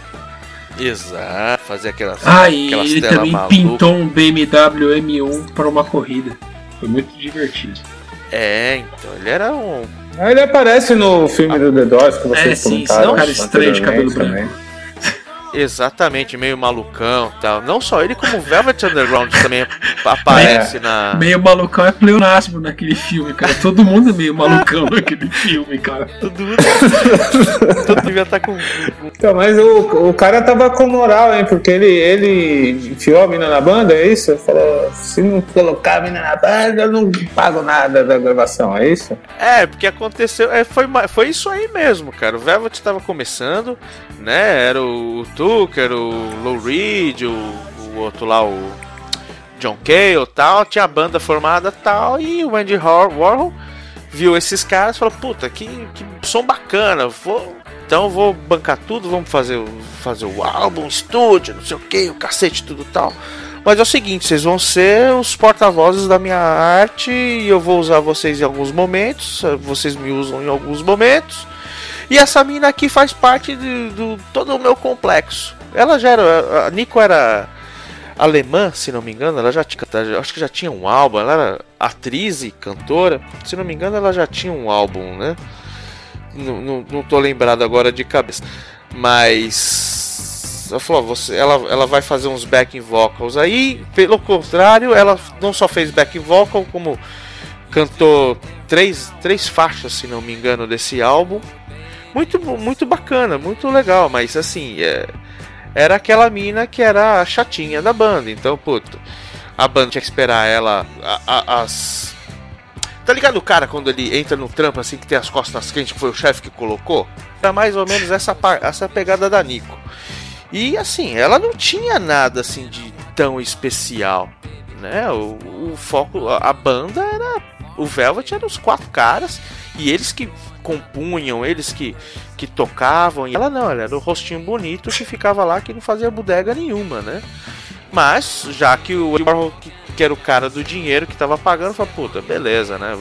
Exato, fazer aquelas telas malucas. Ah, e ele também pintou um BMW M1 para uma corrida. Foi muito divertido. É, então, ele era um... Ele aparece no filme do The Doors, que vocês comentaram. É, um cara estranho de cabelo branco. Exatamente, meio malucão e tal. Não só ele, como o Velvet Underground também aparece na... Meio malucão é pleonasmo naquele filme, cara. Todo mundo é meio malucão naquele filme, cara. Todo mundo devia estar com... Então, mas o cara tava com moral, hein? Porque ele enfiou a mina na banda, é isso? Ele falou, se não colocar a mina na banda, eu não pago nada da gravação, é isso? É, porque aconteceu... Foi isso aí mesmo, cara. O Velvet tava começando, né? Era o Tucker, o Lou Reed, o outro lá, o John Cale, tal, tinha a banda formada tal, e o Andy Warhol viu esses caras e falou, puta, que som bacana, então vou bancar tudo, vamos fazer o álbum, estúdio, não sei o que, o cacete, tudo tal. Mas é o seguinte, vocês vão ser os porta-vozes da minha arte e eu vou usar vocês em alguns momentos, vocês me usam em alguns momentos. E essa mina aqui faz parte de todo o meu complexo. Ela já era... A Nico era alemã, se não me engano. Ela já tinha... Acho que já tinha um álbum. Ela era atriz e cantora. Se não me engano, ela já tinha um álbum, né? Não tô lembrado agora de cabeça. Mas... Ela falou, ela vai fazer uns backing vocals aí. Pelo contrário, ela não só fez backing vocal, como cantou três faixas, se não me engano, desse álbum. Muito, muito bacana, muito legal, mas assim, era aquela mina que era a chatinha da banda, então, puto, a banda tinha que esperar ela, Tá ligado o cara quando ele entra no trampo, assim, que tem as costas quentes, que foi o chefe que colocou? Era mais ou menos essa pegada da Nico. E, assim, ela não tinha nada, assim, de tão especial, né? O foco, a banda era... O Velvet era os quatro caras, e eles que... compunham, eles que tocavam, e ela não, ela era o rostinho bonito que ficava lá, que não fazia bodega nenhuma, né? Mas, já que o Warhol, que era o cara do dinheiro que tava pagando, falou, puta, beleza, né?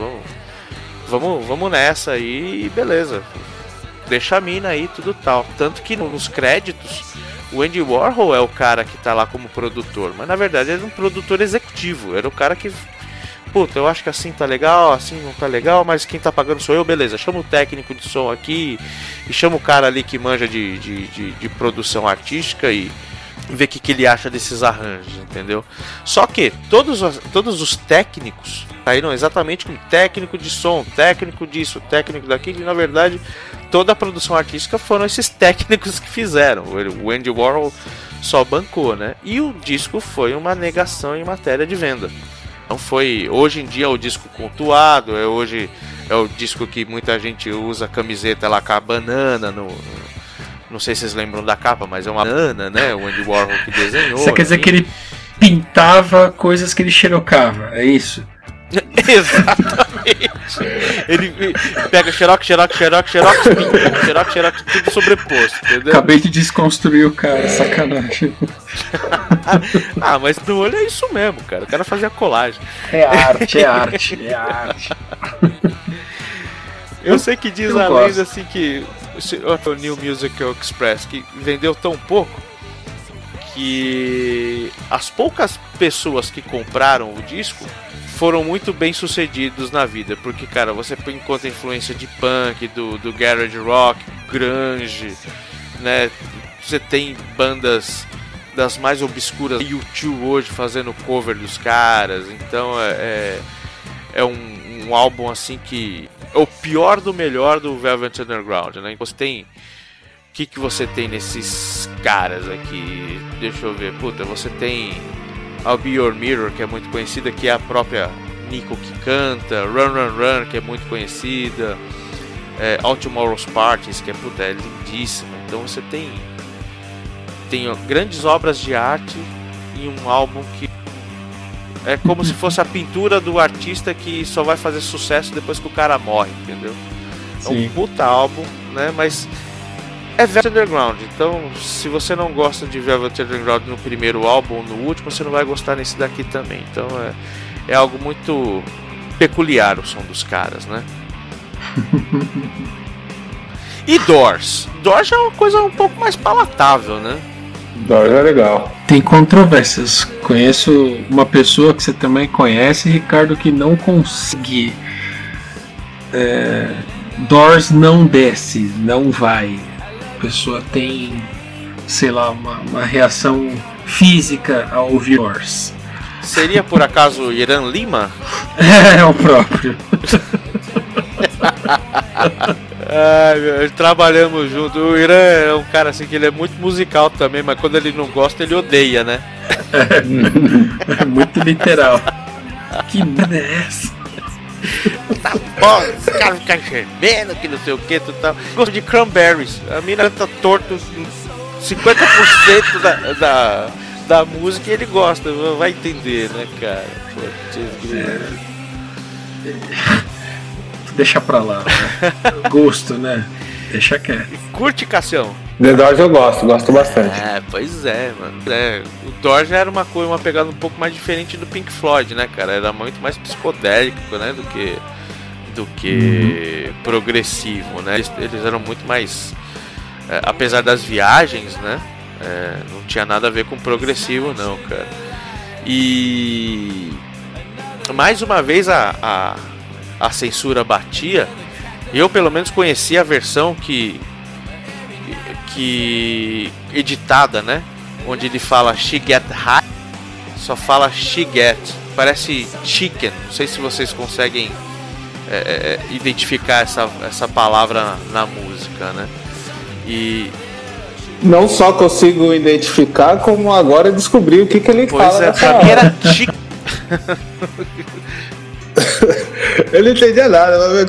Vamos nessa aí, beleza. Deixa a mina aí, tudo tal. Tanto que nos créditos, o Andy Warhol é o cara que tá lá como produtor, mas na verdade ele era um produtor executivo, era o cara que... Puta, eu acho que assim tá legal, assim não tá legal, mas quem tá pagando sou eu, beleza, chama o técnico de som aqui e chama o cara ali que manja de produção artística e vê o que ele acha desses arranjos, entendeu? Só que todos os técnicos saíram exatamente como técnico de som, técnico disso, técnico daquilo, e na verdade toda a produção artística foram esses técnicos que fizeram, o Andy Warhol só bancou, né? E o disco foi uma negação em matéria de venda. Não foi, hoje em dia é o disco cultuado, hoje é o disco que muita gente usa a camiseta lá com a banana no... Não sei se vocês lembram da capa, mas é uma banana, né? O Andy Warhol que desenhou. Você quer dizer que ele pintava coisas que ele xerocava, é isso? Exatamente. Ele pega xerox, pinta, xerox, tudo sobreposto, entendeu? Acabei de desconstruir o cara, sacanagem. Ah, mas do olho é isso mesmo, cara. O cara fazia colagem. É arte. Eu sei que diz a lenda assim que o New Musical Express, que vendeu tão pouco que as poucas pessoas que compraram o disco foram muito bem sucedidos na vida, porque, cara, você encontra influência de punk, do garage rock, grunge, né? Você tem bandas das mais obscuras, U2 hoje fazendo cover dos caras. Então é um álbum assim que é o pior do melhor do Velvet Underground, né? Você tem... O que você tem nesses caras aqui? Deixa eu ver. Puta, você tem I'll Be Your Mirror, que é muito conhecida, que é a própria Nico que canta. Run Run Run, que é muito conhecida. All Tomorrow's Parties, que é, puta, é lindíssima. Então você tem grandes obras de arte em um álbum que é como se fosse a pintura do artista que só vai fazer sucesso depois que o cara morre, entendeu? É um puta álbum, né? Mas é Velvet Underground, então se você não gosta de Velvet Underground no primeiro álbum ou no último, você não vai gostar nesse daqui também. Então é algo muito peculiar o som dos caras, né? E Doors? Doors é uma coisa um pouco mais palatável, né? Doors é legal. Tem controvérsias. Conheço uma pessoa que você também conhece, Ricardo, que não consegue. Doors não desce, não vai. A pessoa tem, sei lá, uma reação física ao ouvir Doors. Seria por acaso Irã Lima? É o próprio. Trabalhamos junto. O Irã é um cara assim que ele é muito musical também, mas quando ele não gosta, ele odeia, né? É muito literal. Que merda é essa? Tá bom, esse cara fica gemendo, que não sei o que, tal. Gosto de Cranberries. A mina tá torto 50% da música e ele gosta. Vai entender, né, cara? Deixa pra lá, né? Gosto, né? Deixa quieto. Curte, Cassião? The Doors eu gosto bastante. Pois é, mano. O Doors era uma coisa, uma pegada um pouco mais diferente do Pink Floyd, né, cara? Era muito mais psicodélico, né, do que progressivo, né? Eles eram muito mais... apesar das viagens, né? Não tinha nada a ver com progressivo, não, cara. E... mais uma vez a censura batia. Eu pelo menos conhecia a versão que editada, né? Onde ele fala "She Get High", só fala "She Get", parece chicken. Não sei se vocês conseguem identificar essa palavra na música, né? E não só consigo identificar, como agora descobri o que ele fala. Pois é, que era chicken. Eu não entendia nada, mas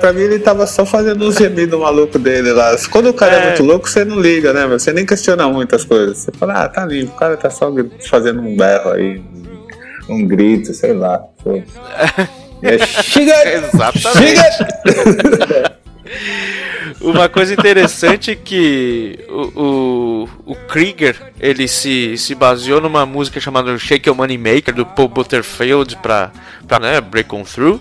pra mim ele tava só fazendo um gemido maluco dele lá. Quando o cara é muito louco, você não liga, né? Você nem questiona muitas coisas. Você fala, tá limpo, o cara tá só fazendo um berro aí, um grito, sei lá. Chega! Exatamente! Chega! Uma coisa interessante é que o Krieger, ele se baseou numa música chamada Shake Your Money Maker, do Paul Butterfield, pra né, Break On Through.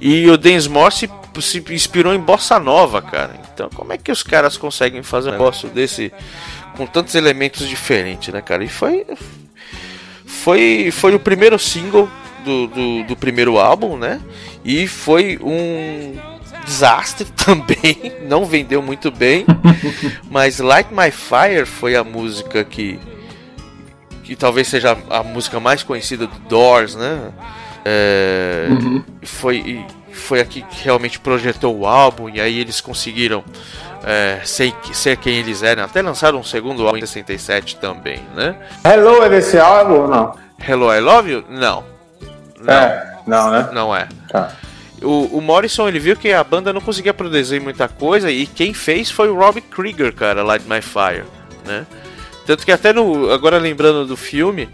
E o Densmore se inspirou em bossa nova, cara. Então como é que os caras conseguem fazer um negócio desse com tantos elementos diferentes, né, cara? E foi o primeiro single do primeiro álbum, né? E foi um desastre também, não vendeu muito bem, mas Light My Fire foi a música que talvez seja a música mais conhecida do Doors, né? Foi a que realmente projetou o álbum, e aí eles conseguiram ser quem eles eram, até lançaram um segundo álbum em 67 também, né? Hello é desse álbum ou não? Hello I Love You? Não. Não, né? Não é. Tá. O Morrison, ele viu que a banda não conseguia produzir muita coisa, e quem fez foi o Rob Krieger, cara, Light My Fire, né? Tanto que até no, agora lembrando do filme,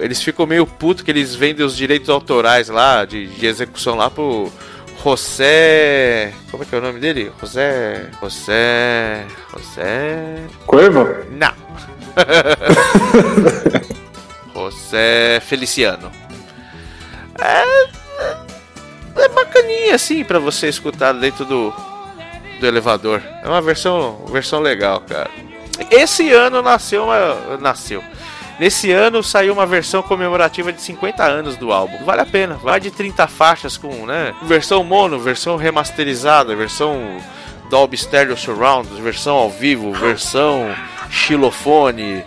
eles ficam meio putos que eles vendem os direitos autorais lá, de execução lá pro José... Como é que é o nome dele? José... Cuervo? Não. José Feliciano. É bacaninha, assim, pra você escutar dentro do elevador. É uma versão legal, cara. Esse ano Nesse ano saiu uma versão comemorativa de 50 anos do álbum. Vale a pena. Vai de 30 faixas com, né? Versão mono, versão remasterizada, versão Dolby Stereo Surround, versão ao vivo, versão xilofone.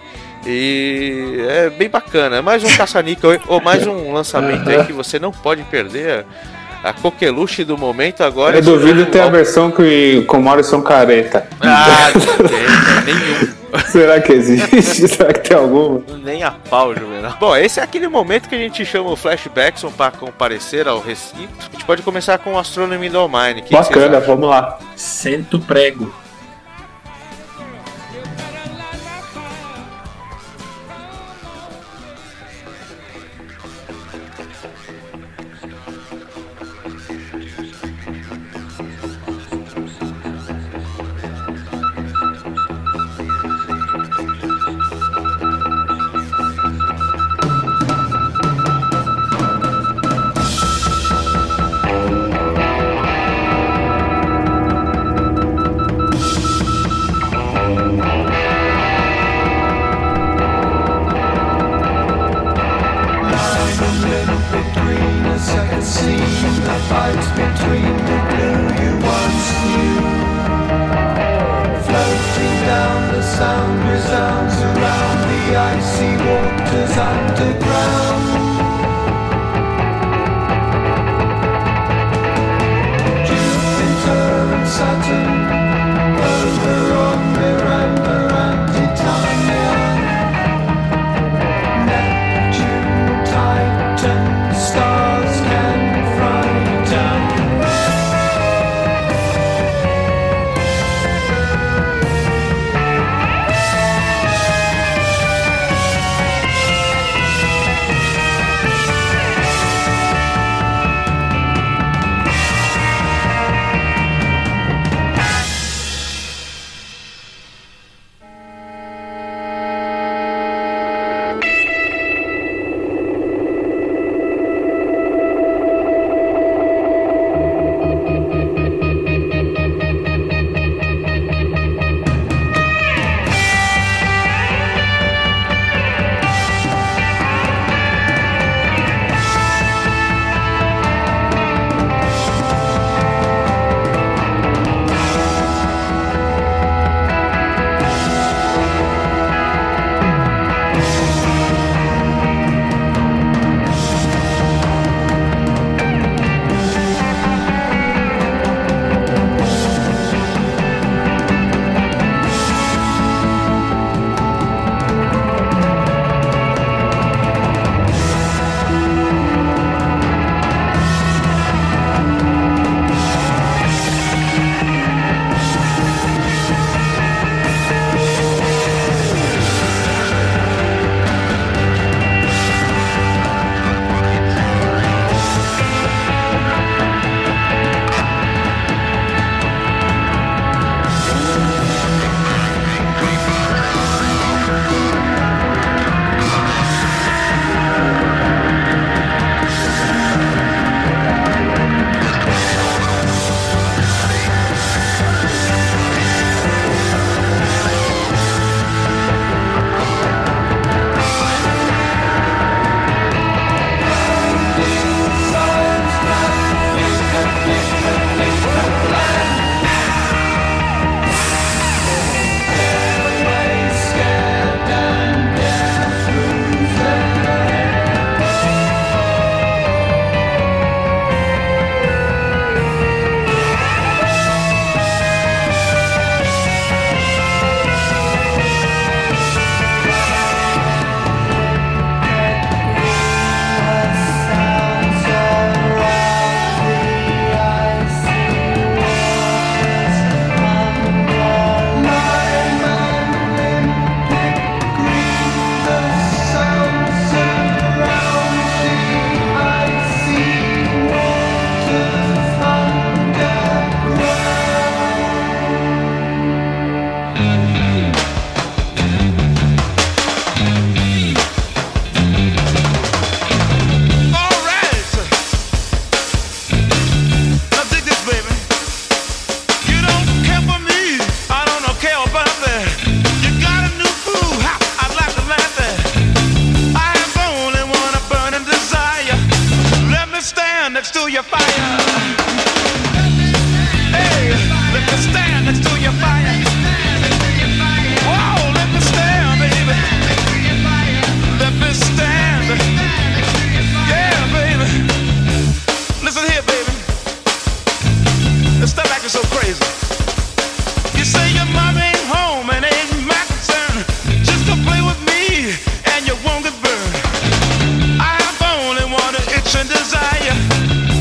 E é bem bacana. Mais um caça-níquel ou mais um lançamento aí que você não pode perder. A coqueluche do momento agora... Eu duvido ter a versão com o Morrison careta. Ah, não tem nenhum. Será que existe? Será que tem alguma? Nem a pau, Juvenal. Bom, esse é aquele momento que a gente chama o Flashbackson para comparecer ao recinto. A gente pode começar com o Astronomy do Online. Bacana, vamos lá. Sento prego.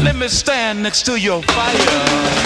né? Let me stand next to your fire.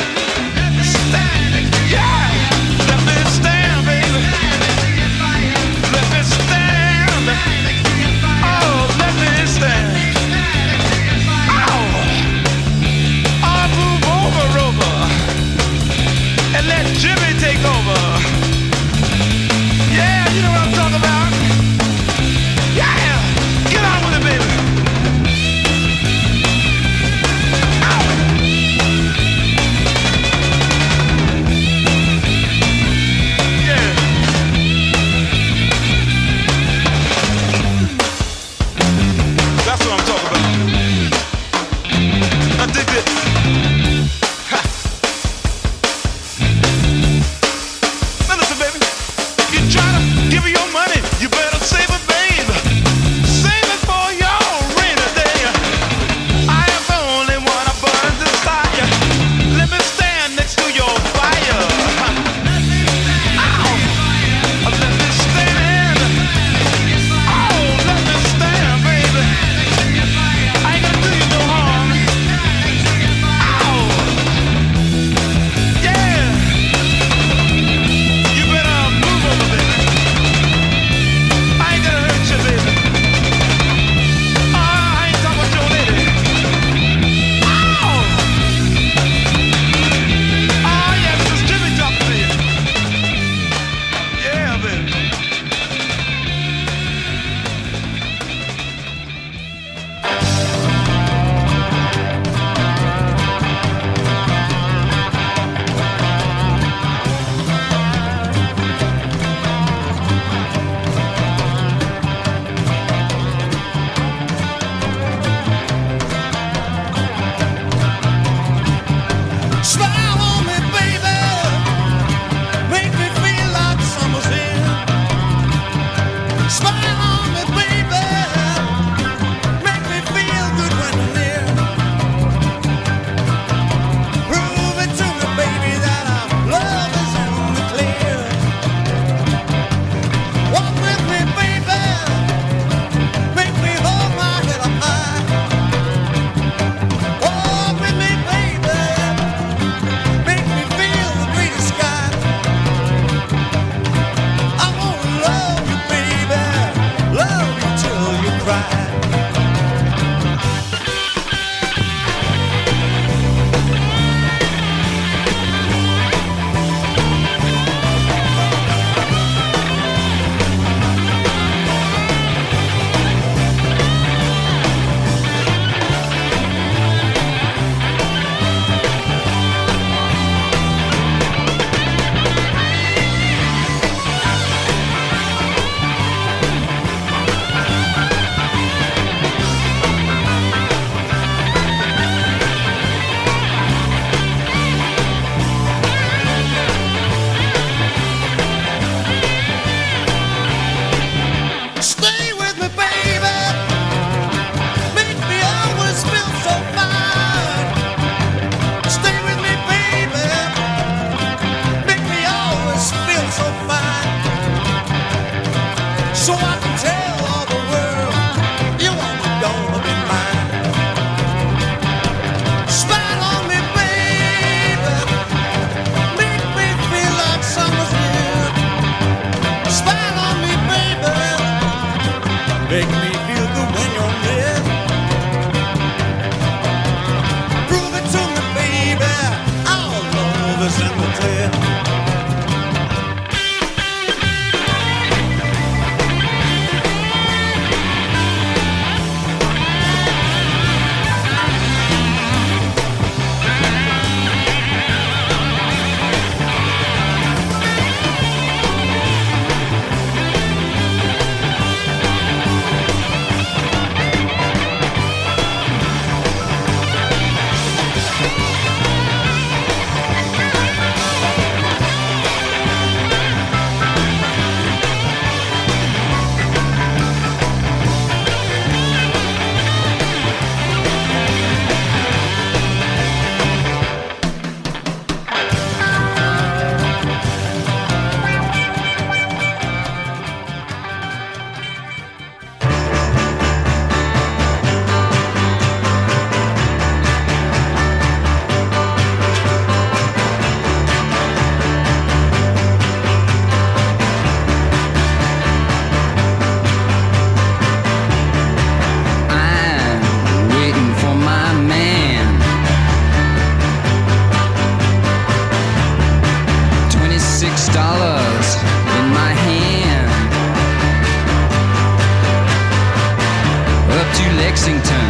Kensington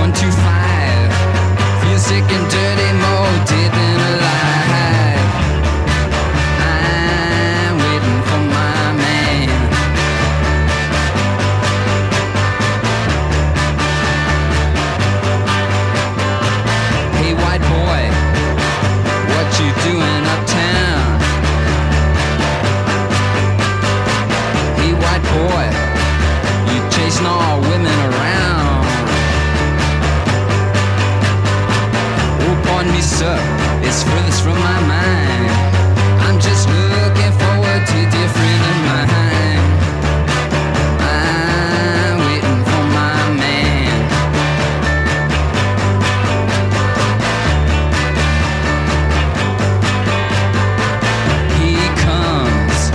125. Feel sick and dirty, more dead than alive. I'm waiting for my man. Hey white boy, what you doing uptown? Hey white boy, you chasing all women around. Me, sir, it's furthest from my mind. I'm just looking forward to different of mine. I'm waiting for my man. He comes,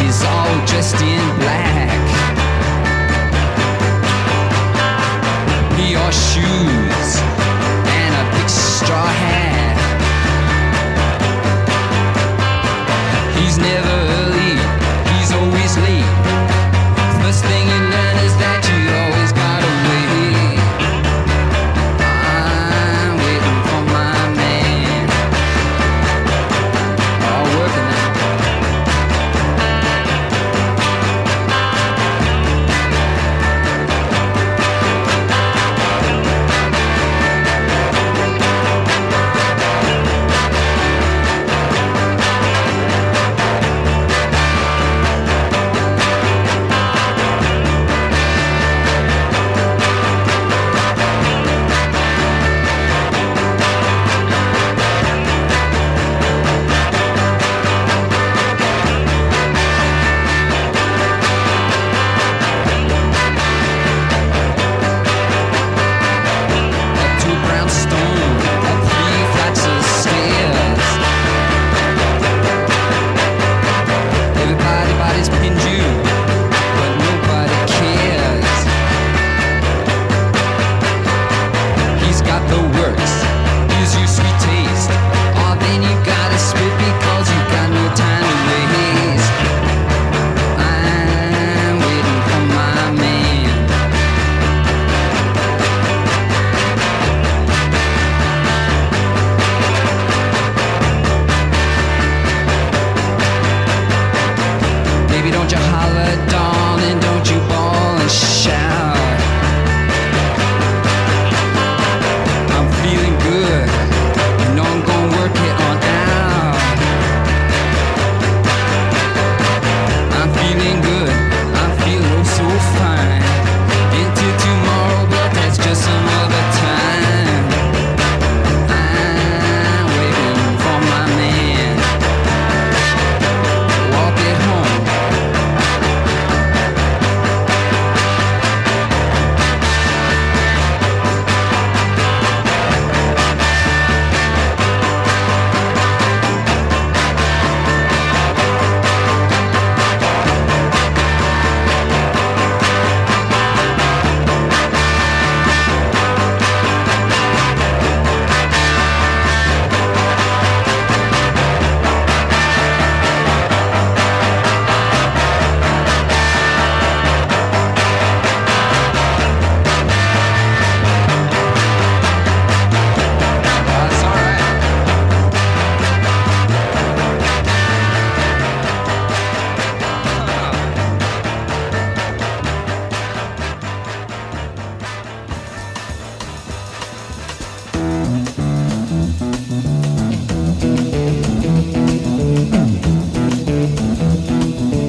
he's all dressed in black. Your shoes and a big straw hat.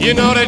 You know the